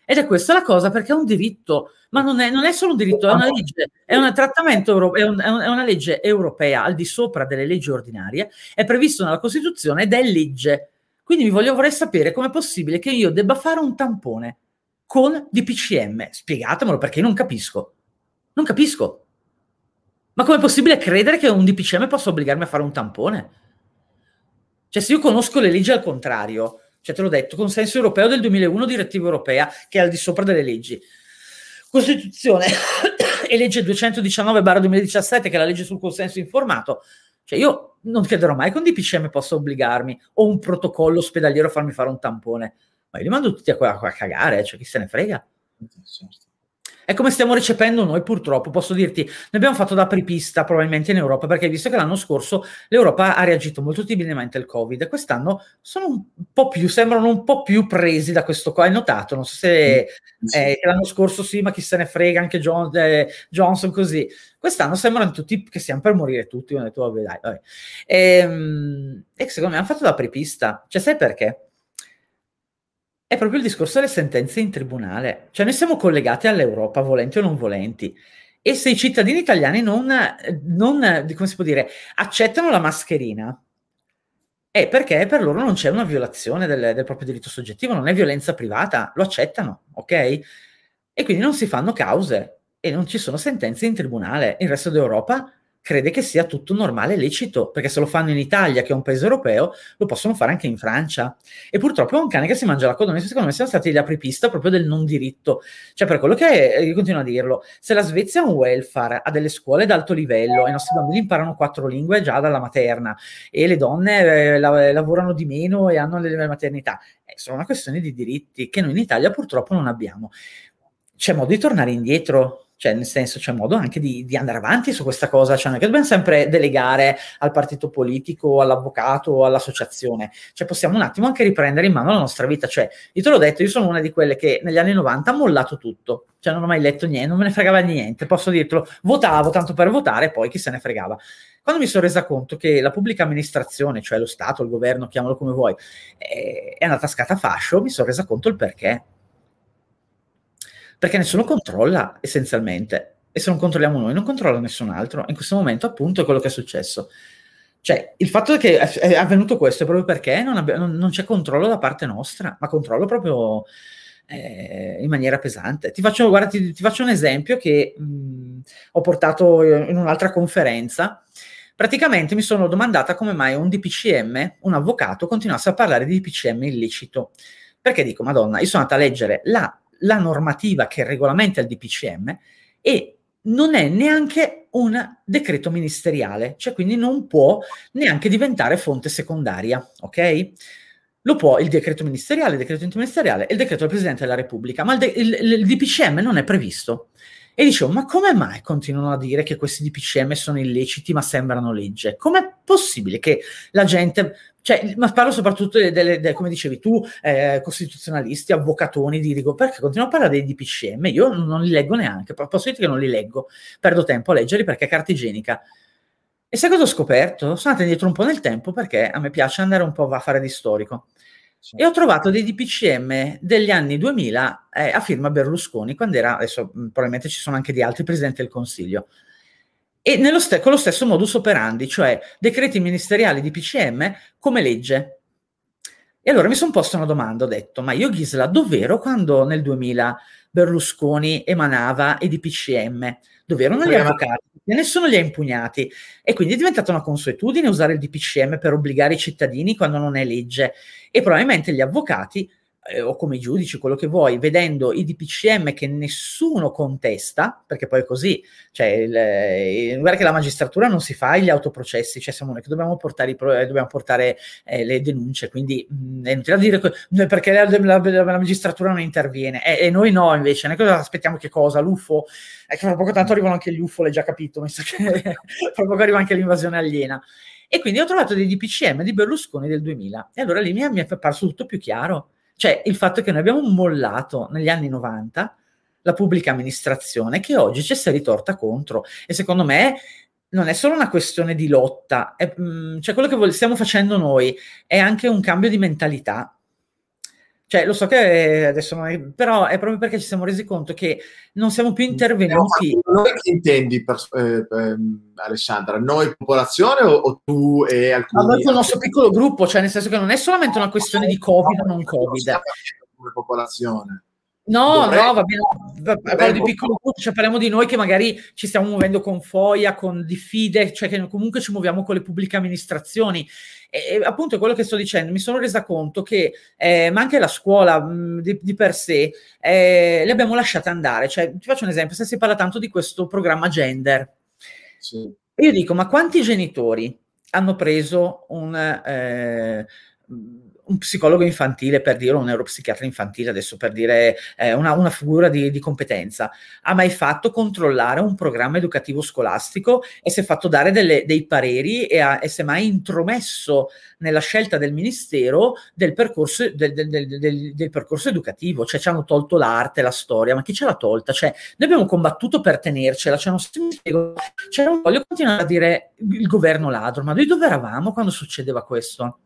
Ed è questa la cosa, perché è un diritto, ma non è solo un diritto, è una legge, è un trattamento è una legge europea al di sopra delle leggi ordinarie, è previsto nella Costituzione ed è legge. Quindi vorrei sapere com'è possibile che io debba fare un tampone con DPCM. Spiegatemelo, perché io non capisco. Non capisco. Ma com'è possibile credere che un DPCM possa obbligarmi a fare un tampone? Cioè, se io conosco le leggi al contrario, cioè te l'ho detto, consenso europeo del 2001, direttiva europea, che è al di sopra delle leggi. Costituzione e legge 219/2017, che è la legge sul consenso informato. Cioè io non crederò mai che un DPCM possa obbligarmi o un protocollo ospedaliero a farmi fare un tampone. Ma io li mando tutti a cagare, cioè chi se ne frega. Certo. È come stiamo recependo noi purtroppo, posso dirti, ne abbiamo fatto da apripista probabilmente in Europa, perché hai visto che l'anno scorso l'Europa ha reagito molto timidamente al Covid e quest'anno sembrano un po' più presi da questo qua, hai notato? Non so se l'anno scorso sì, ma chi se ne frega, anche Johnson così. Quest'anno sembrano tutti che siamo per morire tutti, ho detto vabbè dai. E secondo me hanno fatto da apripista, cioè sai perché? È proprio il discorso delle sentenze in tribunale. Cioè noi siamo collegati all'Europa, volenti o non volenti, e se i cittadini italiani non accettano la mascherina è perché per loro non c'è una violazione del proprio diritto soggettivo, non è violenza privata, lo accettano, ok? E quindi non si fanno cause e non ci sono sentenze in tribunale. Il resto d'Europa crede che sia tutto normale e lecito, perché se lo fanno in Italia, che è un paese europeo, lo possono fare anche in Francia. E purtroppo è un cane che si mangia la codogna. Secondo me siamo stati gli apripista proprio del non diritto. Cioè, per quello che io continuo a dirlo, se la Svezia ha un welfare, ha delle scuole d'alto livello, i nostri bambini imparano 4 lingue già dalla materna, e le donne lavorano di meno e hanno le maternità, sono una questione di diritti che noi in Italia purtroppo non abbiamo. C'è modo di tornare indietro. Cioè, nel senso, c'è modo anche di andare avanti su questa cosa. Cioè, non è che dobbiamo sempre delegare al partito politico, all'avvocato, all'associazione. Cioè, possiamo un attimo anche riprendere in mano la nostra vita. Cioè, io te l'ho detto, io sono una di quelle che negli anni 90 ha mollato tutto. Cioè, non ho mai letto niente, non me ne fregava niente. Posso dirtelo, votavo tanto per votare, poi chi se ne fregava. Quando mi sono resa conto che la pubblica amministrazione, cioè lo Stato, il governo, chiamalo come vuoi, è andata a scatafascio, mi sono resa conto il perché. Perché nessuno controlla essenzialmente, e se non controlliamo noi non controlla nessun altro. In questo momento appunto è quello che è successo. Cioè il fatto che è avvenuto questo è proprio perché non c'è controllo da parte nostra, ma controllo proprio in maniera pesante. Ti faccio un esempio che ho portato in un'altra conferenza. Praticamente mi sono domandata come mai un DPCM, un avvocato, continuasse a parlare di DPCM illecito, perché dico Madonna, io sono andata a leggere la normativa che regolamenta il DPCM e non è neanche un decreto ministeriale, cioè quindi non può neanche diventare fonte secondaria, ok? lo può il decreto ministeriale, il decreto interministeriale e il decreto del Presidente della Repubblica, ma il DPCM non è previsto. E dicevo, ma come mai continuano a dire che questi DPCM sono illeciti ma sembrano legge? Com'è possibile che la gente... Cioè, ma parlo soprattutto delle come dicevi tu, costituzionalisti, avvocatoni, dico, perché continuano a parlare dei DPCM? Io non li leggo neanche, posso dirti che non li leggo, perdo tempo a leggerli perché è carta igienica. E sai cosa ho scoperto? Sono andata indietro un po' nel tempo perché a me piace andare un po' a fare di storico. Sì. E ho trovato dei DPCM degli anni 2000 a firma Berlusconi, quando era, adesso probabilmente ci sono anche di altri presidenti del Consiglio. E con lo stesso modus operandi, cioè decreti ministeriali di PCM come legge. E allora mi sono posto una domanda, ho detto, ma io Ghisla, dov'ero quando nel 2000 Berlusconi emanava i DPCM? Dov'erano gli avvocati? Nessuno li ha impugnati. E quindi è diventata una consuetudine usare il DPCM per obbligare i cittadini quando non è legge. E probabilmente gli avvocati, o come giudici, quello che vuoi, vedendo i DPCM che nessuno contesta, perché poi è così, cioè guarda che la magistratura non si fa gli autoprocessi, cioè siamo noi che dobbiamo portare, le denunce, quindi è inutile dire perché la magistratura non interviene, e noi no invece, noi cosa aspettiamo, che cosa? L'UFO? È che fra poco tanto arrivano anche gli UFO, l'hai già capito, mi sa che fra poco arriva anche l'invasione aliena. E quindi ho trovato dei DPCM di Berlusconi del 2000, e allora lì mi è parso tutto più chiaro. Cioè il fatto che noi abbiamo mollato negli anni 90 la pubblica amministrazione, che oggi ci si è ritorta contro, e secondo me non è solo una questione di lotta, cioè quello che stiamo facendo noi è anche un cambio di mentalità. Cioè lo so che adesso non è, però è proprio perché ci siamo resi conto che non siamo più intervenuti. No, noi che intendi Alessandra? Noi popolazione o tu e alcuni? Ma proprio il nostro piccolo gruppo, cioè nel senso che non è solamente una questione di Covid o non Covid. Come popolazione. No, no, va bene, parlo di piccolo gruppo, cioè parliamo di noi che magari ci stiamo muovendo con FOIA, con diffide, cioè che comunque ci muoviamo con le pubbliche amministrazioni. E appunto quello che sto dicendo, mi sono resa conto che ma anche la scuola di per sé le abbiamo lasciate andare. Cioè, ti faccio un esempio, se si parla tanto di questo programma gender, sì. Io dico, ma quanti genitori hanno preso un psicologo infantile, per dire, un neuropsichiatra infantile, adesso per dire una figura di competenza, ha mai fatto controllare un programma educativo scolastico e si è fatto dare dei pareri e si è mai intromesso nella scelta del ministero del percorso, del percorso educativo? Cioè ci hanno tolto l'arte, la storia, ma chi ce l'ha tolta? Cioè noi abbiamo combattuto per tenercela, cioè non si mi spiego, cioè non voglio continuare a dire il governo ladro, ma noi dove eravamo quando succedeva questo?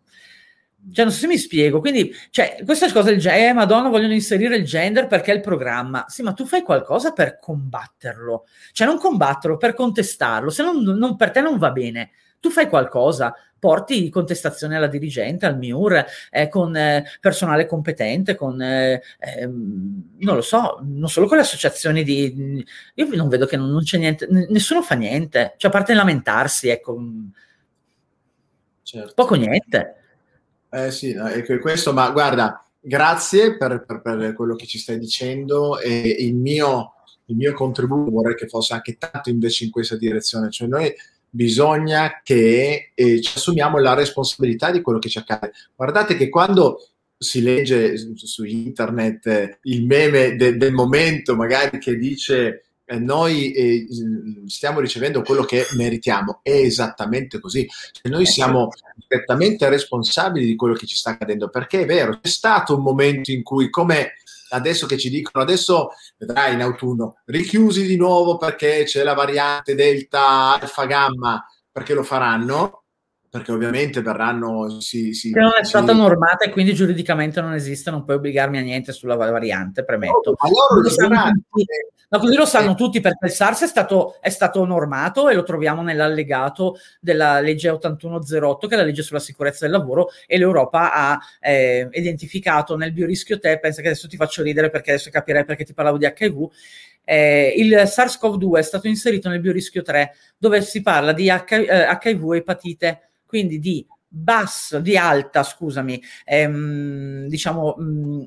Cioè non so se mi spiego, quindi cioè, questa cosa del genere, madonna vogliono inserire il gender perché è il programma, sì, ma tu fai qualcosa per combatterlo, cioè non combatterlo, per contestarlo, se non per te non va bene, tu fai qualcosa, porti contestazione alla dirigente, al MIUR, con personale competente, con non lo so, non solo con le associazioni di... Io non vedo che non c'è niente, nessuno fa niente, cioè a parte lamentarsi, ecco, certo. Poco niente. Sì, questo, ma guarda, grazie per quello che ci stai dicendo, e il mio contributo vorrei che fosse anche tanto invece in questa direzione, cioè noi bisogna che ci assumiamo la responsabilità di quello che ci accade. Guardate che quando si legge su internet il meme del momento, magari, che dice noi stiamo ricevendo quello che meritiamo, è esattamente così, noi siamo perfettamente responsabili di quello che ci sta accadendo, perché è vero, c'è stato un momento in cui, come adesso che ci dicono, adesso vedrai in autunno richiusi di nuovo perché c'è la variante delta alfa gamma, perché lo faranno, perché ovviamente verranno... Sì, che non è stata normata e quindi giuridicamente non esiste, non puoi obbligarmi a niente sulla variante, premetto. Ma così lo sanno tutti, perché il SARS è stato normato e lo troviamo nell'allegato della legge 8108, che è la legge sulla sicurezza del lavoro, e l'Europa ha identificato nel biorischio te, pensa che adesso ti faccio ridere perché adesso capirai perché ti parlavo di HIV, il SARS-CoV-2 è stato inserito nel biorischio 3, dove si parla di HIV e epatite, quindi di alta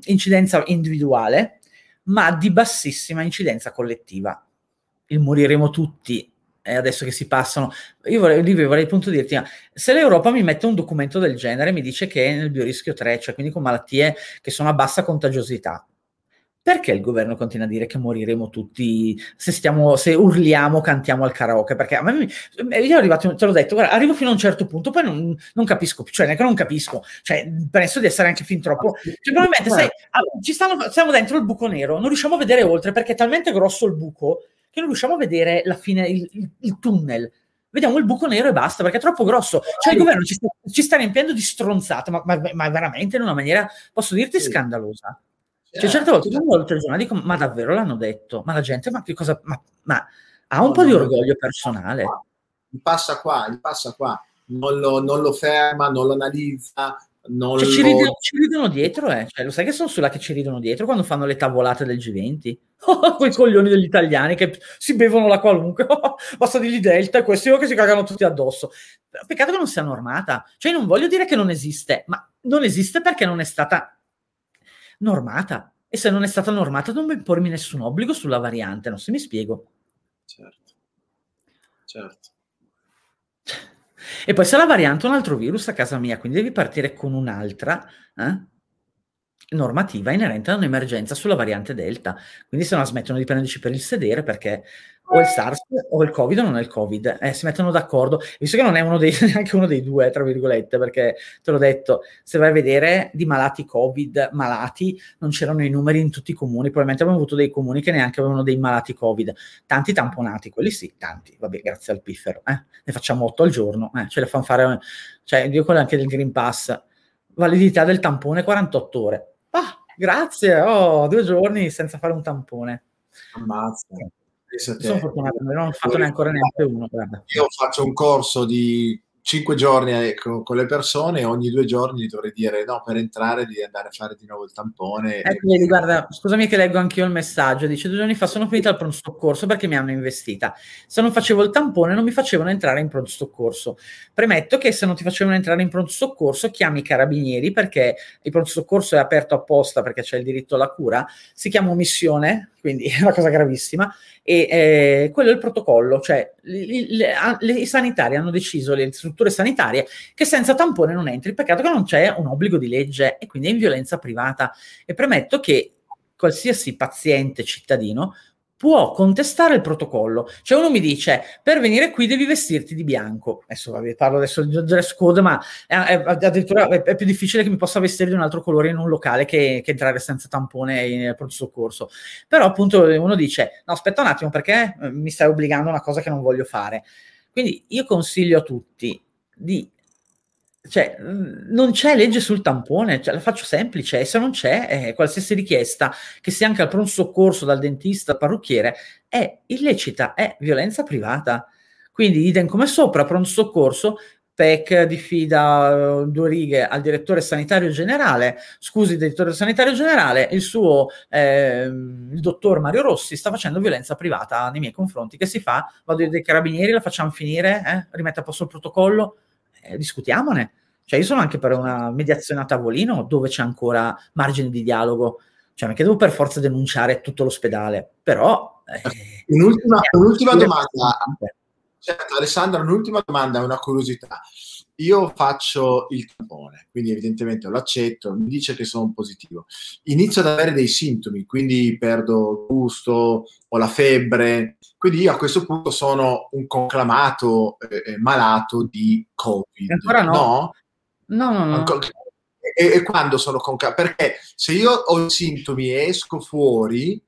incidenza individuale, ma di bassissima incidenza collettiva. Il moriremo tutti adesso che si passano, io vorrei appunto dirti, se l'Europa mi mette un documento del genere, mi dice che è nel biorischio 3, cioè quindi con malattie che sono a bassa contagiosità, perché il governo continua a dire che moriremo tutti se urliamo, cantiamo al karaoke? Perché a me, io arrivato, te l'ho detto, guarda, arrivo fino a un certo punto, poi non capisco più, cioè neanche non capisco, cioè penso di essere anche fin troppo, cioè probabilmente sai, siamo dentro il buco nero, non riusciamo a vedere oltre perché è talmente grosso il buco che non riusciamo a vedere la fine, il tunnel. Vediamo il buco nero e basta, perché è troppo grosso. Cioè il governo ci sta riempiendo di stronzate, ma veramente in una maniera, posso dirti, scandalosa. Cioè certe volte quando il telegiornale dico, ma davvero l'hanno detto? Ma la gente, ma che cosa? Ma ha un po' di orgoglio personale. Gli passa qua. Non lo ferma, non lo analizza. Cioè, ci ridono dietro, cioè, lo sai che sono sulla che ci ridono dietro quando fanno le tavolate del G20? Quei coglioni degli italiani che si bevono la qualunque, basta dirgli Delta e questi che si cagano tutti addosso. Peccato che non sia normata, cioè non voglio dire che non esiste, ma non esiste perché non è stata normata, e se non è stata normata non mi pormi nessun obbligo sulla variante, non so se mi spiego. Certo. E poi se la variante è un altro virus a casa mia, quindi devi partire con un'altra normativa inerente a un'emergenza sulla variante Delta. Quindi se no smettono di prenderci per il sedere, perché o il SARS o il Covid o non è il Covid. Si mettono d'accordo, visto che non è neanche uno dei due, tra virgolette, perché te l'ho detto, se vai a vedere di malati Covid, malati, non c'erano i numeri in tutti i comuni, probabilmente abbiamo avuto dei comuni che neanche avevano dei malati Covid. Tanti tamponati, quelli sì, tanti, vabbè, grazie al piffero, ne facciamo 8 al giorno, ce le fanno fare, cioè io quello anche del Green Pass, validità del tampone 48 ore. Grazie, 2 giorni senza fare un tampone. Ammazza. Sono fortunato, non ho fatto neanche uno. Guarda. Io faccio un corso di 5 giorni con le persone e ogni 2 giorni gli dovrei dire no, per entrare devi andare a fare di nuovo il tampone. Vedi, guarda, scusami che leggo anch'io il messaggio, dice 2 giorni fa sono finita al pronto soccorso perché mi hanno investita. Se non facevo il tampone non mi facevano entrare in pronto soccorso. Premetto che se non ti facevano entrare in pronto soccorso chiami i carabinieri, perché il pronto soccorso è aperto apposta perché c'è il diritto alla cura, si chiama omissione, quindi è una cosa gravissima, e quello è il protocollo, cioè i sanitari hanno deciso, le strutture sanitarie, che senza tampone non entri, peccato che non c'è un obbligo di legge e quindi è in violenza privata. E premetto che qualsiasi paziente cittadino può contestare il protocollo, cioè uno mi dice per venire qui devi vestirti di bianco, parlo adesso di dress code, ma addirittura è più difficile che mi possa vestire di un altro colore in un locale che entrare senza tampone nel pronto soccorso, però appunto uno dice no, aspetta un attimo perché mi stai obbligando a una cosa che non voglio fare. Quindi io consiglio a tutti di, cioè non c'è legge sul tampone, cioè, la faccio semplice, e se non c'è qualsiasi richiesta, che sia anche al pronto soccorso, dal dentista, dal parrucchiere, è illecita, è violenza privata. Quindi idem come sopra, pronto soccorso, PEC diffida 2 righe al direttore sanitario generale, scusi direttore sanitario generale, il dottor Mario Rossi sta facendo violenza privata nei miei confronti, che si fa? Vado dai carabinieri, la facciamo finire, rimette a posto il protocollo, discutiamone. Cioè io sono anche per una mediazione a tavolino dove c'è ancora margine di dialogo, cioè non è che devo per forza denunciare tutto l'ospedale, però un'ultima domanda, certo, Alessandra, un'ultima domanda, una curiosità. Io faccio il tampone, quindi evidentemente lo accetto, mi dice che sono positivo, inizio ad avere dei sintomi, quindi perdo gusto, ho la febbre, quindi io a questo punto sono un conclamato malato di Covid. Ancora no? No. E quando sono conclamato? Perché se io ho i sintomi e esco fuori...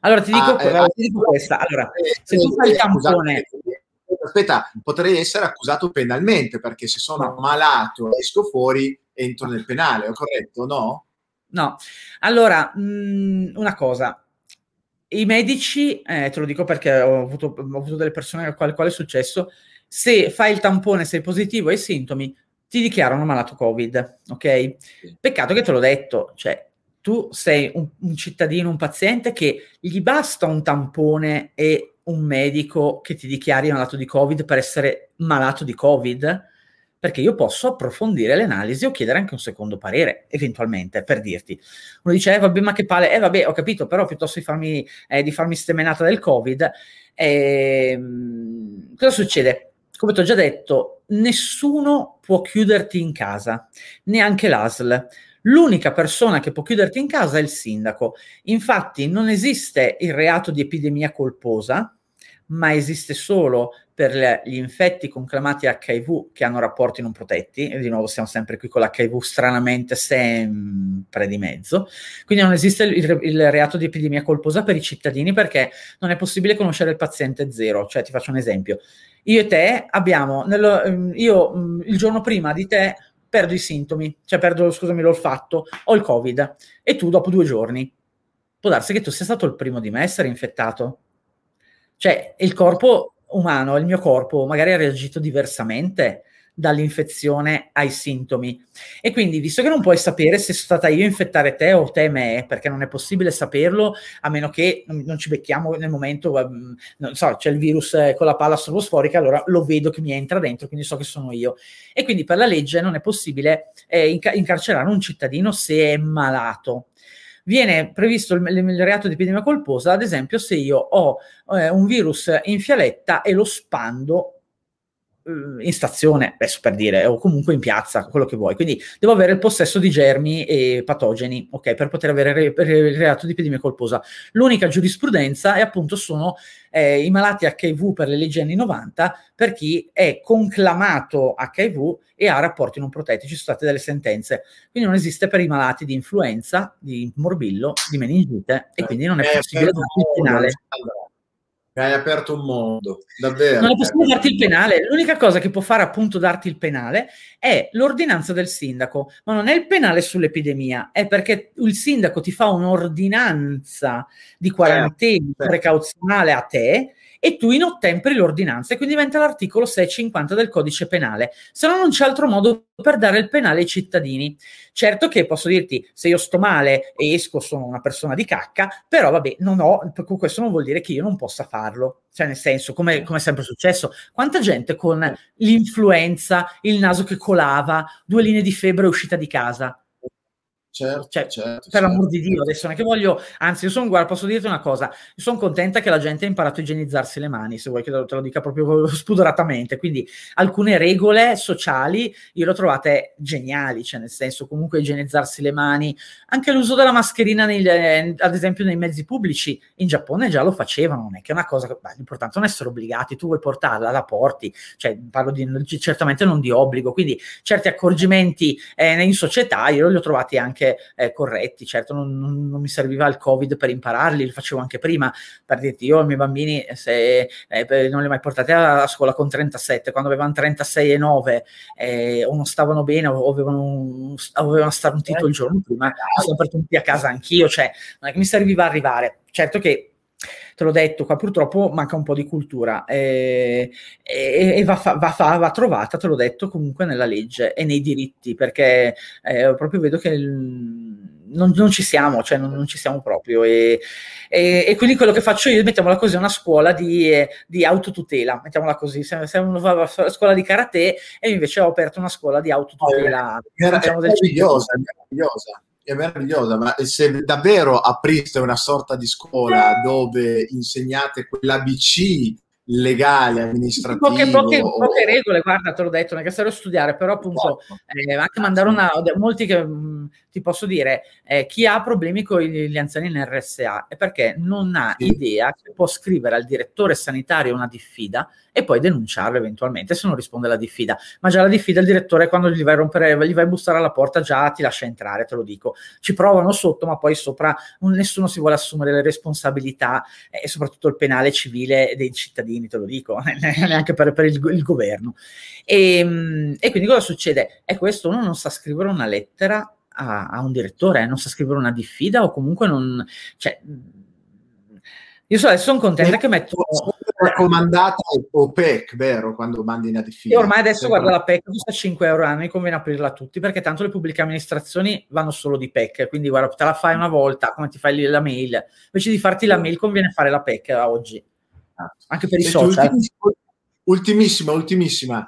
Allora ti dico questa, allora, se tu fai il tampone... Aspetta, potrei essere accusato penalmente perché se sono malato esco fuori, entro nel penale, è corretto, no? No, allora una cosa, i medici, te lo dico perché ho avuto delle persone al quale è successo, se fai il tampone, sei positivo ai sintomi, ti dichiarano malato Covid, ok? Sì. Peccato che te l'ho detto, cioè tu sei un cittadino, un paziente che gli basta un tampone e un medico che ti dichiari malato di Covid per essere malato di Covid, perché io posso approfondire l'analisi o chiedere anche un secondo parere, eventualmente, per dirti. Uno dice, vabbè, ma che palle, vabbè, ho capito, però piuttosto di farmi stemenata del Covid, cosa succede? Come ti ho già detto, nessuno può chiuderti in casa, neanche l'ASL. L'unica persona che può chiuderti in casa è il sindaco. Infatti non esiste il reato di epidemia colposa, ma esiste solo per gli infetti conclamati HIV che hanno rapporti non protetti, e di nuovo siamo sempre qui con l'HIV, stranamente sempre di mezzo. Quindi non esiste il reato di epidemia colposa per i cittadini, perché non è possibile conoscere il paziente zero. Cioè, ti faccio un esempio, io e te abbiamo, io il giorno prima di te perdo i sintomi, cioè perdo, scusami, l'olfatto, ho il Covid, e tu dopo 2 giorni. Può darsi che tu sia stato il primo di me a essere infettato. Cioè, il corpo umano, il mio corpo, magari ha reagito diversamente dall'infezione ai sintomi. E quindi, visto che non puoi sapere se sono stata io a infettare te o te me, perché non è possibile saperlo, a meno che non ci becchiamo nel momento, non so, c'è il virus con la palla strobosforica, allora lo vedo che mi entra dentro, quindi so che sono io. E quindi per la legge non è possibile incarcerare un cittadino se è malato. Viene previsto il reato di epidemia colposa, ad esempio, se io ho un virus in fialetta e lo spando in stazione, per dire, o comunque in piazza, quello che vuoi. Quindi devo avere il possesso di germi e patogeni, ok, per poter avere il reato di epidemia colposa. L'unica giurisprudenza è appunto sono i malati HIV per le leggi anni 90, per chi è conclamato HIV e ha rapporti non protetti. Ci sono state delle sentenze, quindi non esiste per i malati di influenza, di morbillo, di meningite, e quindi non è possibile il penale. Hai aperto un mondo, davvero. Non è possibile darti il penale. L'unica cosa che può fare, appunto, darti il penale è l'ordinanza del sindaco, ma non è il penale sull'epidemia, è perché il sindaco ti fa un'ordinanza di quarantena precauzionale a te, e tu inottemperi l'ordinanza, e quindi diventa l'articolo 650 del codice penale. Se no non c'è altro modo per dare il penale ai cittadini. Certo che posso dirti, se io sto male e esco sono una persona di cacca, però vabbè, questo non vuol dire che io non possa farlo. Cioè, nel senso, come è sempre successo, quanta gente con l'influenza, il naso che colava, 2 linee di febbre, è uscita di casa. Certo, cioè, certo, per l'amor di Dio, adesso non è che voglio, anzi, guarda, posso dirti una cosa, sono contenta che la gente ha imparato a igienizzarsi le mani, se vuoi che te lo dica proprio spudoratamente, quindi alcune regole sociali io le ho trovate geniali, cioè nel senso, comunque igienizzarsi le mani, anche l'uso della mascherina ad esempio nei mezzi pubblici, in Giappone già lo facevano, non è che è una cosa, l'importante non essere obbligati, tu vuoi portarla, la porti, cioè parlo certamente non di obbligo, quindi certi accorgimenti in società io li ho trovati anche corretti. Certo, non mi serviva il Covid per impararli, li facevo anche prima, per dirti, io i miei bambini se non li ho mai portati a scuola con 37, quando avevano 36,9 o non stavano bene o avevano stato un titolo il giorno prima, sono partiti a casa anch'io, cioè non è che mi serviva arrivare. Certo che te l'ho detto, qua purtroppo manca un po' di cultura e va trovata, te l'ho detto, comunque nella legge e nei diritti, perché proprio vedo che non ci siamo, cioè non ci siamo proprio, e quindi quello che faccio io, mettiamola così, è una scuola di autotutela, mettiamola così, se uno va a scuola di karate, e invece ho aperto una scuola di autotutela, diciamo, del meravigliosa. È meravigliosa, ma se davvero apriste una sorta di scuola dove insegnate quell'ABC legale, amministrativo, poche regole, guarda, te l'ho detto, non è che sarò a studiare, però appunto anche mandare molti che ti posso dire, chi ha problemi con gli anziani in RSA è perché non ha idea che può scrivere al direttore sanitario una diffida e poi denunciarlo eventualmente se non risponde alla diffida, ma già la diffida il direttore, quando gli vai a bussare alla porta, già ti lascia entrare, te lo dico, ci provano sotto, ma poi sopra nessuno si vuole assumere le responsabilità, e soprattutto il penale civile dei cittadini, te lo dico, neanche per il governo. E quindi cosa succede? È questo, uno non sa scrivere una lettera a un direttore, non sa scrivere una diffida, o comunque non... Cioè, io adesso sono contenta che metto... raccomandata o PEC, vero, quando mandi una diffida. E ormai adesso sempre. Guarda, la PEC costa 5 euro all'anno, mi conviene aprirla a tutti, perché tanto le pubbliche amministrazioni vanno solo di PEC, quindi guarda, te la fai una volta, come ti fai la mail, invece di farti la mail conviene fare la PEC oggi. Anche per i social. Ultimissima.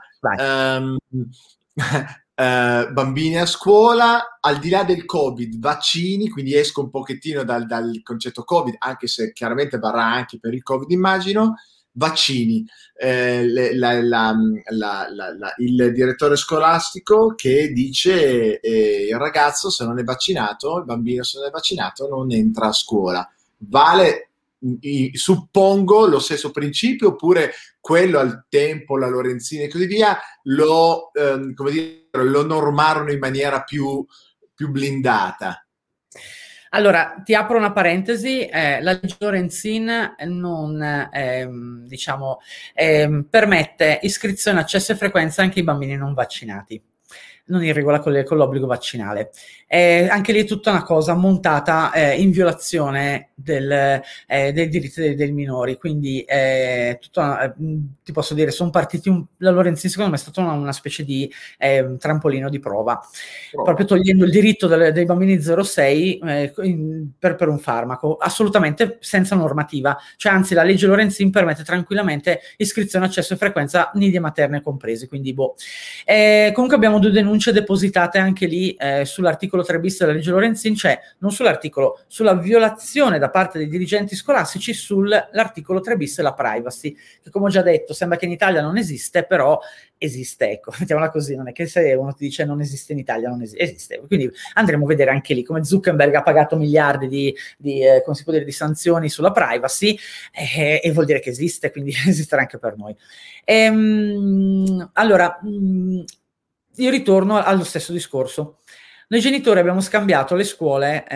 bambini a scuola, al di là del Covid, vaccini, quindi esco un pochettino dal concetto Covid, anche se chiaramente varrà anche per il Covid, immagino, vaccini, il direttore scolastico che dice il ragazzo se non è vaccinato, il bambino se non è vaccinato non entra a scuola. Vale, suppongo, lo stesso principio, oppure quello al tempo, la Lorenzin e così via, lo normarono in maniera più blindata? Allora, ti apro una parentesi, la legge Lorenzin non, permette iscrizione, accesso e frequenza anche ai bambini non vaccinati, non in regola con l'obbligo vaccinale. Anche lì è tutta una cosa montata in violazione dei diritti dei minori, quindi ti posso dire, sono partiti, la Lorenzin secondo me è stata una specie di trampolino di prova, proprio togliendo il diritto dei bambini 0-6 per un farmaco, assolutamente senza normativa, cioè anzi la legge Lorenzin permette tranquillamente iscrizione, accesso e frequenza, nidi e materne compresi, quindi comunque abbiamo due denunce depositate anche lì sull'articolo 3 bis della legge Lorenzin, cioè non sull'articolo, sulla violazione da parte dei dirigenti scolastici sull'articolo 3 bis, la privacy, che come ho già detto sembra che in Italia non esiste, però esiste, ecco, mettiamola così, non è che se uno ti dice non esiste in Italia, non esiste, quindi andremo a vedere anche lì come Zuckerberg ha pagato miliardi come si può dire, di sanzioni sulla privacy, e vuol dire che esiste, quindi esisterà anche per noi. Io ritorno allo stesso discorso. Noi genitori abbiamo scambiato le scuole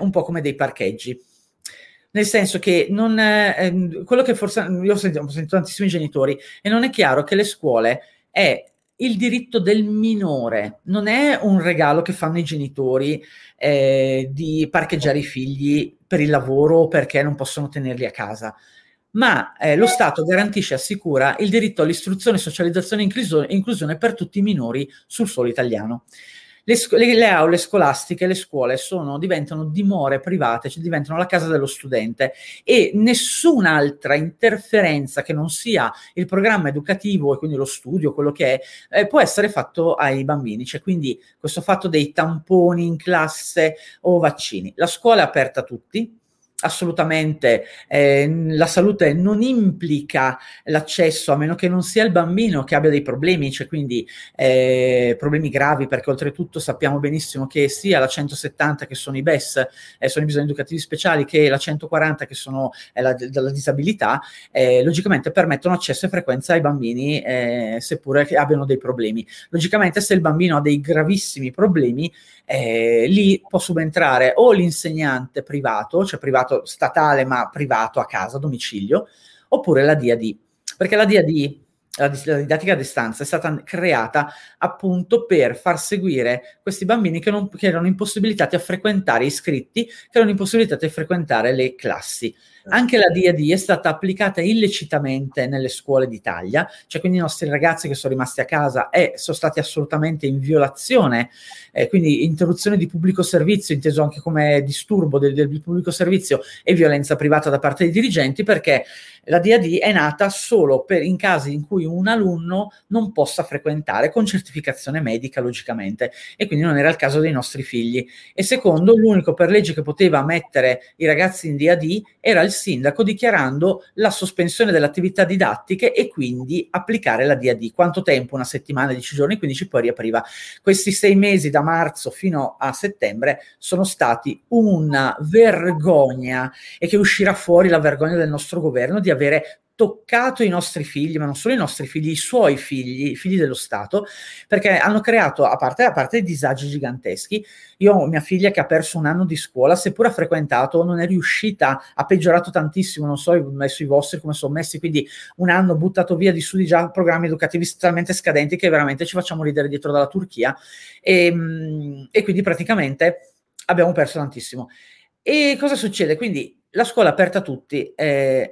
un po' come dei parcheggi, nel senso che non quello che forse io ho sentito tantissimi genitori, e non è chiaro che le scuole è il diritto del minore, non è un regalo che fanno i genitori di parcheggiare i figli per il lavoro o perché non possono tenerli a casa. Ma lo Stato garantisce e assicura il diritto all'istruzione, socializzazione e inclusione per tutti i minori sul suolo italiano. Le aule scolastiche, le scuole diventano dimore private, cioè diventano la casa dello studente, e nessun'altra interferenza che non sia il programma educativo e quindi lo studio, quello che è, può essere fatto ai bambini. Cioè, quindi questo fatto dei tamponi in classe o vaccini. La scuola è aperta a tutti. Assolutamente, la salute non implica l'accesso, a meno che non sia il bambino che abbia dei problemi, cioè quindi problemi gravi, perché oltretutto sappiamo benissimo che sia la 170, che sono i BES, sono i bisogni educativi speciali, che la 140, che sono la disabilità, logicamente permettono accesso e frequenza ai bambini, seppure che abbiano dei problemi. Logicamente se il bambino ha dei gravissimi problemi, lì può subentrare o l'insegnante privato, cioè privato statale ma privato a casa, a domicilio, oppure la DAD, perché la DAD, la didattica a distanza, è stata creata appunto per far seguire questi bambini che erano impossibilitati a frequentare, iscritti, che erano impossibilitati a frequentare le classi. Anche la DAD è stata applicata illecitamente nelle scuole d'Italia, cioè quindi i nostri ragazzi che sono rimasti a casa sono stati assolutamente in violazione, quindi interruzione di pubblico servizio, inteso anche come disturbo del pubblico servizio, e violenza privata da parte dei dirigenti, perché la DAD è nata solo in casi in cui un alunno non possa frequentare, con certificazione medica logicamente, e quindi non era il caso dei nostri figli. E secondo, l'unico per legge che poteva mettere i ragazzi in DAD era il sindaco, dichiarando la sospensione delle attività didattiche e quindi applicare la DAD. Quanto tempo? Una settimana, 10 giorni, 15, poi riapriva. Questi 6 mesi da marzo fino a settembre sono stati una vergogna, e che uscirà fuori la vergogna del nostro governo di avere toccato i nostri figli, ma non solo i nostri figli, i suoi figli, i figli dello Stato, perché hanno creato, a parte disagi giganteschi. Io ho mia figlia che ha perso un anno di scuola, seppur ha frequentato, non è riuscita, ha peggiorato tantissimo, non so i vostri come sono messi, quindi un anno buttato via di su di già programmi educativi talmente scadenti che veramente ci facciamo ridere dietro dalla Turchia, e quindi praticamente abbiamo perso tantissimo. E cosa succede? Quindi la scuola è aperta a tutti, e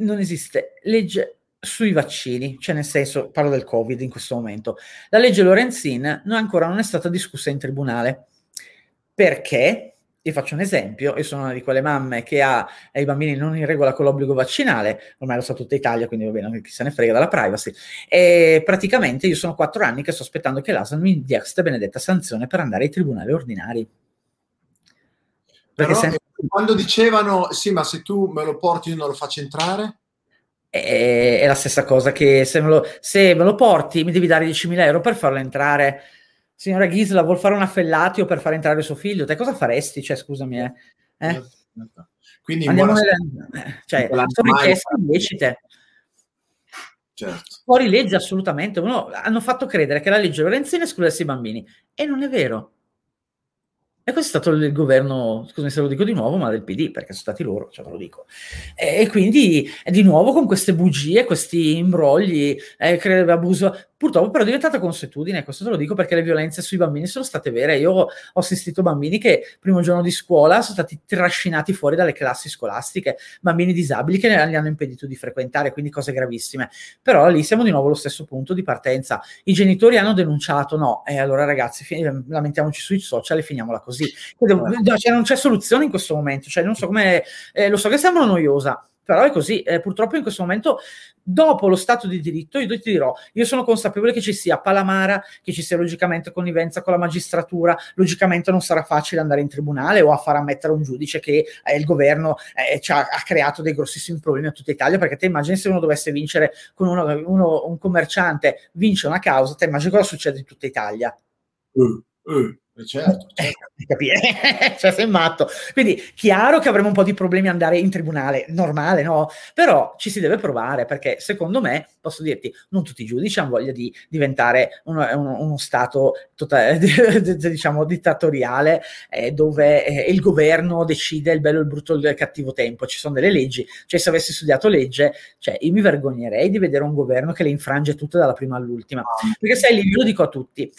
non esiste legge sui vaccini, cioè nel senso, parlo del Covid in questo momento. La legge Lorenzin ancora non è stata discussa in tribunale. Perché? Io faccio un esempio, io sono una di quelle mamme che ha i bambini non in regola con l'obbligo vaccinale, ormai lo sa tutta Italia, quindi va bene, chi se ne frega dalla privacy, e praticamente io sono 4 anni che sto aspettando che l'ASL mi dia questa benedetta sanzione per andare ai tribunali ordinari. Perché sempre... Quando dicevano, sì, ma se tu me lo porti io non lo faccio entrare? È la stessa cosa che se me lo porti mi devi dare 10.000 euro per farlo entrare. Signora Ghisla, vuol fare una fellatio per far entrare suo figlio? Te cosa faresti? Cioè, scusami, Quindi andiamo nelle... Cioè, sono richieste illecite. Certo. Fuori legge, assolutamente. Hanno fatto credere che la legge Lorenzin escludesse i bambini. E non è vero. E questo è stato il governo, scusami se lo dico di nuovo, ma del PD, perché sono stati loro, cioè ve lo dico. E quindi, di nuovo, con queste bugie, questi imbrogli, abuso... Purtroppo però è diventata consuetudine, questo te lo dico perché le violenze sui bambini sono state vere. Io ho assistito bambini che il primo giorno di scuola sono stati trascinati fuori dalle classi scolastiche, bambini disabili che li hanno impedito di frequentare, quindi cose gravissime. Però lì siamo di nuovo allo stesso punto di partenza. I genitori hanno denunciato, no, e allora ragazzi lamentiamoci sui social e finiamola così. Cioè, non c'è soluzione in questo momento, cioè non so come, lo so che sembra noiosa, però è così, purtroppo in questo momento dopo lo stato di diritto, io ti dirò, io sono consapevole che ci sia palamara, che ci sia logicamente connivenza con la magistratura, logicamente non sarà facile andare in tribunale o a far ammettere un giudice che il governo ha creato dei grossissimi problemi a tutta Italia, perché te immagini se uno dovesse vincere con un commerciante vince una causa, te immagini cosa succede in tutta Italia? Certo. Capire, cioè sei matto, quindi chiaro che avremo un po' di problemi ad andare in tribunale, normale, no? Però ci si deve provare, perché secondo me, posso dirti, non tutti i giudici hanno voglia di diventare uno stato totale, diciamo dittatoriale, dove il governo decide il bello, il brutto, il cattivo tempo. Ci sono delle leggi, cioè se avessi studiato legge, cioè io mi vergognerei di vedere un governo che le infrange tutte dalla prima all'ultima, perché sai, lì lo dico a tutti.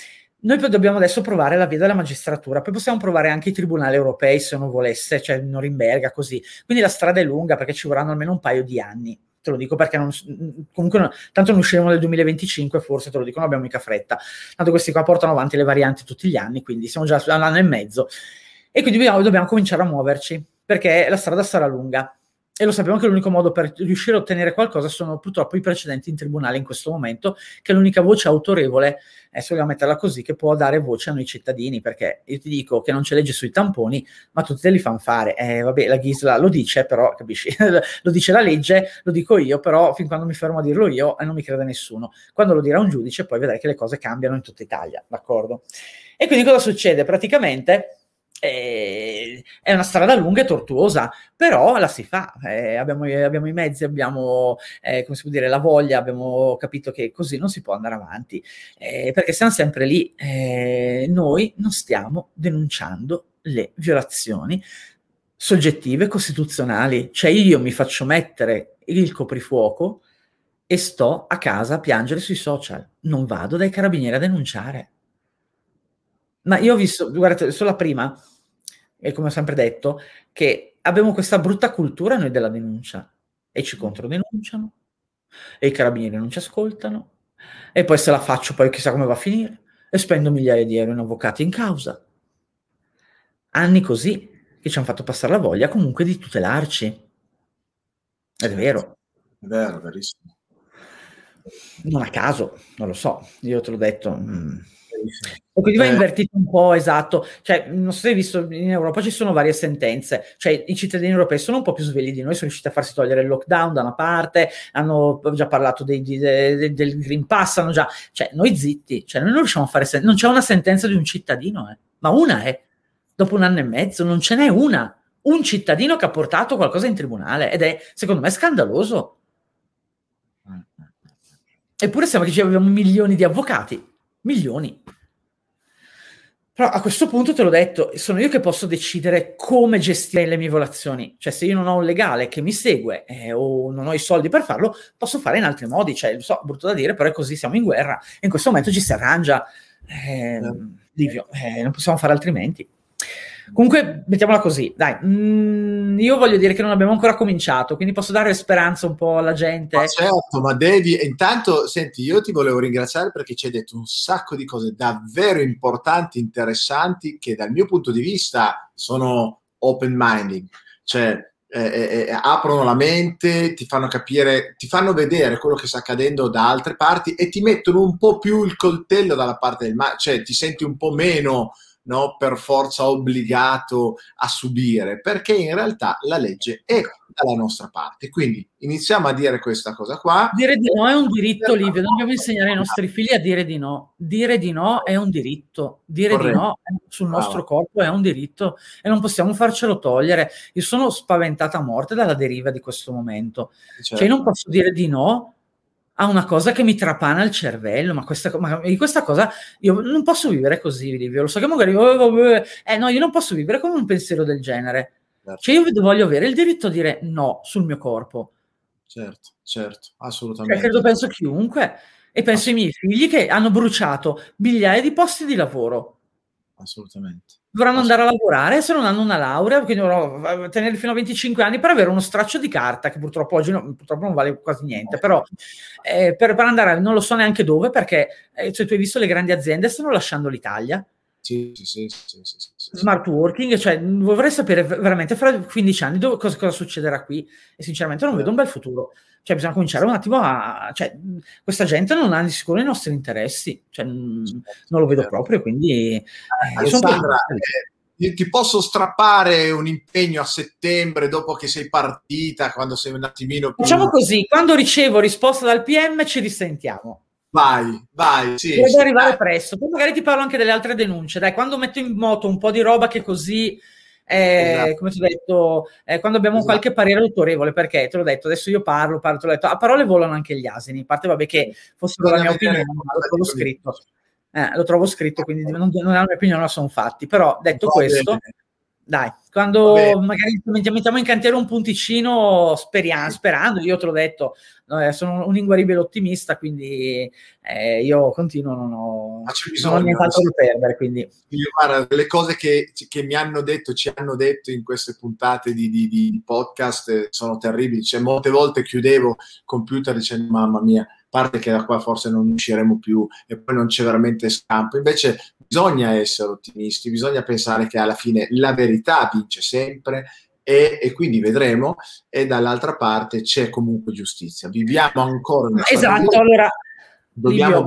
Noi dobbiamo adesso provare la via della magistratura, poi possiamo provare anche i tribunali europei se uno volesse, cioè Norimberga, così. Quindi la strada è lunga, perché ci vorranno almeno un paio di anni. Te lo dico perché tanto non usciremo nel 2025, forse, te lo dico, non abbiamo mica fretta. Tanto questi qua portano avanti le varianti tutti gli anni, quindi siamo già all'anno e mezzo. E quindi dobbiamo cominciare a muoverci, perché la strada sarà lunga. E lo sappiamo che l'unico modo per riuscire a ottenere qualcosa sono purtroppo i precedenti in tribunale in questo momento, che è l'unica voce autorevole, se vogliamo metterla così, che può dare voce a noi cittadini, perché io ti dico che non c'è legge sui tamponi, ma tutti te li fanno fare. Vabbè, la Ghisla lo dice, però, capisci? Lo dice la legge, lo dico io, però fin quando mi fermo a dirlo io non mi crede nessuno. Quando lo dirà un giudice poi vedrai che le cose cambiano in tutta Italia, d'accordo? E quindi cosa succede? Praticamente... è una strada lunga e tortuosa, però la si fa, abbiamo i mezzi, abbiamo come si può dire, la voglia, abbiamo capito che così non si può andare avanti, perché siamo sempre lì, noi non stiamo denunciando le violazioni soggettive costituzionali, cioè io mi faccio mettere il coprifuoco e sto a casa a piangere sui social, non vado dai carabinieri a denunciare. Ma io ho visto, guardate, solo la prima, e come ho sempre detto, che abbiamo questa brutta cultura noi della denuncia, e ci controdenunciano, e i carabinieri non ci ascoltano, e poi se la faccio poi chissà come va a finire, e spendo migliaia di euro in avvocati in causa. Anni così, che ci hanno fatto passare la voglia comunque di tutelarci. Ed è vero. È vero, verissimo. Non a caso, non lo so, io te l'ho detto... E quindi va invertito un po', esatto, cioè non so se hai visto, in Europa ci sono varie sentenze, cioè i cittadini europei sono un po' più svegli di noi, sono riusciti a farsi togliere il lockdown da una parte, hanno già parlato del Green Pass, hanno già, cioè noi zitti, cioè noi non riusciamo a fare non c'è una sentenza di un cittadino, ma una è dopo un anno e mezzo, non ce n'è un cittadino che ha portato qualcosa in tribunale, ed è secondo me scandaloso, eppure sembra che ci abbiamo milioni di avvocati, milioni. Però a questo punto te l'ho detto, sono io che posso decidere come gestire le mie violazioni, cioè se io non ho un legale che mi segue o non ho i soldi per farlo, posso fare in altri modi, cioè lo so, brutto da dire, però è così, siamo in guerra e in questo momento ci si arrangia, Livio, non possiamo fare altrimenti. Comunque, mettiamola così, dai. Io voglio dire che non abbiamo ancora cominciato, quindi posso dare speranza un po' alla gente. Ma certo, ma devi... Intanto, senti, io ti volevo ringraziare perché ci hai detto un sacco di cose davvero importanti, interessanti, che dal mio punto di vista sono open-minded. Cioè, aprono la mente, ti fanno capire, ti fanno vedere quello che sta accadendo da altre parti e ti mettono un po' più il coltello dalla parte del cioè ti senti un po' meno, no, per forza obbligato a subire, perché in realtà la legge è dalla nostra parte. Quindi iniziamo a dire questa cosa qua. Dire di no è un diritto, Livio, dobbiamo insegnare ai nostri figli a dire di no. Dire di no è un diritto, dire corretto. Di no sul nostro corpo è un diritto e non possiamo farcelo togliere. Io sono spaventata a morte dalla deriva di questo momento, certo. Cioè non posso dire di no a una cosa che mi trapana il cervello, ma questa cosa io non posso vivere così, Livio. Lo so che magari no, io non posso vivere con un pensiero del genere. Certo. Cioè io voglio avere il diritto a dire no sul mio corpo. Certo, assolutamente. Cioè, penso chiunque, e penso ai miei figli che hanno bruciato migliaia di posti di lavoro. Assolutamente. Dovranno andare a lavorare se non hanno una laurea, quindi dovranno tenere fino a 25 anni per avere uno straccio di carta, che purtroppo oggi purtroppo non vale quasi niente, però per andare non lo so neanche dove, perché cioè, tu hai visto le grandi aziende stanno lasciando l'Italia. Sì. Smart working, cioè vorrei sapere veramente fra 15 anni cosa succederà qui, e sinceramente non vedo un bel futuro. Cioè bisogna cominciare un attimo a... Cioè, questa gente non ha di sicuro i nostri interessi, cioè, non lo vedo proprio, quindi... Alessandra, ti posso strappare un impegno a settembre dopo che sei partita, quando sei un attimino più... Facciamo così, quando ricevo risposta dal PM ci risentiamo. Vai, sì. Devo arrivare presto, poi magari ti parlo anche delle altre denunce, dai, quando metto in moto un po' di roba che così... esatto. Come ti ho detto, quando abbiamo qualche parere autorevole, perché te l'ho detto, adesso io parlo, te l'ho detto, a parole volano anche gli asini, a parte vabbè che fosse la mia opinione, ma lo trovo scritto, quindi non è la mia opinione, ma sono fatti, però detto questo, dai, quando magari mettiamo in cantiere un punticino sperando, io te l'ho detto, sono un inguaribile ottimista, quindi io continuo, non ho nient'altro da perdere, quindi. Guarda, le cose che mi hanno detto, ci hanno detto in queste puntate di podcast sono terribili, cioè molte volte chiudevo il computer dicendo mamma mia, parte che da qua forse non usciremo più e poi non c'è veramente scampo. Invece bisogna essere ottimisti, bisogna pensare che alla fine la verità vince sempre e quindi vedremo, e dall'altra parte c'è comunque giustizia. Viviamo ancora una esatto, allora dobbiamo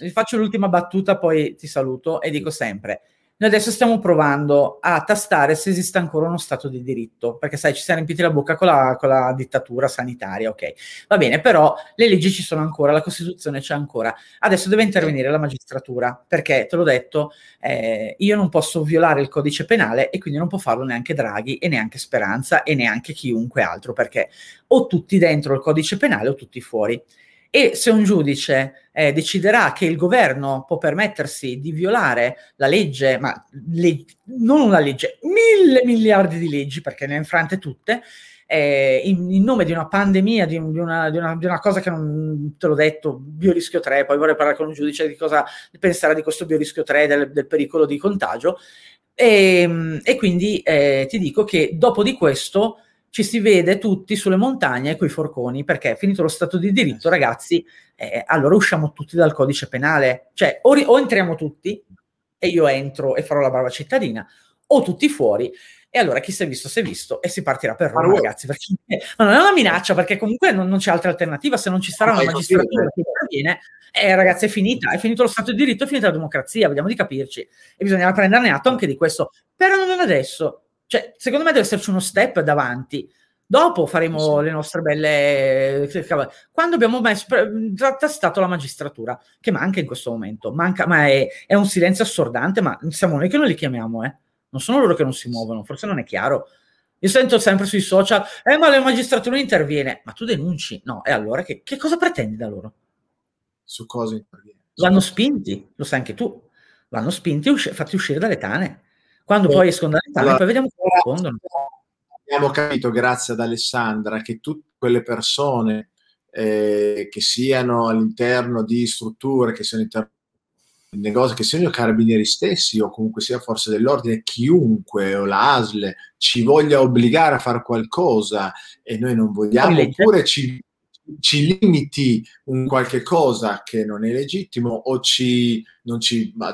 vi faccio l'ultima battuta, poi ti saluto e dico sempre: noi adesso stiamo provando a tastare se esiste ancora uno stato di diritto, perché sai, ci siamo riempiti la bocca con la dittatura sanitaria, ok. Va bene, però le leggi ci sono ancora, la Costituzione c'è ancora. Adesso deve intervenire la magistratura, perché, te l'ho detto, io non posso violare il codice penale e quindi non può farlo neanche Draghi e neanche Speranza e neanche chiunque altro, perché o tutti dentro il codice penale o tutti fuori. E se un giudice deciderà che il governo può permettersi di violare la legge, non una legge, 1.000 miliardi di leggi, perché ne ha infrante tutte, in nome di una pandemia, di una cosa che non te l'ho detto, biorischio 3, poi vorrei parlare con un giudice di cosa penserà di questo biorischio 3, del pericolo di contagio, e quindi ti dico che dopo di questo ci si vede tutti sulle montagne coi forconi, perché è finito lo stato di diritto, ragazzi, allora usciamo tutti dal codice penale. Cioè, o entriamo tutti, e io entro e farò la brava cittadina, o tutti fuori, e allora chi si è visto, si è visto, e si partirà per Roma, ragazzi. Perché, ma non è una minaccia, perché comunque non c'è altra alternativa, se non ci sarà una magistratura che interviene, ragazzi, è finito lo stato di diritto, è finita la democrazia, vediamo di capirci. E bisognerà prenderne atto anche di questo, però non adesso. Cioè, secondo me deve esserci uno step davanti. Dopo faremo le nostre belle... Quando abbiamo tastato la magistratura, che manca in questo momento, ma è un silenzio assordante, ma siamo noi che non li chiamiamo, Non sono loro che non si muovono, forse non è chiaro. Io sento sempre sui social, ma la magistratura interviene. Ma tu denunci? No, e allora che cosa pretendi da loro? Su cosa interviene? Vanno spinti, lo sai anche tu. Vanno spinti e fatti uscire dalle tane. Quando poi escono dalle tane, poi vediamo come rispondono. Abbiamo capito, grazie ad Alessandra, che tutte quelle persone che siano all'interno di strutture, che siano all'interno negozi che siano i carabinieri stessi o comunque sia forze dell'ordine, chiunque, o la ASL ci voglia obbligare a fare qualcosa e noi non vogliamo, oppure ci limiti un qualche cosa che non è legittimo, o ad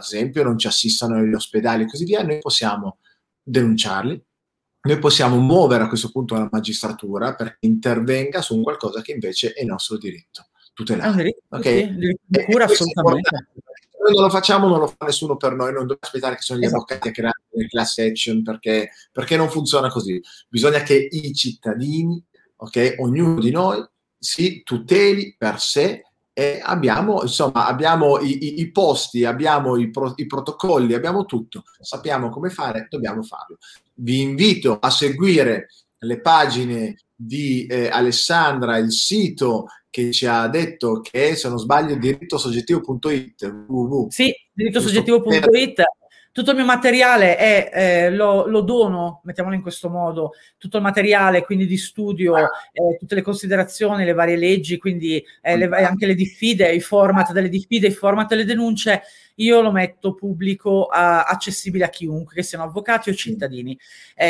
esempio non ci assistano negli ospedali e così via, noi possiamo denunciarli, noi possiamo muovere a questo punto la magistratura perché intervenga su un qualcosa che invece è nostro diritto tutelato. Noi non lo facciamo, non lo fa nessuno per noi, non dobbiamo aspettare che sono gli avvocati a creare le class action, perché non funziona così. Bisogna che i cittadini, ognuno di noi si tuteli per sé, e abbiamo i posti, abbiamo i protocolli, abbiamo tutto, sappiamo come fare, dobbiamo farlo. Vi invito a seguire le pagine di Alessandra, il sito che ci ha detto che, se non sbaglio, dirittosoggettivo.it. Sì, dirittosoggettivo.it. Tutto il mio materiale lo dono, mettiamolo in questo modo, tutto il materiale quindi di studio, tutte le considerazioni, le varie leggi, quindi anche le diffide, i format delle diffide, i format delle denunce, io lo metto pubblico, accessibile a chiunque, che siano avvocati o cittadini,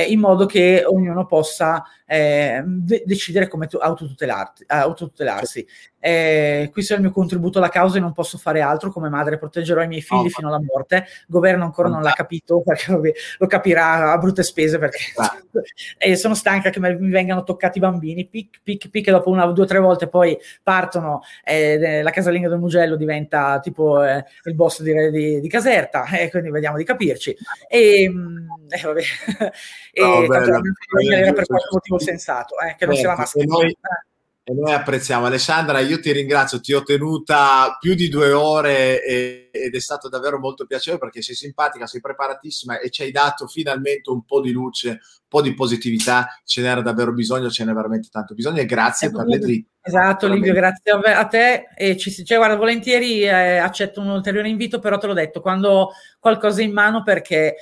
in modo che ognuno possa decidere come autotutelarsi. Questo è il mio contributo alla causa e non posso fare altro. Come madre proteggerò i miei figli fino alla morte. Il governo ancora non l'ha capito, perché lo capirà a brutte spese, perché sono stanca che mi vengano toccati i bambini, pic, e dopo una, due o tre volte poi partono, la casalinga del Mugello diventa tipo il boss di Caserta, quindi vediamo di capirci. Era per qualche motivo sensato, che non sia la mascherina. E noi apprezziamo. Alessandra, io ti ringrazio, ti ho tenuta più di 2 ore ed è stato davvero molto piacevole, perché sei simpatica, sei preparatissima e ci hai dato finalmente un po' di luce, un po' di positività, ce n'era davvero bisogno, ce n'è veramente tanto bisogno, e grazie per le dritte. Esatto, Livio, grazie a te. E guarda, volentieri accetto un ulteriore invito, però te l'ho detto, quando qualcosa in mano, perché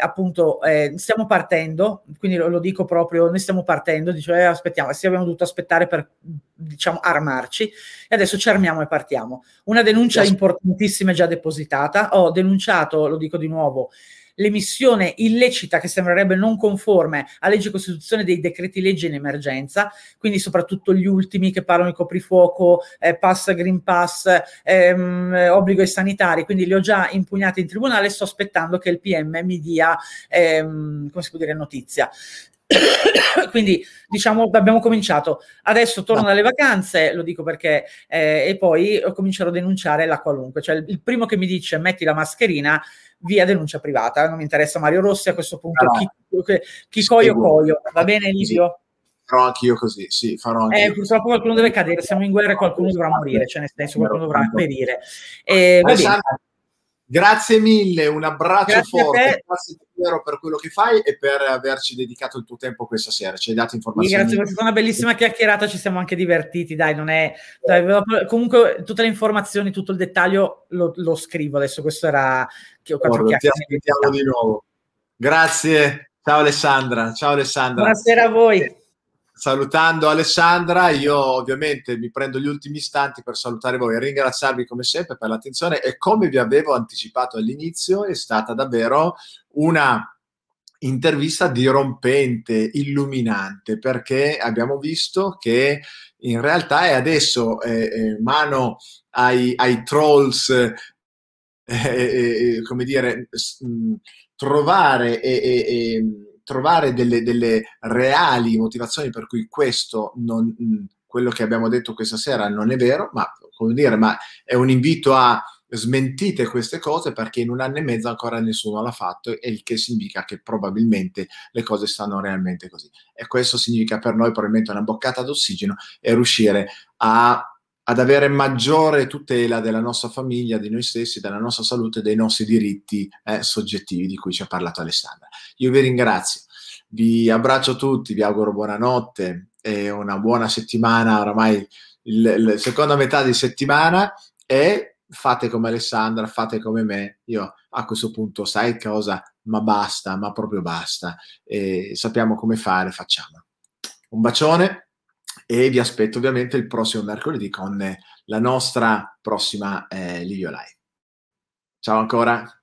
appunto stiamo partendo, quindi lo dico proprio, noi stiamo partendo, aspettiamo, sì, abbiamo dovuto aspettare per, armarci, e adesso ci armiamo e partiamo. Una denuncia importantissima è già depositata, ho denunciato, lo dico di nuovo, l'emissione illecita, che sembrerebbe non conforme a legge e costituzione, dei decreti legge in emergenza, quindi soprattutto gli ultimi che parlano di coprifuoco, pass, green pass, obbligo ai sanitari, quindi li ho già impugnati in tribunale e sto aspettando che il PM mi dia notizia. Quindi abbiamo cominciato, adesso torno dalle vacanze, lo dico perché e poi comincerò a denunciare la qualunque, cioè il primo che mi dice metti la mascherina, via denuncia privata, non mi interessa Mario Rossi a questo punto, chi coio, va bene Livio? Farò anch'io così, sì, farò anche io. Purtroppo qualcuno deve cadere, siamo in guerra e qualcuno dovrà morire, cioè nel senso qualcuno dovrà perire. Va bene. Grazie mille, un abbraccio forte, grazie davvero per quello che fai e per averci dedicato il tuo tempo questa sera, ci hai dato informazioni. Grazie, è stata una bellissima chiacchierata, ci siamo anche divertiti, comunque tutte le informazioni, tutto il dettaglio lo scrivo adesso, questo era che ho quattro chiacchiere. Ti aspettiamo di nuovo. Grazie, ciao Alessandra. Buonasera a voi. Salutando Alessandra, io ovviamente mi prendo gli ultimi istanti per salutare voi e ringraziarvi come sempre per l'attenzione, e come vi avevo anticipato all'inizio è stata davvero una intervista dirompente, illuminante, perché abbiamo visto che in realtà è adesso mano ai trolls, trovare delle reali motivazioni per cui quello che abbiamo detto questa sera non è vero, ma è un invito a smentite queste cose, perché in 1 anno e mezzo ancora nessuno l'ha fatto, e il che significa che probabilmente le cose stanno realmente così. E questo significa per noi probabilmente una boccata d'ossigeno e riuscire ad avere maggiore tutela della nostra famiglia, di noi stessi, della nostra salute, dei nostri diritti soggettivi di cui ci ha parlato Alessandra. Io vi ringrazio, vi abbraccio tutti, vi auguro buonanotte e una buona settimana, oramai la seconda metà di settimana, e fate come Alessandra, fate come me. Io a questo punto, sai cosa? Ma proprio basta. E sappiamo come fare, facciamo. Un bacione. E vi aspetto ovviamente il prossimo mercoledì con la nostra prossima Livio Live. Ciao ancora.